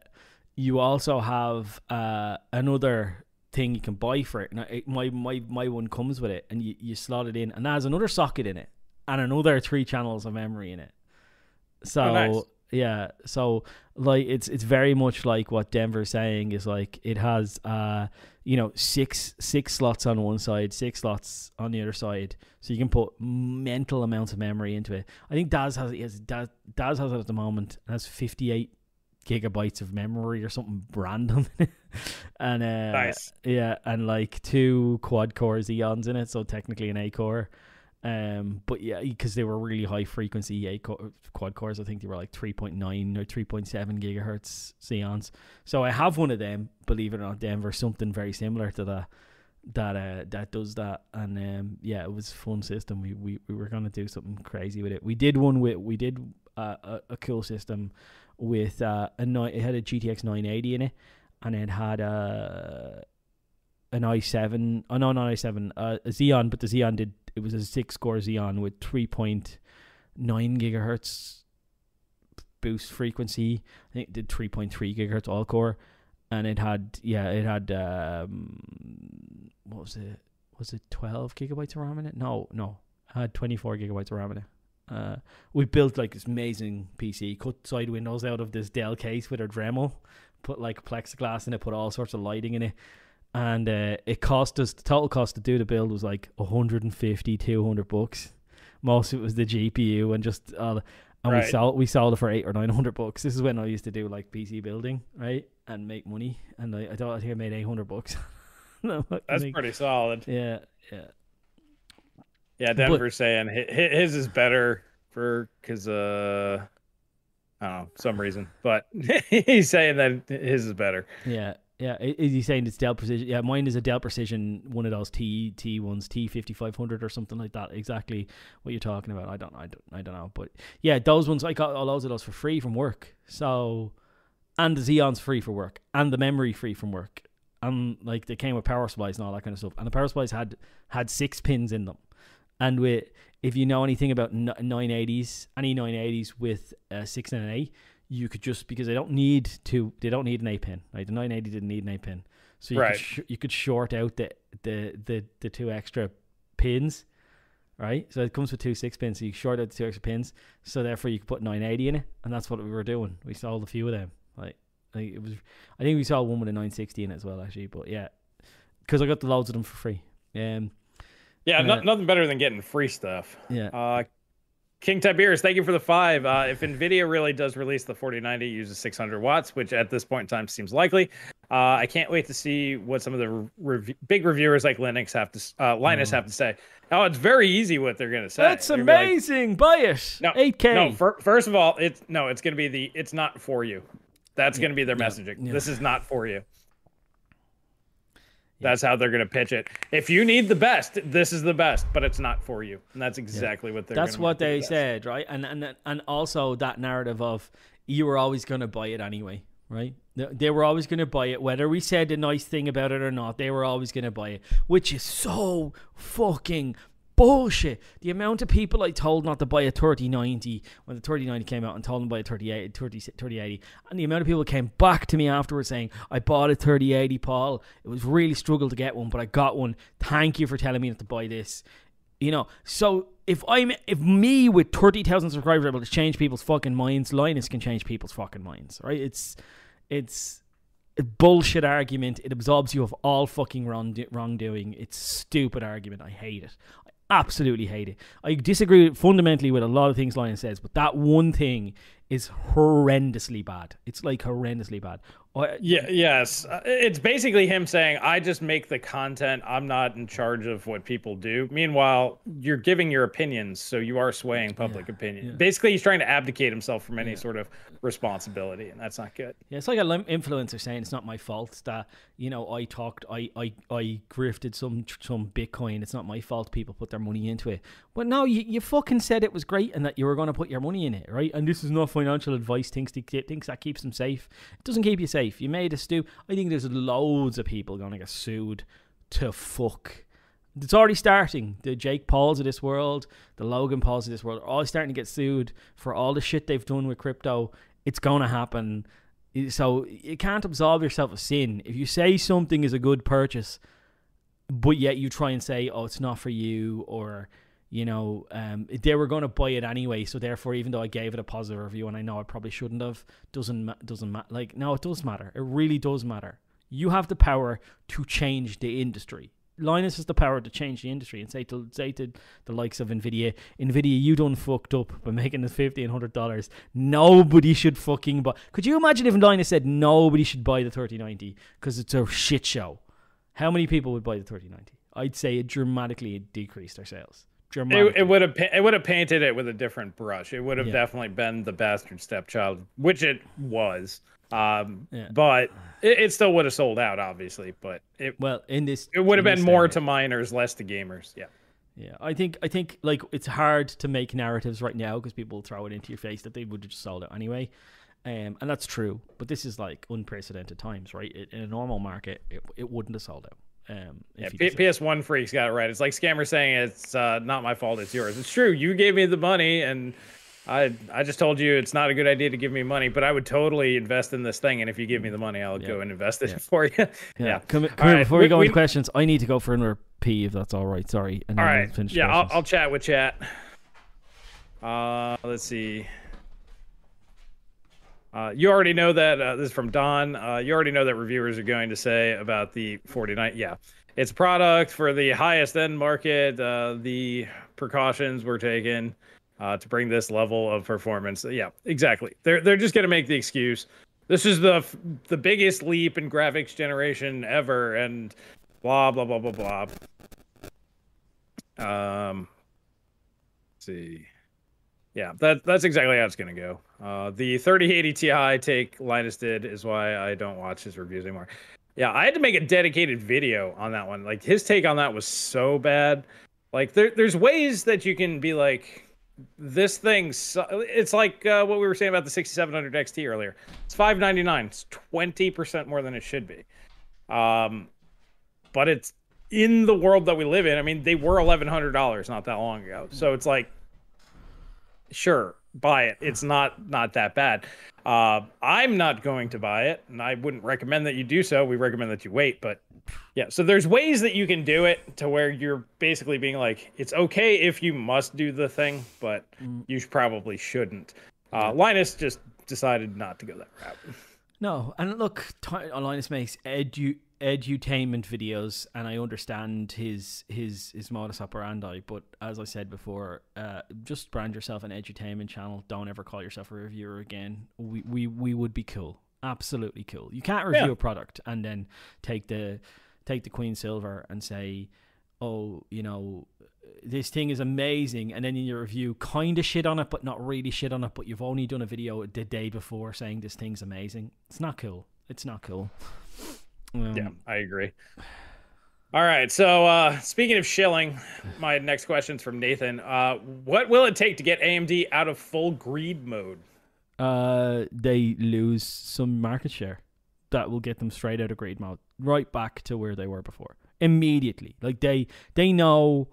you also have uh another thing you can buy for it. And I, my my my one comes with it, and you you slot it in, and that has another socket in it, and another three channels of memory in it. So oh, nice. yeah, so like it's it's very much like what Denver's saying is like it has uh. you know, six six slots on one side, six slots on the other side, so you can put mental amounts of memory into it. I think Daz has it, has Daz, Daz has it at the moment. It has fifty-eight gigabytes of memory or something random, and uh, nice, yeah, and like two quad core Xeons in it, so technically an A core. Um, but yeah, because they were really high frequency A co quad cores. I think they were like three point nine or three point seven gigahertz Xeons. So I have one of them, believe it or not, Denver, something very similar to that, that, uh, that does that. And, um, yeah, it was a fun system. We, we, we were going to do something crazy with it. We did one with, we did, uh, a, a cool system with, uh, a nine, it had a G T X nine eighty in it, and it had, a an i seven, oh no, not i seven, uh, a Xeon, but the Xeon did, it was a six core Xeon with three point nine gigahertz boost frequency. I think it did three point three gigahertz all core, and it had, yeah, it had, um, what was it? Was it twelve gigabytes of RAM in it? No, no, it had twenty-four gigabytes of RAM in it. Uh, we built like this amazing P C, cut side windows out of this Dell case with our Dremel, put like plexiglass in it, put all sorts of lighting in it. And uh, it cost us, the total cost to do the build was like a hundred fifty, two hundred bucks. Most of it was the G P U and just, uh, and right. we sold we sold it for eight or nine hundred bucks. This is when I used to do like P C building, right, and make money. And I, I don't I think I made eight hundred bucks. That's think, pretty solid. Yeah, yeah, yeah. Denver's but, saying his is better for because uh, I don't know some reason, but he's saying that his is better. Yeah. Yeah, is he saying it's Dell Precision? Yeah, mine is a Dell Precision, one of those T T ones, T fifty-five hundred or something like that. Exactly what you're talking about. I don't, I don't, I don't know, but yeah, those ones I got all those of those for free from work. So, and the Xeon's free for work, and the memory free from work, and like they came with power supplies and all that kind of stuff. And the power supplies had had six pins in them, and with if you know anything about nine eighties, any nine eighties with a six and an eight. You could just because they don't need to. They don't need an eight pin. Right? The nine eighty didn't need an eight pin, so you right. could sh you could short out the, the the the two extra pins, right? So it comes with two six pins. So you short out the two extra pins. So therefore, you could put nine eighty in it, and that's what we were doing. We sold a few of them. Like, like it was, I think we saw one with a nine sixty in it as well, actually. But yeah, because I got the loads of them for free. Um, yeah, uh, no, nothing better than getting free stuff. Yeah. Uh, King Tiberius, thank you for the five. Uh, if NVIDIA really does release the forty ninety, uses six hundred watts, which at this point in time seems likely, uh, I can't wait to see what some of the rev big reviewers like Linux have to, uh, Linus oh. have to say. Oh, it's very easy what they're going to say. That's You're amazing. Like, buy it. No, eight K. No, for, first of all, it's no, it's going to be the, it's not for you. That's yeah, going to be their yeah, messaging. Yeah. This is not for you. That's how they're going to pitch it. If you need the best, this is the best, but it's not for you. And that's exactly yeah. what they're That's what they the said, right? And and and also that narrative of you were always going to buy it anyway, right? They were always going to buy it, whether we said a nice thing about it or not. They were always going to buy it, which is so fucking bullshit. The amount of people I told not to buy a thirty ninety when the thirty ninety came out and told them to buy a thirty eighty, and the amount of people came back to me afterwards saying, I bought a thirty eighty, Paul. It was really struggled to get one, but I got one. Thank you for telling me not to buy this. You know, so if I'm if me with thirty thousand subscribers are able to change people's fucking minds, Linus can change people's fucking minds, right? It's it's a bullshit argument. It absolves you of all fucking wrong wrongdoing. It's a stupid argument. I hate it. I absolutely hate it. I disagree fundamentally with a lot of things Linus says, but that one thing is horrendously bad. It's like horrendously bad. I, yeah, yes. It's basically him saying, I just make the content. I'm not in charge of what people do. Meanwhile, you're giving your opinions, so you are swaying public yeah, opinion. Yeah. Basically, he's trying to abdicate himself from any yeah. sort of responsibility, and that's not good. Yeah, it's like an influencer saying it's not my fault that, you know, I talked, I I, I grifted some some Bitcoin. It's not my fault people put their money into it. But no, you, you fucking said it was great and that you were going to put your money in it, right? And this is not financial advice. Thinks, thinks that keeps them safe. It doesn't keep you safe. You made a stew. I think there's loads of people going to get sued to fuck. It's already starting. The Jake Pauls of this world, the Logan Pauls of this world are all starting to get sued for all the shit they've done with crypto. It's going to happen. So you can't absolve yourself of sin. If you say something is a good purchase, but yet you try and say, oh, it's not for you, or, you know, um, they were going to buy it anyway, so therefore, even though I gave it a positive review, and I know I probably shouldn't have, doesn't ma- doesn't matter. Like, no, it does matter. It really does matter. You have the power to change the industry. Linus has the power to change the industry and say to say to the likes of NVIDIA, NVIDIA, you done fucked up by making the fifty and hundred dollars. Nobody should fucking buy. Could you imagine if Linus said nobody should buy the thirty ninety because it's a shit show? How many people would buy the thirty ninety? I'd say it dramatically decreased our sales. It, it would have it would have painted it with a different brush. It would have yeah. definitely been the bastard stepchild, which it was. Um, yeah. But it, it still would have sold out, obviously. But it well in this it would have been more area. To miners, less to gamers. Yeah, yeah. I think I think like it's hard to make narratives right now because people throw it into your face that they would have just sold out anyway, um, and that's true. But this is like unprecedented times, right? It, in a normal market, it it wouldn't have sold out. Um, yeah, P- P S one freaks got it right. It's like scammers saying it's uh, not my fault, it's yours. It's true. You gave me the money, and I I just told you it's not a good idea to give me money, but I would totally invest in this thing, and if you give me the money, I'll yeah. go and invest it yeah. for you. Yeah. yeah. Come, come here, right. Before we, we go we, into questions, I need to go for another pee, if that's all right. Sorry. And all right. Yeah, I'll, I'll chat with chat. Uh, let's see. Uh, you already know that uh, this is from Don. Uh, you already know that reviewers are going to say about the forty ninety. Yeah, it's product for the highest end market. Uh, the precautions were taken uh, to bring this level of performance. Yeah, exactly. They're they're just going to make the excuse. This is the the biggest leap in graphics generation ever, and blah blah blah blah blah. Um, let's see. Yeah, that that's exactly how it's going to go. Uh, the thirty eighty Ti take Linus did is why I don't watch his reviews anymore. Yeah, I had to make a dedicated video on that one. Like, his take on that was so bad. Like, there, there's ways that you can be like, this thing, su- it's like uh, what we were saying about the sixty-seven hundred X T earlier. It's five ninety-nine. It's twenty percent more than it should be. Um, but it's in the world that we live in. I mean, they were eleven hundred dollars not that long ago. So it's like, sure, buy it. It's not not that bad. Uh, I'm not going to buy it, and I wouldn't recommend that you do so. We recommend that you wait. But yeah, so there's ways that you can do it to where you're basically being like, it's okay if you must do the thing, but you probably shouldn't. Uh, Linus just decided not to go that route. No, and look, Linus makes edu edutainment videos, and I understand his his his modus operandi, but as I said before, uh just brand yourself an edutainment channel. Don't ever call yourself a reviewer again. We we, we would be cool, absolutely cool. You can't review yeah. a product and then take the take the Queen Silver and say, oh, you know, this thing is amazing, and then in your review kind of shit on it, but not really shit on it, but you've only done a video the day before saying this thing's amazing. It's not cool it's not cool. Um, yeah, I agree. All right, so uh, speaking of shilling, my next question's from Nathan. Uh, what will it take to get A M D out of full greed mode? Uh, they lose some market share. That will get them straight out of greed mode, right back to where they were before, immediately. Like, they they know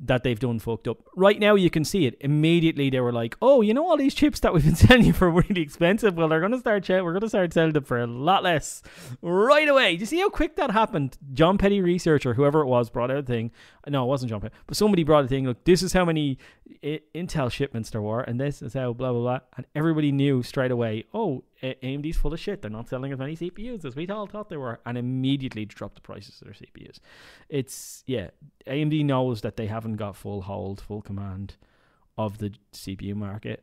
that they've done fucked up. Right now you can see it. Immediately they were like, oh, you know all these chips that we've been selling you for really expensive? Well, they're going to start we're going to start selling them for a lot less right away. Do you see how quick that happened? John Petty researcher, whoever it was, brought out a thing. No, it wasn't John Petty, but somebody brought a thing. Look, this is how many Intel shipments there were, and this is how blah, blah, blah. And everybody knew straight away, oh, A M D's full of shit. They're not selling as many C P Us as we all thought they were, and immediately dropped the prices of their C P Us. It's, yeah, A M D knows that they haven't got full hold, full command of the C P U market.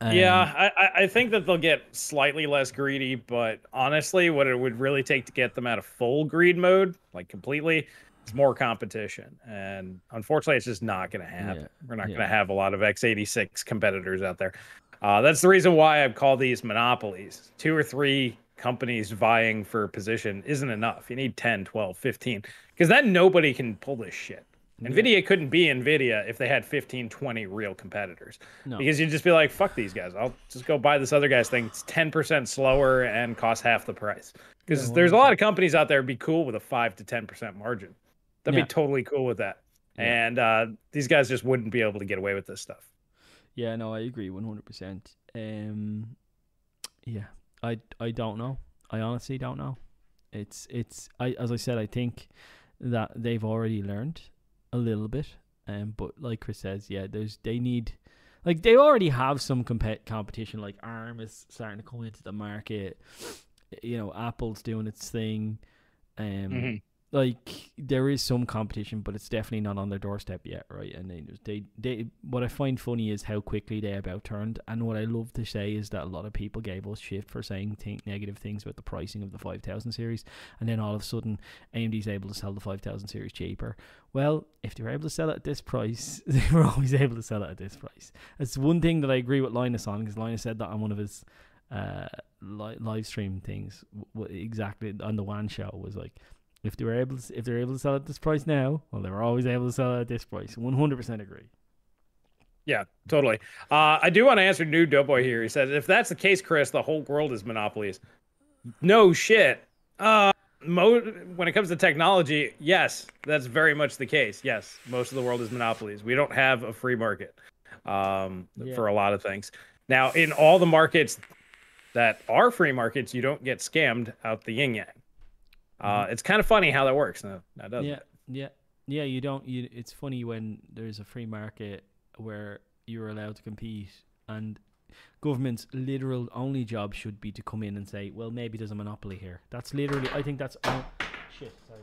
Um, yeah, I, I think that they'll get slightly less greedy, but honestly, what it would really take to get them out of full greed mode, like completely, is more competition. And unfortunately, it's just not going to happen. Yeah, We're not yeah. going to have a lot of x eighty-six competitors out there. Uh, that's the reason why I've called these monopolies. Two or three companies vying for position isn't enough. You need ten, twelve, fifteen, because then nobody can pull this shit. Yeah. NVIDIA couldn't be NVIDIA if they had fifteen, twenty real competitors. No. Because you'd just be like, fuck these guys. I'll just go buy this other guy's thing. It's ten percent slower and costs half the price. Because yeah, there's a lot of companies out there that'd be cool with a five to ten percent margin. They'd yeah. be totally cool with that. Yeah. And uh, these guys just wouldn't be able to get away with this stuff. Yeah, no, I agree one hundred percent. Um, yeah, I, I don't know. I honestly don't know. It's, it's I as I said, I think that they've already learned a little bit. Um, but like Chris says, yeah, there's they need... Like, they already have some compet competition. Like, ARM is starting to come into the market. You know, Apple's doing its thing. Um, mm-hmm. Like, there is some competition, but it's definitely not on their doorstep yet, right? And they, they, they, what I find funny is how quickly they about turned. And what I love to say is that a lot of people gave us shit for saying think negative things about the pricing of the five thousand series. And then all of a sudden, A M D's able to sell the five thousand series cheaper. Well, if they were able to sell it at this price, they were always able to sell it at this price. That's one thing that I agree with Linus on, because Linus said that on one of his uh, li live stream things, w exactly on the WAN show, was like, If they were able, to, if they're able to sell at this price now, well, they were always able to sell at this price. One hundred percent agree. Yeah, totally. Uh, I do want to answer New Doughboy here. He says, "If that's the case, Chris, the whole world is monopolies." No shit. Uh, mo when it comes to technology, yes, that's very much the case. Yes, most of the world is monopolies. We don't have a free market um, yeah. for a lot of things. Now, in all the markets that are free markets, you don't get scammed out the yin yang. Uh, it's kind of funny how that works. No, no, doesn't yeah, it? yeah, yeah. You don't. You, it's funny when there's a free market where you're allowed to compete, and government's literal only job should be to come in and say, "Well, maybe there's a monopoly here." That's literally. I think that's. Oh, shit. Sorry.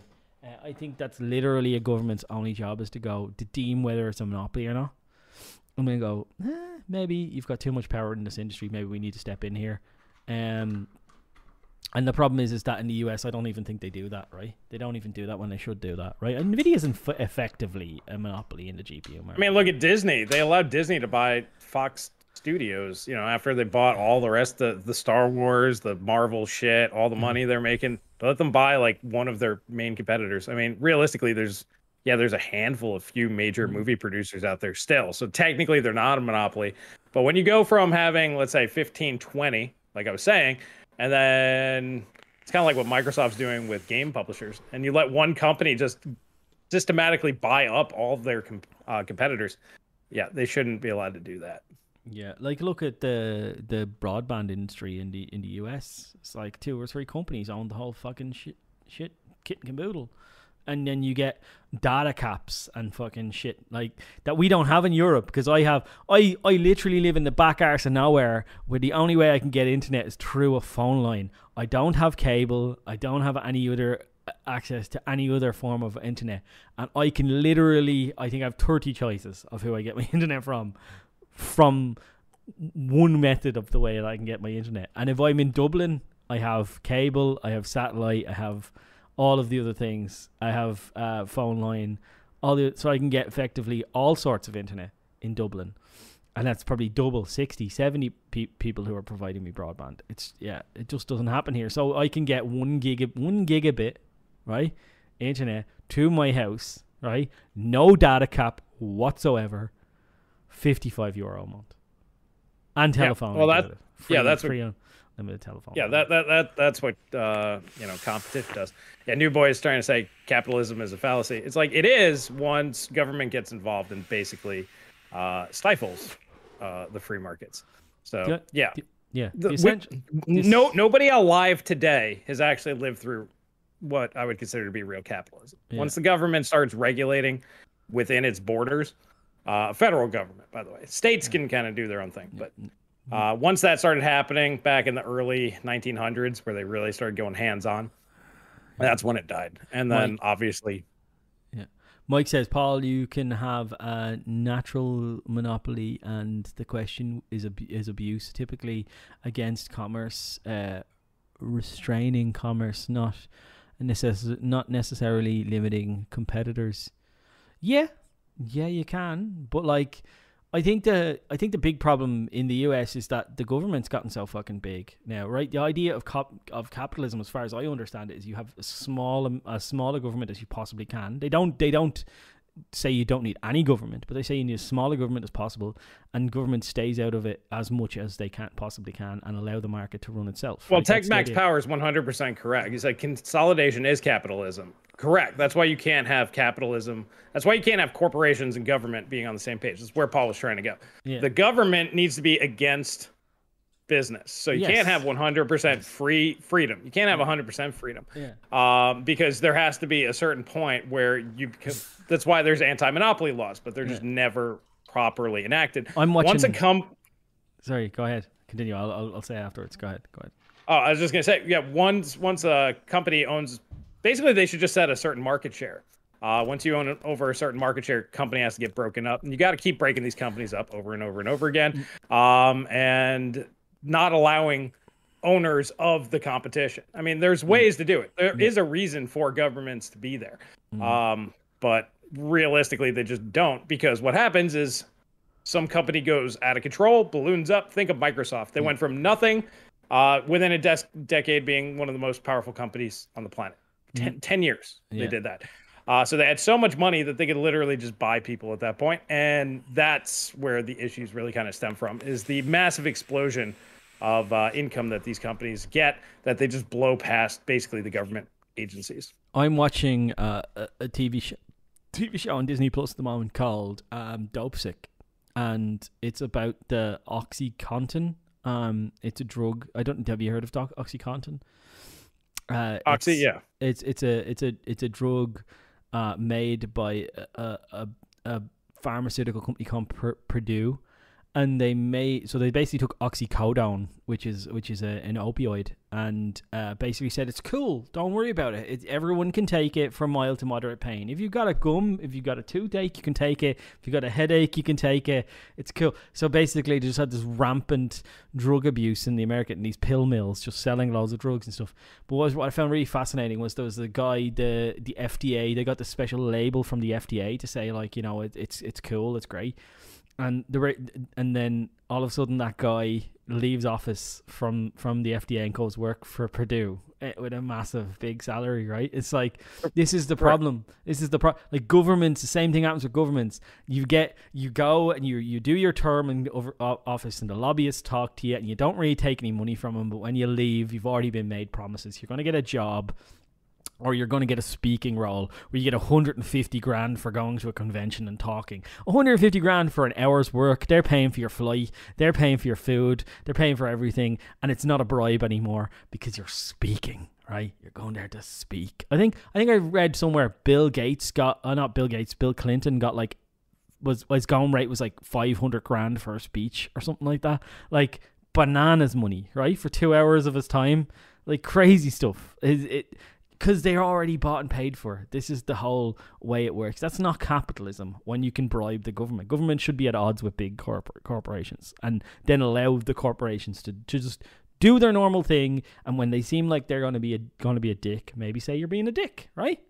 Uh, I think that's literally a government's only job is to go to deem whether it's a monopoly or not. I'm gonna go. Eh, maybe you've got too much power in this industry. Maybe we need to step in here. Um. And the problem is, is that in the U S, I don't even think they do that, right? They don't even do that when they should do that, right? And NVIDIA isn't f effectively a monopoly in the G P U market. I mean, look at Disney. They allowed Disney to buy Fox Studios, you know, after they bought all the rest of the Star Wars, the Marvel shit, all the mm-hmm. money they're making. They let them buy, like, one of their main competitors. I mean, realistically, there's, yeah, there's a handful of few major mm-hmm. movie producers out there still. So technically, they're not a monopoly. But when you go from having, let's say, fifteen, twenty, like I was saying... And then it's kind of like what Microsoft's doing with game publishers. And you let one company just systematically buy up all their com uh, competitors. Yeah, they shouldn't be allowed to do that. Yeah, like look at the the broadband industry in the in the U S. It's like two or three companies own the whole fucking shit, shit kit and caboodle. And then you get data caps and fucking shit like that we don't have in Europe, because I have I, I literally live in the back arse of nowhere where the only way I can get internet is through a phone line. I don't have cable. I don't have any other access to any other form of internet. And I can literally, I think I have thirty choices of who I get my internet from, from one method of the way that I can get my internet. And if I'm in Dublin, I have cable, I have satellite, I have... all of the other things. I have uh, phone line, all the, so I can get effectively all sorts of internet in Dublin. And that's probably double, sixty, seventy pe people who are providing me broadband. It's, yeah, it just doesn't happen here. So I can get one, giga one gigabit, right, internet to my house, right, no data cap whatsoever, fifty-five euro a month. And telephone. Yeah, well, that's, yeah, that's free. limited telephone. Yeah, that that that that's what uh, you know, competition does. Yeah, New Boy is trying to say capitalism is a fallacy. It's like it is once government gets involved and basically uh, stifles uh, the free markets. So do, yeah, do, yeah. The, the we, no, nobody alive today has actually lived through what I would consider to be real capitalism. Yeah. Once the government starts regulating within its borders, uh, federal government, by the way, states yeah. can kind of do their own thing, but. Uh, once that started happening back in the early nineteen hundreds, where they really started going hands-on, that's when it died. And then, Mike, obviously... yeah. Mike says, Paul, you can have a natural monopoly, and the question is, ab is abuse, typically against commerce, uh, restraining commerce, not, necess not necessarily limiting competitors. Yeah, yeah, you can, but like... I think the I think the big problem in the U S is that the government's gotten so fucking big now, right? The idea of cop of capitalism, as far as I understand it, is you have a small a smaller government as you possibly can. They don't they don't say you don't need any government, but they say you need as small a government as possible, and government stays out of it as much as they can possibly can and allow the market to run itself. Well, Tech Max Power is one hundred percent correct. He's like, consolidation is capitalism. Correct. That's why you can't have capitalism. That's why you can't have corporations and government being on the same page. That's where Paul was trying to go. Yeah. The government needs to be against business. So you yes. can't have one hundred percent free freedom. You can't have one hundred percent freedom. Yeah. Um, because there has to be a certain point where you... That's why there's anti-monopoly laws, but they're just yeah. never properly enacted. I'm watching... Once a com- Sorry, go ahead. Continue. I'll, I'll, I'll say afterwards. Go ahead. Go ahead. Oh, I was just going to say, yeah, once, once a company owns... Basically, they should just set a certain market share. Uh, once you own over a certain market share, company has to get broken up. And you got to keep breaking these companies up over and over and over again, um, and not allowing owners of the competition. I mean, there's ways to do it. There is a reason for governments to be there. Um, but realistically, they just don't, because what happens is some company goes out of control, balloons up. Think of Microsoft. They went from nothing uh, within a de decade being one of the most powerful companies on the planet. Ten, ten years yeah. they did that. Uh, so they had so much money that they could literally just buy people at that point. And that's where the issues really kind of stem from, is the massive explosion of uh, income that these companies get, that they just blow past basically the government agencies. I'm watching uh, a T V show, T V show on Disney Plus at the moment called um, Dope Sick. And it's about the OxyContin. Um, it's a drug. I don't know. Have you heard of doc OxyContin? Uh, Oxy, it's, yeah, it's it's a it's a it's a drug uh, made by a, a a pharmaceutical company called Purdue, and they made so they basically took oxycodone, which is which is a, an opioid, and uh, basically said it's cool, don't worry about it. It's, everyone can take it from mild to moderate pain. If you've got a gum, if you've got a toothache, you can take it. If you've got a headache, you can take it. It's cool. So basically, they just had this rampant drug abuse in the America, and these pill mills just selling loads of drugs and stuff. But what, was, what I found really fascinating was there was the guy, the the F D A. They got the special label from the F D A to say, like, you know, it, it's it's cool, it's great. And the and then all of a sudden that guy leaves office from from the F D A and goes work for Purdue with a massive big salary, right? It's like, this is the problem. This is the pro like governments. The same thing happens with governments. You get you go and you you do your term in over office, and the lobbyists talk to you, and you don't really take any money from them. But when you leave, you've already been made promises. You're going to get a job, or you're going to get a speaking role where you get one hundred fifty grand for going to a convention and talking. one hundred fifty grand for an hour's work. They're paying for your flight. They're paying for your food. They're paying for everything. And it's not a bribe anymore because you're speaking, right? You're going there to speak. I think I think I read somewhere Bill Gates got, uh, not Bill Gates, Bill Clinton got like, was his going rate was like five hundred grand for a speech or something like that. Like bananas money, right? For two hours of his time. Like crazy stuff. It, it Because they're already bought and paid for. This is the whole way it works. That's not capitalism when you can bribe the government. Government should be at odds with big corpor corporations and then allow the corporations to, to just do their normal thing. And when they seem like they're going to be a, going to be a dick, maybe say you're being a dick, right?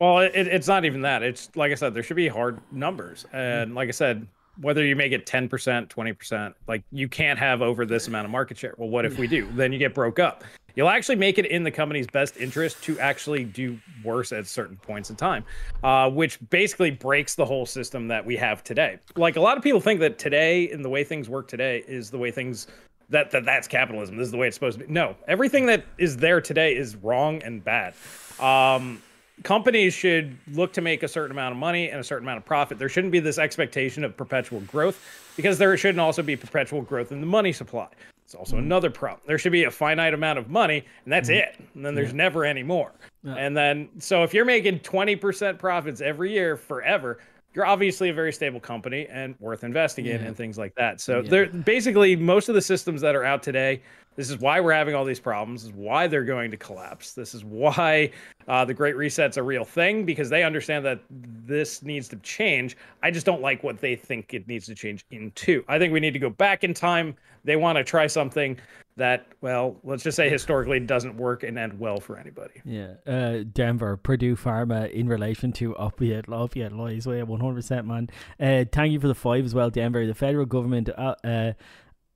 Well, it, it's not even that. It's like I said, there should be hard numbers. And like I said, whether you make it ten percent, twenty percent, like you can't have over this amount of market share. Well, what if we do? Then you get broke up. You'll actually make it in the company's best interest to actually do worse at certain points in time, uh, which basically breaks the whole system that we have today. Like a lot of people think that today and the way things work today is the way things that, that that's capitalism. This is the way it's supposed to be. No, everything that is there today is wrong and bad. Um, companies should look to make a certain amount of money and a certain amount of profit. There shouldn't be this expectation of perpetual growth, because there shouldn't also be perpetual growth in the money supply. It's also mm. another problem. There should be a finite amount of money, and that's mm. it. And then there's yeah. never any more. Yeah. And then, so if you're making twenty percent profits every year forever, you're obviously a very stable company and worth investing in, yeah. and things like that. So yeah. they're basically, most of the systems that are out today, this is why we're having all these problems, this is why they're going to collapse. This is why uh, the Great Reset's a real thing, because they understand that this needs to change. I just don't like what they think it needs to change into. I think we need to go back in time. They want to try something that, well, let's just say historically doesn't work and end well for anybody. Yeah, uh, Denver, Purdue Pharma in relation to opiate, opiate lies, yeah, one hundred percent, man. Uh, thank you for the five as well, Denver. The federal government uh, uh,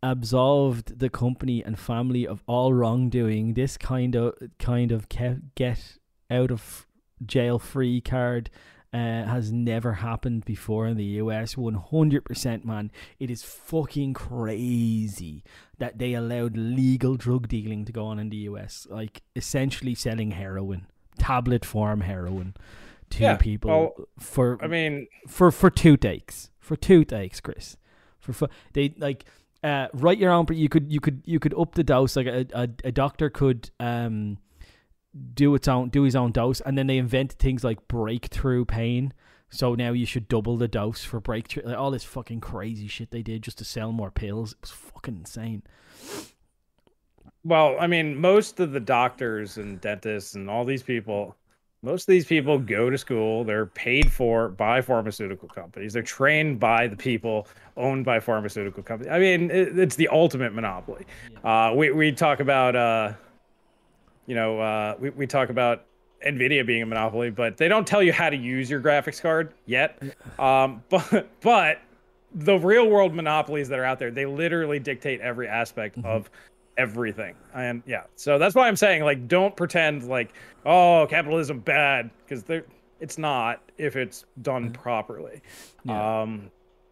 absolved the company and family of all wrongdoing. This kind of kind of get out of jail free card Uh, has never happened before in the U S. one hundred percent, man. It is fucking crazy that they allowed legal drug dealing to go on in the U S. Like, essentially selling heroin, tablet form heroin, to yeah, people well, for I mean for for two takes, for two takes, Chris. For, for they like uh, write your own. You could you could you could up the dose. Like a a, a doctor could um. do its own do his own dose, and then they invented things like breakthrough pain, so now you should double the dose for breakthrough, like all this fucking crazy shit they did just to sell more pills. It was fucking insane. Well, I mean, most of the doctors and dentists and all these people, most of these people go to school, they're paid for by pharmaceutical companies, they're trained by the people owned by pharmaceutical companies. I mean, it, it's the ultimate monopoly. Yeah. uh we, we talk about uh You know, uh, we, we talk about NVIDIA being a monopoly, but they don't tell you how to use your graphics card yet. Um, but but the real world monopolies that are out there, they literally dictate every aspect mm-hmm. of everything. And yeah, so that's why I'm saying, like, don't pretend like, oh, capitalism bad, because it's not if it's done mm-hmm. properly. Yeah. Um,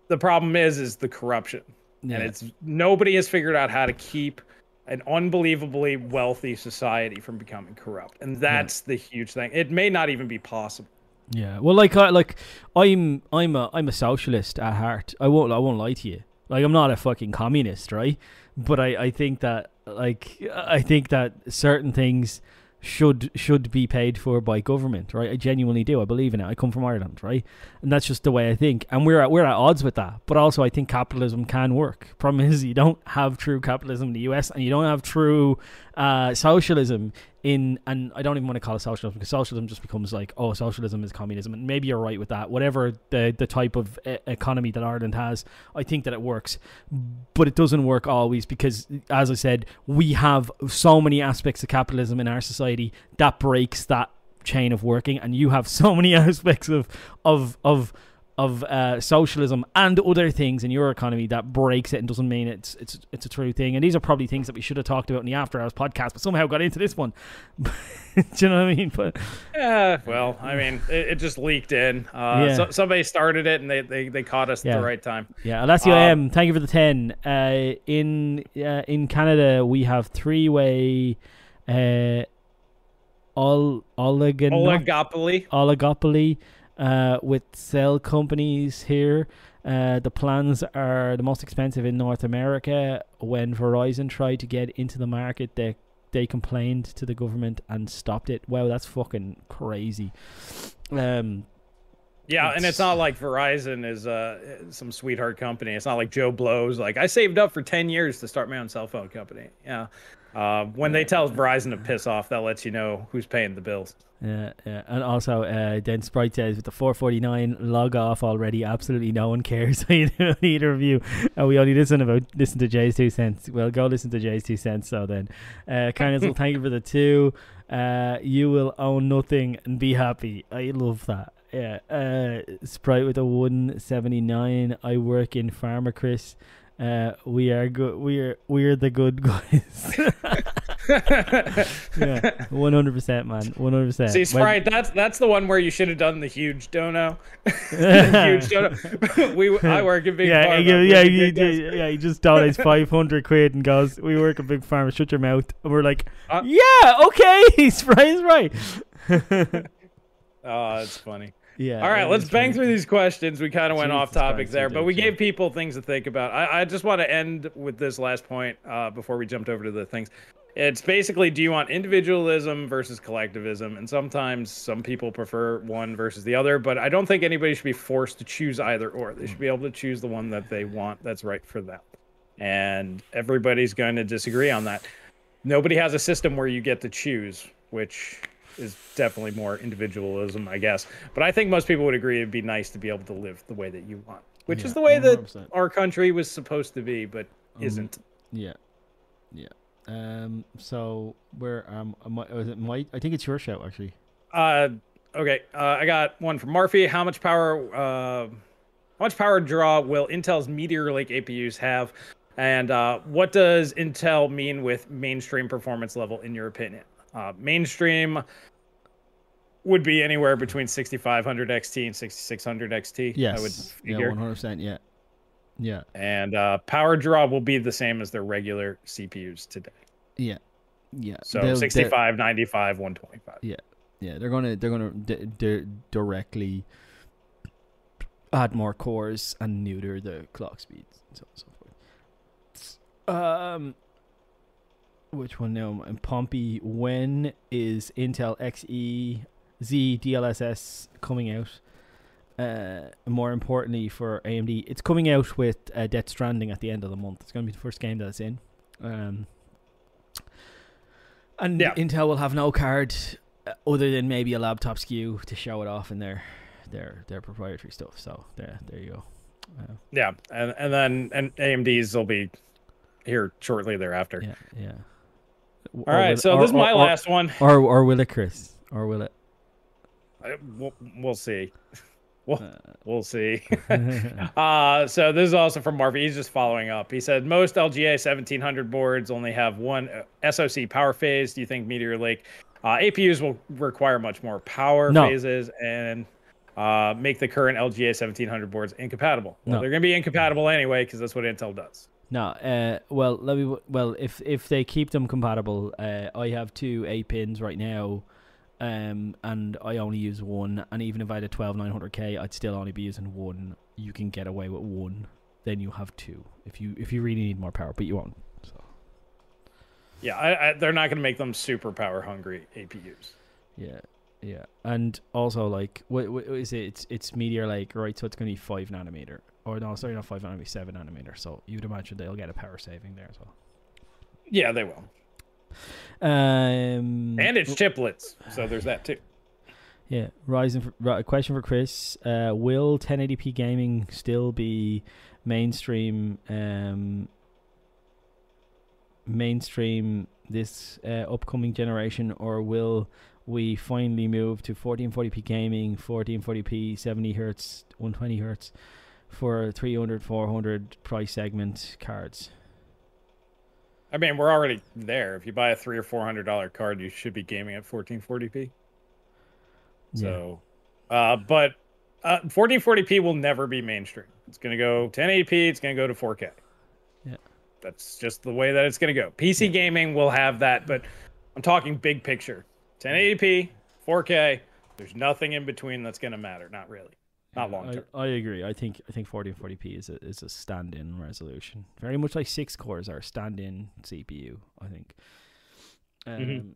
the problem is, is the corruption. Yeah. And it's nobody has figured out how to keep an unbelievably wealthy society from becoming corrupt, and that's yeah. the huge thing. It may not even be possible. Yeah, well, like, uh, like I'm, I'm a, I'm a socialist at heart. I won't, I won't lie to you. Like, I'm not a fucking communist, right? But I, I think that, like, I think that certain things should, should be paid for by government, right? I genuinely do. I believe in it. I come from Ireland, right? And that's just the way I think. And we're at, we're at odds with that. But also, I think capitalism can work. Problem is, you don't have true capitalism in the U S, and you don't have true uh, socialism in, and I don't even want to call it socialism, because socialism just becomes like, oh, socialism is communism. And maybe you're right with that. Whatever the, the type of e- economy that Ireland has, I think that it works. But it doesn't work always, because, as I said, we have so many aspects of capitalism in our society that breaks that chain of working. And you have so many aspects of of of of uh, socialism and other things in your economy that breaks it and doesn't mean it's it's it's a true thing. And these are probably things that we should have talked about in the After Hours podcast, but somehow got into this one. Do you know what I mean? But yeah, well, I mean, it, it just leaked in. Uh, yeah. so, somebody started it, and they, they, they caught us yeah. at the right time. Yeah, Alessio um, M, thank you for the ten. Uh, in uh, in Canada, we have three-way uh, ol- oligon- oligopoly. Oligopoly. Uh, with cell companies here. Uh, the plans are the most expensive in North America. When Verizon tried to get into the market, they they complained to the government and stopped it. Wow, that's fucking crazy. Um, yeah, it's, and it's not like Verizon is uh, some sweetheart company. It's not like Joe Blow's like, I saved up for ten years to start my own cell phone company. Yeah. Uh, when they tell Verizon to piss off, that lets you know who's paying the bills. Yeah, yeah. And also, uh, then Sprite says, with the four forty-nine, log off already. Absolutely no one cares. Either of you. Uh, we only listen about listen to Jay's two cents. Well, go listen to Jay's two cents. So then, uh, Carnes will thank you for the two. Uh, you will own nothing and be happy. I love that. Yeah. Uh, Sprite with a one seventy-nine. I work in pharma, Chris. Uh, we are good. We are we are the good guys. Yeah, one hundred percent, man, one hundred percent. See, Sprite, when... that's that's the one where you should have done the huge dono. The huge dono. we, I work at Big yeah, Pharma. Yeah, yeah, you, yeah, yeah. He just donates five hundred quid and goes, "We work at Big Pharma. Shut your mouth." And we're like, uh, "Yeah, okay." Sprite's right. Oh, that's funny. Yeah. All right, let's bang through these questions. We kind of went off topic there, but we gave people things to think about. I, I just want to end with this last point uh, before we jumped over to the things. It's basically, do you want individualism versus collectivism? And sometimes some people prefer one versus the other, but I don't think anybody should be forced to choose either or. They should be able to choose the one that they want that's right for them. And everybody's going to disagree on that. Nobody has a system where you get to choose, which... is definitely more individualism, I guess. But I think most people would agree it'd be nice to be able to live the way that you want, which yeah, is the way one hundred percent. That our country was supposed to be, but um, isn't. Yeah, yeah. Um. So where um, am I, is it Mike? I think it's your show actually. Uh. Okay. Uh. I got one from Murphy. How much power? Uh. How much power draw will Intel's Meteor Lake A P Us have? And uh, what does Intel mean with mainstream performance level in your opinion? Uh, mainstream would be anywhere between sixty-five hundred X T and sixty-six hundred X T. Yes, I would figure. Yeah, one hundred percent, yeah. Yeah. And uh, power draw will be the same as their regular C P Us today. Yeah, yeah. So they'll, sixty-five, they'll, ninety-five, one twenty-five. Yeah, yeah. They're gonna they're gonna d d directly add more cores and neuter the clock speeds and so on and so forth. Um. Which one now? And Pompey, when is Intel X E Z D L S S coming out? Uh, more importantly for A M D, it's coming out with uh, Death Stranding at the end of the month. It's going to be the first game that it's in. Um, and yeah. Intel will have no card other than maybe a laptop S K U to show it off in their their their proprietary stuff. So there, there you go. Uh, yeah, and and then and A M D's will be here shortly thereafter. Yeah, yeah. All or right, so it, or, this is my or, last one. Or or will it, Chris? Or will it? I, we'll, we'll see. We'll, uh. we'll see. uh, so this is also from Marvy. He's just following up. He said, most L G A seventeen hundred boards only have one S O C power phase. Do you think Meteor Lake uh, A P Us will require much more power no. phases and uh, make the current L G A seventeen hundred boards incompatible? Well, no. They're going to be incompatible anyway because that's what Intel does. No, uh, well, let me. Well, if if they keep them compatible, uh, I have two eight pins right now, um, and I only use one. And even if I had a twelve nine hundred K, I'd still only be using one. You can get away with one. Then you have two if you if you really need more power, but you won't. So, yeah, I, I, they're not going to make them super power hungry A P Us. Yeah, yeah, and also like, what, what is it? It's it's Meteor Lake, right? So it's going to be five nanometer. Or no, sorry, not five nanometer, seven nanometer. So you'd imagine they'll get a power saving there as well. Yeah, they will. Um, and it's chiplets, so there's that too. Yeah, Ryzen. Right, question for Chris: uh, will ten eighty p gaming still be mainstream? Um, mainstream this uh, upcoming generation, or will we finally move to fourteen forty p gaming, fourteen forty p, seventy hertz, one twenty hertz? For three hundred, four hundred price segment cards. I mean, we're already there. If you buy a three or four hundred dollar card, you should be gaming at fourteen forty p. Yeah. So, uh, but uh, fourteen forty p will never be mainstream. It's gonna go ten eighty p. It's gonna go to four K. Yeah, that's just the way that it's gonna go. P C yeah. gaming will have that, but I'm talking big picture. ten eighty p, four K. There's nothing in between that's gonna matter. Not really. Not long term. I, I agree. I think I think fourteen forty p is a is a stand-in resolution, very much like six cores are stand-in C P U. I think. Um, mm-hmm.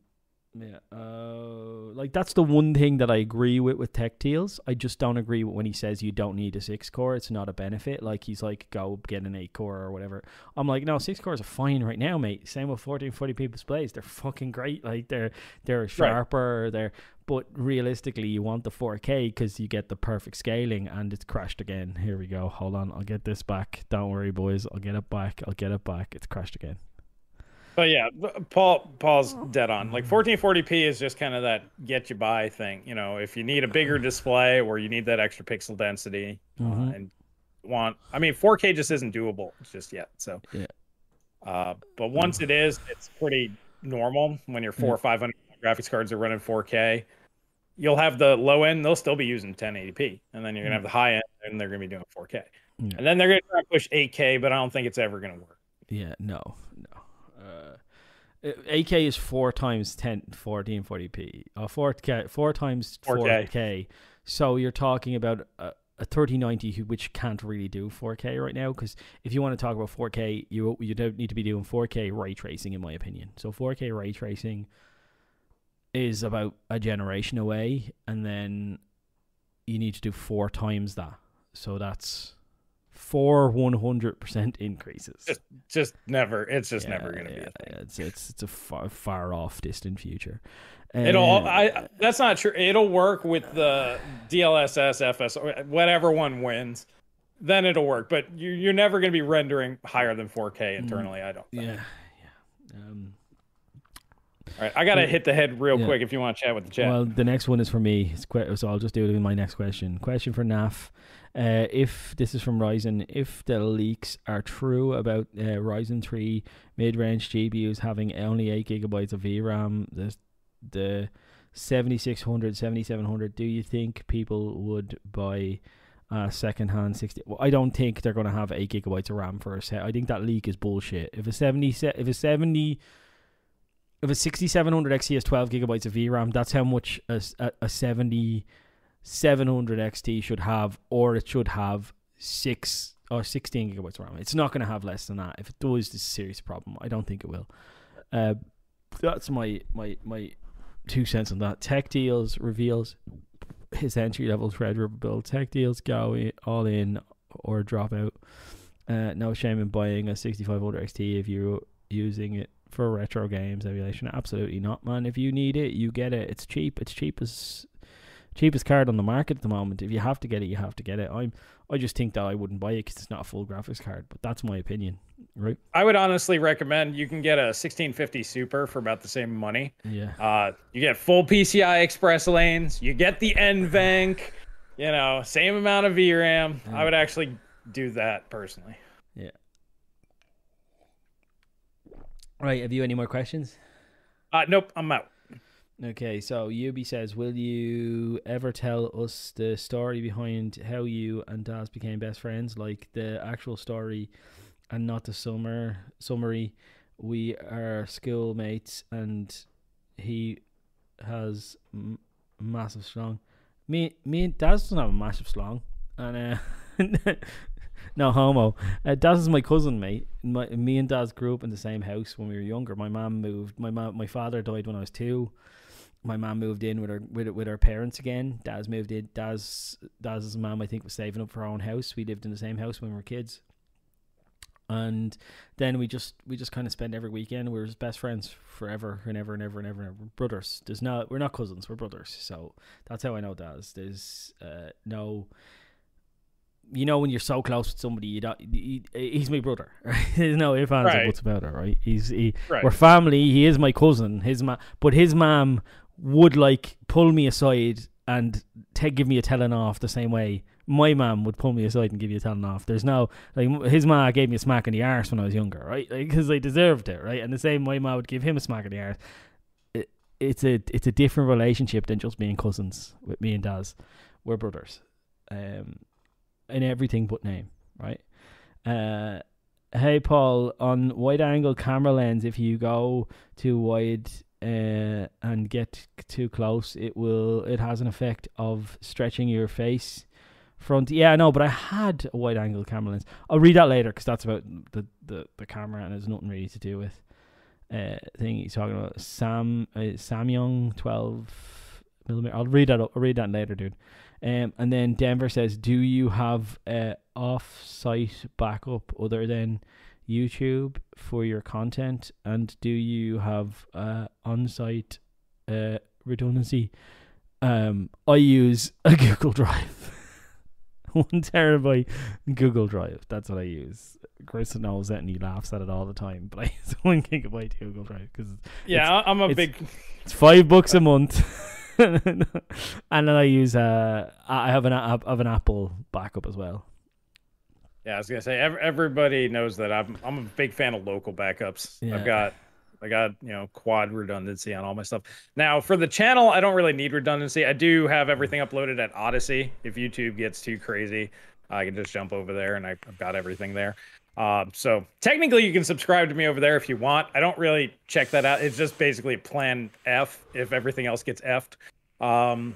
Yeah. Uh, like that's the one thing that I agree with with Tech Deals. I just don't agree with when he says you don't need a six core. It's not a benefit. Like he's like, go get an eight core or whatever. I'm like, no, six cores are fine right now, mate. Same with fourteen forty p displays. They're fucking great. Like they're they're sharper. Right. They're But realistically, you want the four K because you get the perfect scaling, and it's crashed again. Here we go. Hold on. I'll get this back. Don't worry, boys. I'll get it back. I'll get it back. It's crashed again. But yeah, Paul Paul's dead on. Like fourteen forty p is just kind of that get you by thing. You know, if you need a bigger display or you need that extra pixel density mm-hmm. uh, and want, I mean, four K just isn't doable just yet. So, yeah. Uh, but once it is, it's pretty normal, when your four mm. or five hundred graphics cards are running four K, you'll have the low end, they'll still be using ten eighty p, and then you're gonna have the high end, and they're gonna be doing four K, yeah. and then they're gonna try to push eight K, but I don't think it's ever gonna work. Yeah, no, no. Uh, eight K is four times ten, fourteen forty p, uh, four K, four times four K. four K. So you're talking about a, a thirty ninety, which can't really do four K right now, because if you want to talk about four K, you you don't need to be doing four K ray tracing, in my opinion. So four K ray tracing is about a generation away, and then you need to do four times that. So that's four one hundred percent increases. Just, just never. It's just yeah, never going to yeah, be a thing. It's, it's, it's a far, far off distant future. Uh, It'll. I. That's not true. It'll work with the D L S S, F S R, whatever one wins. Then it'll work. But you're, you're never going to be rendering higher than four K internally, I don't think. Yeah, yeah. Um, All right, I got to hit the head real yeah. quick if you want to chat with the chat. Well, the next one is for me, it's que- so I'll just do it in my next question. Question for Naf. Uh, if this is from Ryzen, if the leaks are true about uh, Ryzen three mid-range G P Us having only eight gigabytes of V RAM, the, the seventy-six hundred, seventy-seven hundred, do you think people would buy a second-hand sixty? Well, I don't think they're going to have eight gigabytes of RAM for a set. I think that leak is bullshit. If a seventy... If a seventy... If a sixty-seven hundred X T has twelve gigabytes of V RAM, that's how much a, a, a seventy-seven hundred X T should have, or it should have six or sixteen gigabytes of RAM. It's not going to have less than that. If it does, this is a serious problem. I don't think it will. Uh, that's my, my, my two cents on that. Tech Deals reveals his entry-level Threadripper build. Tech Deals go all in or drop out. Uh, no shame in buying a sixty-five hundred X T if you're using it for retro games emulation. Absolutely not, man. If you need it, you get it. It's cheap. It's cheapest cheapest card on the market at the moment. If you have to get it, you have to get it. I'm I just think that I wouldn't buy it because it's not a full graphics card, but that's my opinion, right? I would honestly recommend you can get a sixteen fifty Super for about the same money. Yeah. Uh, you get full P C I Express lanes. You get the NVENC. You know, same amount of V RAM. Yeah. I would actually do that personally. Yeah. Right, have you any more questions? Uh, nope, I'm out. Okay, so Yubi says, will you ever tell us the story behind how you and Daz became best friends? Like the actual story and not the summer summary. We are schoolmates and he has m- massive slung. Me, me and Daz doesn't have a massive slung. And uh, no homo. Uh, Daz is my cousin, mate. My, me and Daz grew up in the same house when we were younger. My mom moved. My mom, my father died when I was two. My mom moved in with her with with her parents again. Daz moved in. Daz Daz's mom, I think, was saving up for her own house. We lived in the same house when we were kids, and then we just we just kind of spent every weekend. We were just best friends forever and ever and ever and ever and ever. Brothers. There's no, we're not cousins. We're brothers. So that's how I know Daz. There's uh, no. You know, when you're so close with somebody, you don't. He, he's my brother. Right? There's no ifs, ands, or buts about it, right? He's he, right. We're family. He is my cousin. His ma- but his mom would like pull me aside and te- give me a telling off the same way my mom would pull me aside and give you a telling off. There's no like his ma gave me a smack in the arse when I was younger, right? Because like, I deserved it, right? And the same way my mom would give him a smack in the arse. It, it's a it's a different relationship than just being cousins. With me and Daz, we're brothers. Um. In everything but name, right? Uh, hey Paul, on wide angle camera lens, if you go too wide uh, and get too close, it will it has an effect of stretching your face front. Yeah, I know, but I had a wide angle camera lens. I'll read that later because that's about the, the, the camera and it's nothing really to do with uh thing he's talking about. Sam uh, Samyang twelve millimeter. I'll read that. I'll read that later, dude. Um, and then Denver says, do you have uh, off-site backup other than YouTube for your content? And do you have uh, on-site uh, redundancy? Um, I use a Google Drive. One terabyte Google Drive. That's what I use. Chris knows that and he laughs at it all the time. But I use one gigabyte Google Drive. Cause yeah, I'm a it's, big... It's five bucks a month. And then I use uh I have an I have an Apple backup as well. Yeah, I was gonna say every, everybody knows that I'm I'm a big fan of local backups. Yeah. I've got I got, you know, quad redundancy on all my stuff. Now, for the channel, I don't really need redundancy. I do have everything uploaded at Odyssey. If YouTube gets too crazy, I can just jump over there, and I've got everything there. Uh, so technically, you can subscribe to me over there if you want. I don't really check that out. It's just basically plan F if everything else gets F'd. Um,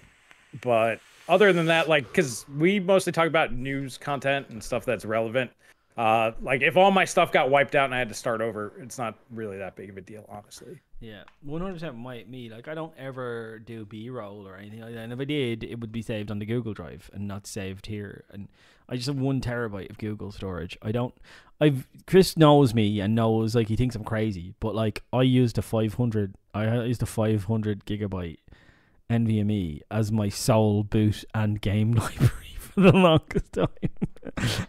but other than that, like, because we mostly talk about news content and stuff that's relevant. Uh, like, if all my stuff got wiped out and I had to start over, it's not really that big of a deal, honestly. Yeah, one hundred percent might me. Like, I don't ever do B-roll or anything like that. And if I did, it would be saved on the Google Drive and not saved here. And I just have one terabyte of Google storage. I don't... I've Chris knows me and knows, like, he thinks I'm crazy. But, like, I used a five hundred... I used a five hundred gigabyte NVMe as my sole boot and game library for the longest time.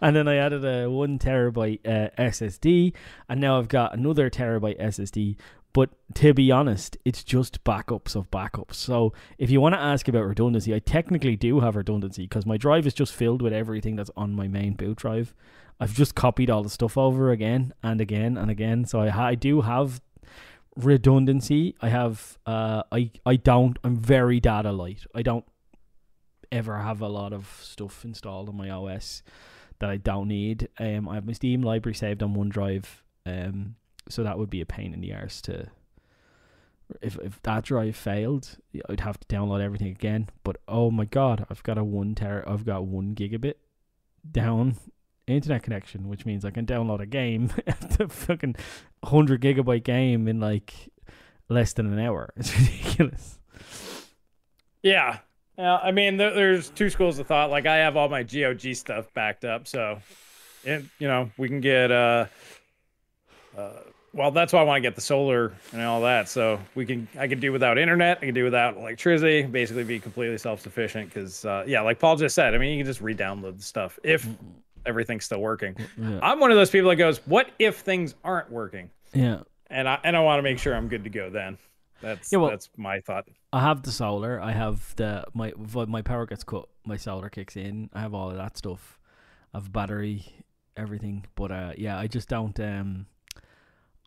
And then I added a one terabyte uh, S S D, and now I've got another terabyte S S D. But to be honest, it's just backups of backups. So if you want to ask about redundancy, I technically do have redundancy because my drive is just filled with everything that's on my main boot drive. I've just copied all the stuff over again and again and again. So I, ha- I do have redundancy. I have uh, I I don't. I'm very data light. I don't ever have a lot of stuff installed on my O S that I don't need. Um, I have my Steam library saved on OneDrive, um, so that would be a pain in the arse to, if if that drive failed, I'd have to download everything again. But oh my god, I've got a one ter- I've got one gigabit down internet connection, which means I can download a game, a fucking one hundred gigabyte game in like less than an hour. It's ridiculous. Yeah. Yeah, I mean, there's two schools of thought. Like, I have all my G O G stuff backed up, so, it, you know, we can get, uh, uh, well, that's why I want to get the solar and all that, so we can, I can do without internet, I can do without electricity, basically be completely self-sufficient, because, uh, yeah, like Paul just said, I mean, you can just re-download the stuff if everything's still working. Yeah. I'm one of those people that goes, what if things aren't working? Yeah. And I, and I want to make sure I'm good to go then. That's yeah, well, that's my thought. I have the solar. I have the my my power gets cut. My solar kicks in. I have all of that stuff. I have battery, everything. But uh, yeah, I just don't. Um,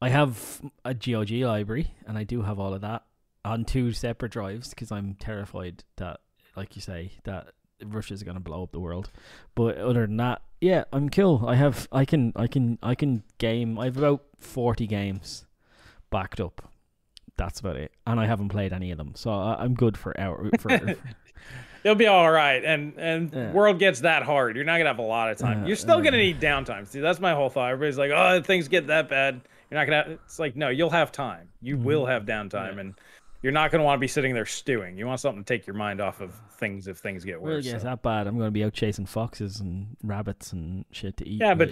I have a G O G library, and I do have all of that on two separate drives because I'm terrified that, like you say, that Russia is going to blow up the world. But other than that, yeah, I'm cool. I have. I can. I can. I can game. I have about forty games backed up. That's about it, and I haven't played any of them, so I'm good for hour. For... It'll be all right, and and yeah. World gets that hard. You're not gonna have a lot of time. Uh, You're still uh, gonna need downtime. See, that's my whole thought. Everybody's like, "Oh, things get that bad." You're not gonna. Have... It's like, no, you'll have time. You mm-hmm. will have downtime, yeah. and. You're not going to want to be sitting there stewing. You want something to take your mind off of things if things get worse. Well, yeah, so. That bad. I'm going to be out chasing foxes and rabbits and shit to eat. Yeah, but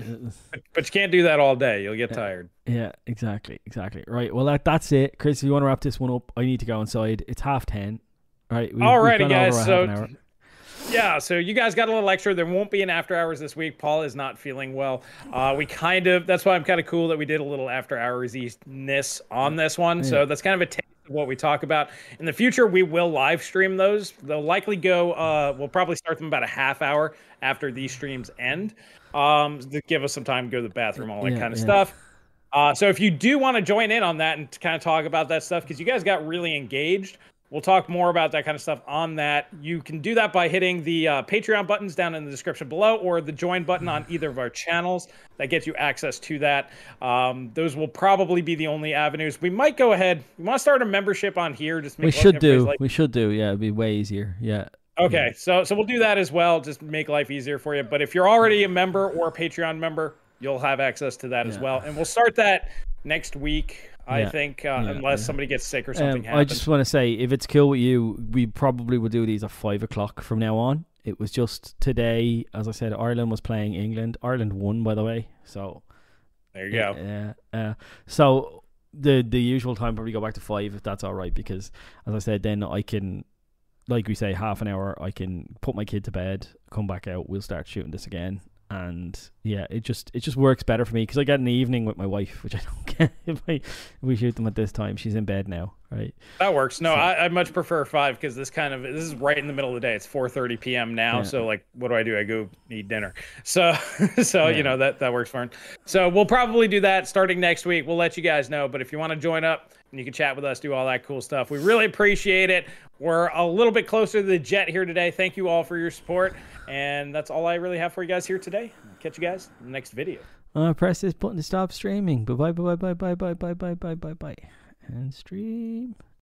but you can't do that all day. You'll get yeah. tired. Yeah, exactly, exactly. Right. Well, that, that's it, Chris. If you want to wrap this one up, I need to go inside. It's half ten. All right. We've, all righty, guys. So yeah, so you guys got a little extra. There won't be an after hours this week. Paul is not feeling well. Uh, we kind of. That's why I'm kind of cool that we did a little after hours-ness on this one. Yeah. So that's kind of a. T- what we talk about in the future. We will live stream those. They'll likely go uh we'll probably start them about a half hour after these streams end, um to give us some time to go to the bathroom, all that yeah, kind of yeah. stuff. Uh so if you do want to join in on that and kind of talk about that stuff, because you guys got really engaged, we'll talk more about that kind of stuff on that. You can do that by hitting the uh, Patreon buttons down in the description below, or the join button on either of our channels. That gets you access to that. Um, those will probably be the only avenues. We might go ahead. We want to start a membership on here. Just make we should do. Like- we should do. Yeah, it'd be way easier. Yeah. Okay, yeah. so so we'll do that as well. Just make life easier for you. But if you're already a member or a Patreon member, you'll have access to that yeah. as well. And we'll start that next week. I yeah, think, uh, yeah, unless yeah. somebody gets sick or something um, happens. I just want to say, if it's cool with you, we probably will do these at five o'clock from now on. It was just today, as I said, Ireland was playing England. Ireland won, by the way. So there you go. Yeah. Uh, uh, so the the usual time, probably go back to five, if that's all right. Because, as I said, then I can, like we say, half an hour, I can put my kid to bed, come back out, we'll start shooting this again. And yeah, it just it just works better for me because I get an evening with my wife, which I don't get if, I, if we shoot them at this time. She's in bed now, right? That works. No, so, I, I much prefer five because this kind of this is right in the middle of the day. It's four thirty p m now, yeah. So like, what do I do? I go eat dinner. So, so yeah. you know that that works fine. So we'll probably do that starting next week. We'll let you guys know. But if you want to join up and you can chat with us, do all that cool stuff, we really appreciate it. We're a little bit closer to the jet here today. Thank you all for your support, and that's all I really have for you guys here today. Catch you guys in the next video. Uh, press this button to stop streaming. Bye bye bye bye bye bye bye bye bye bye bye. And stream.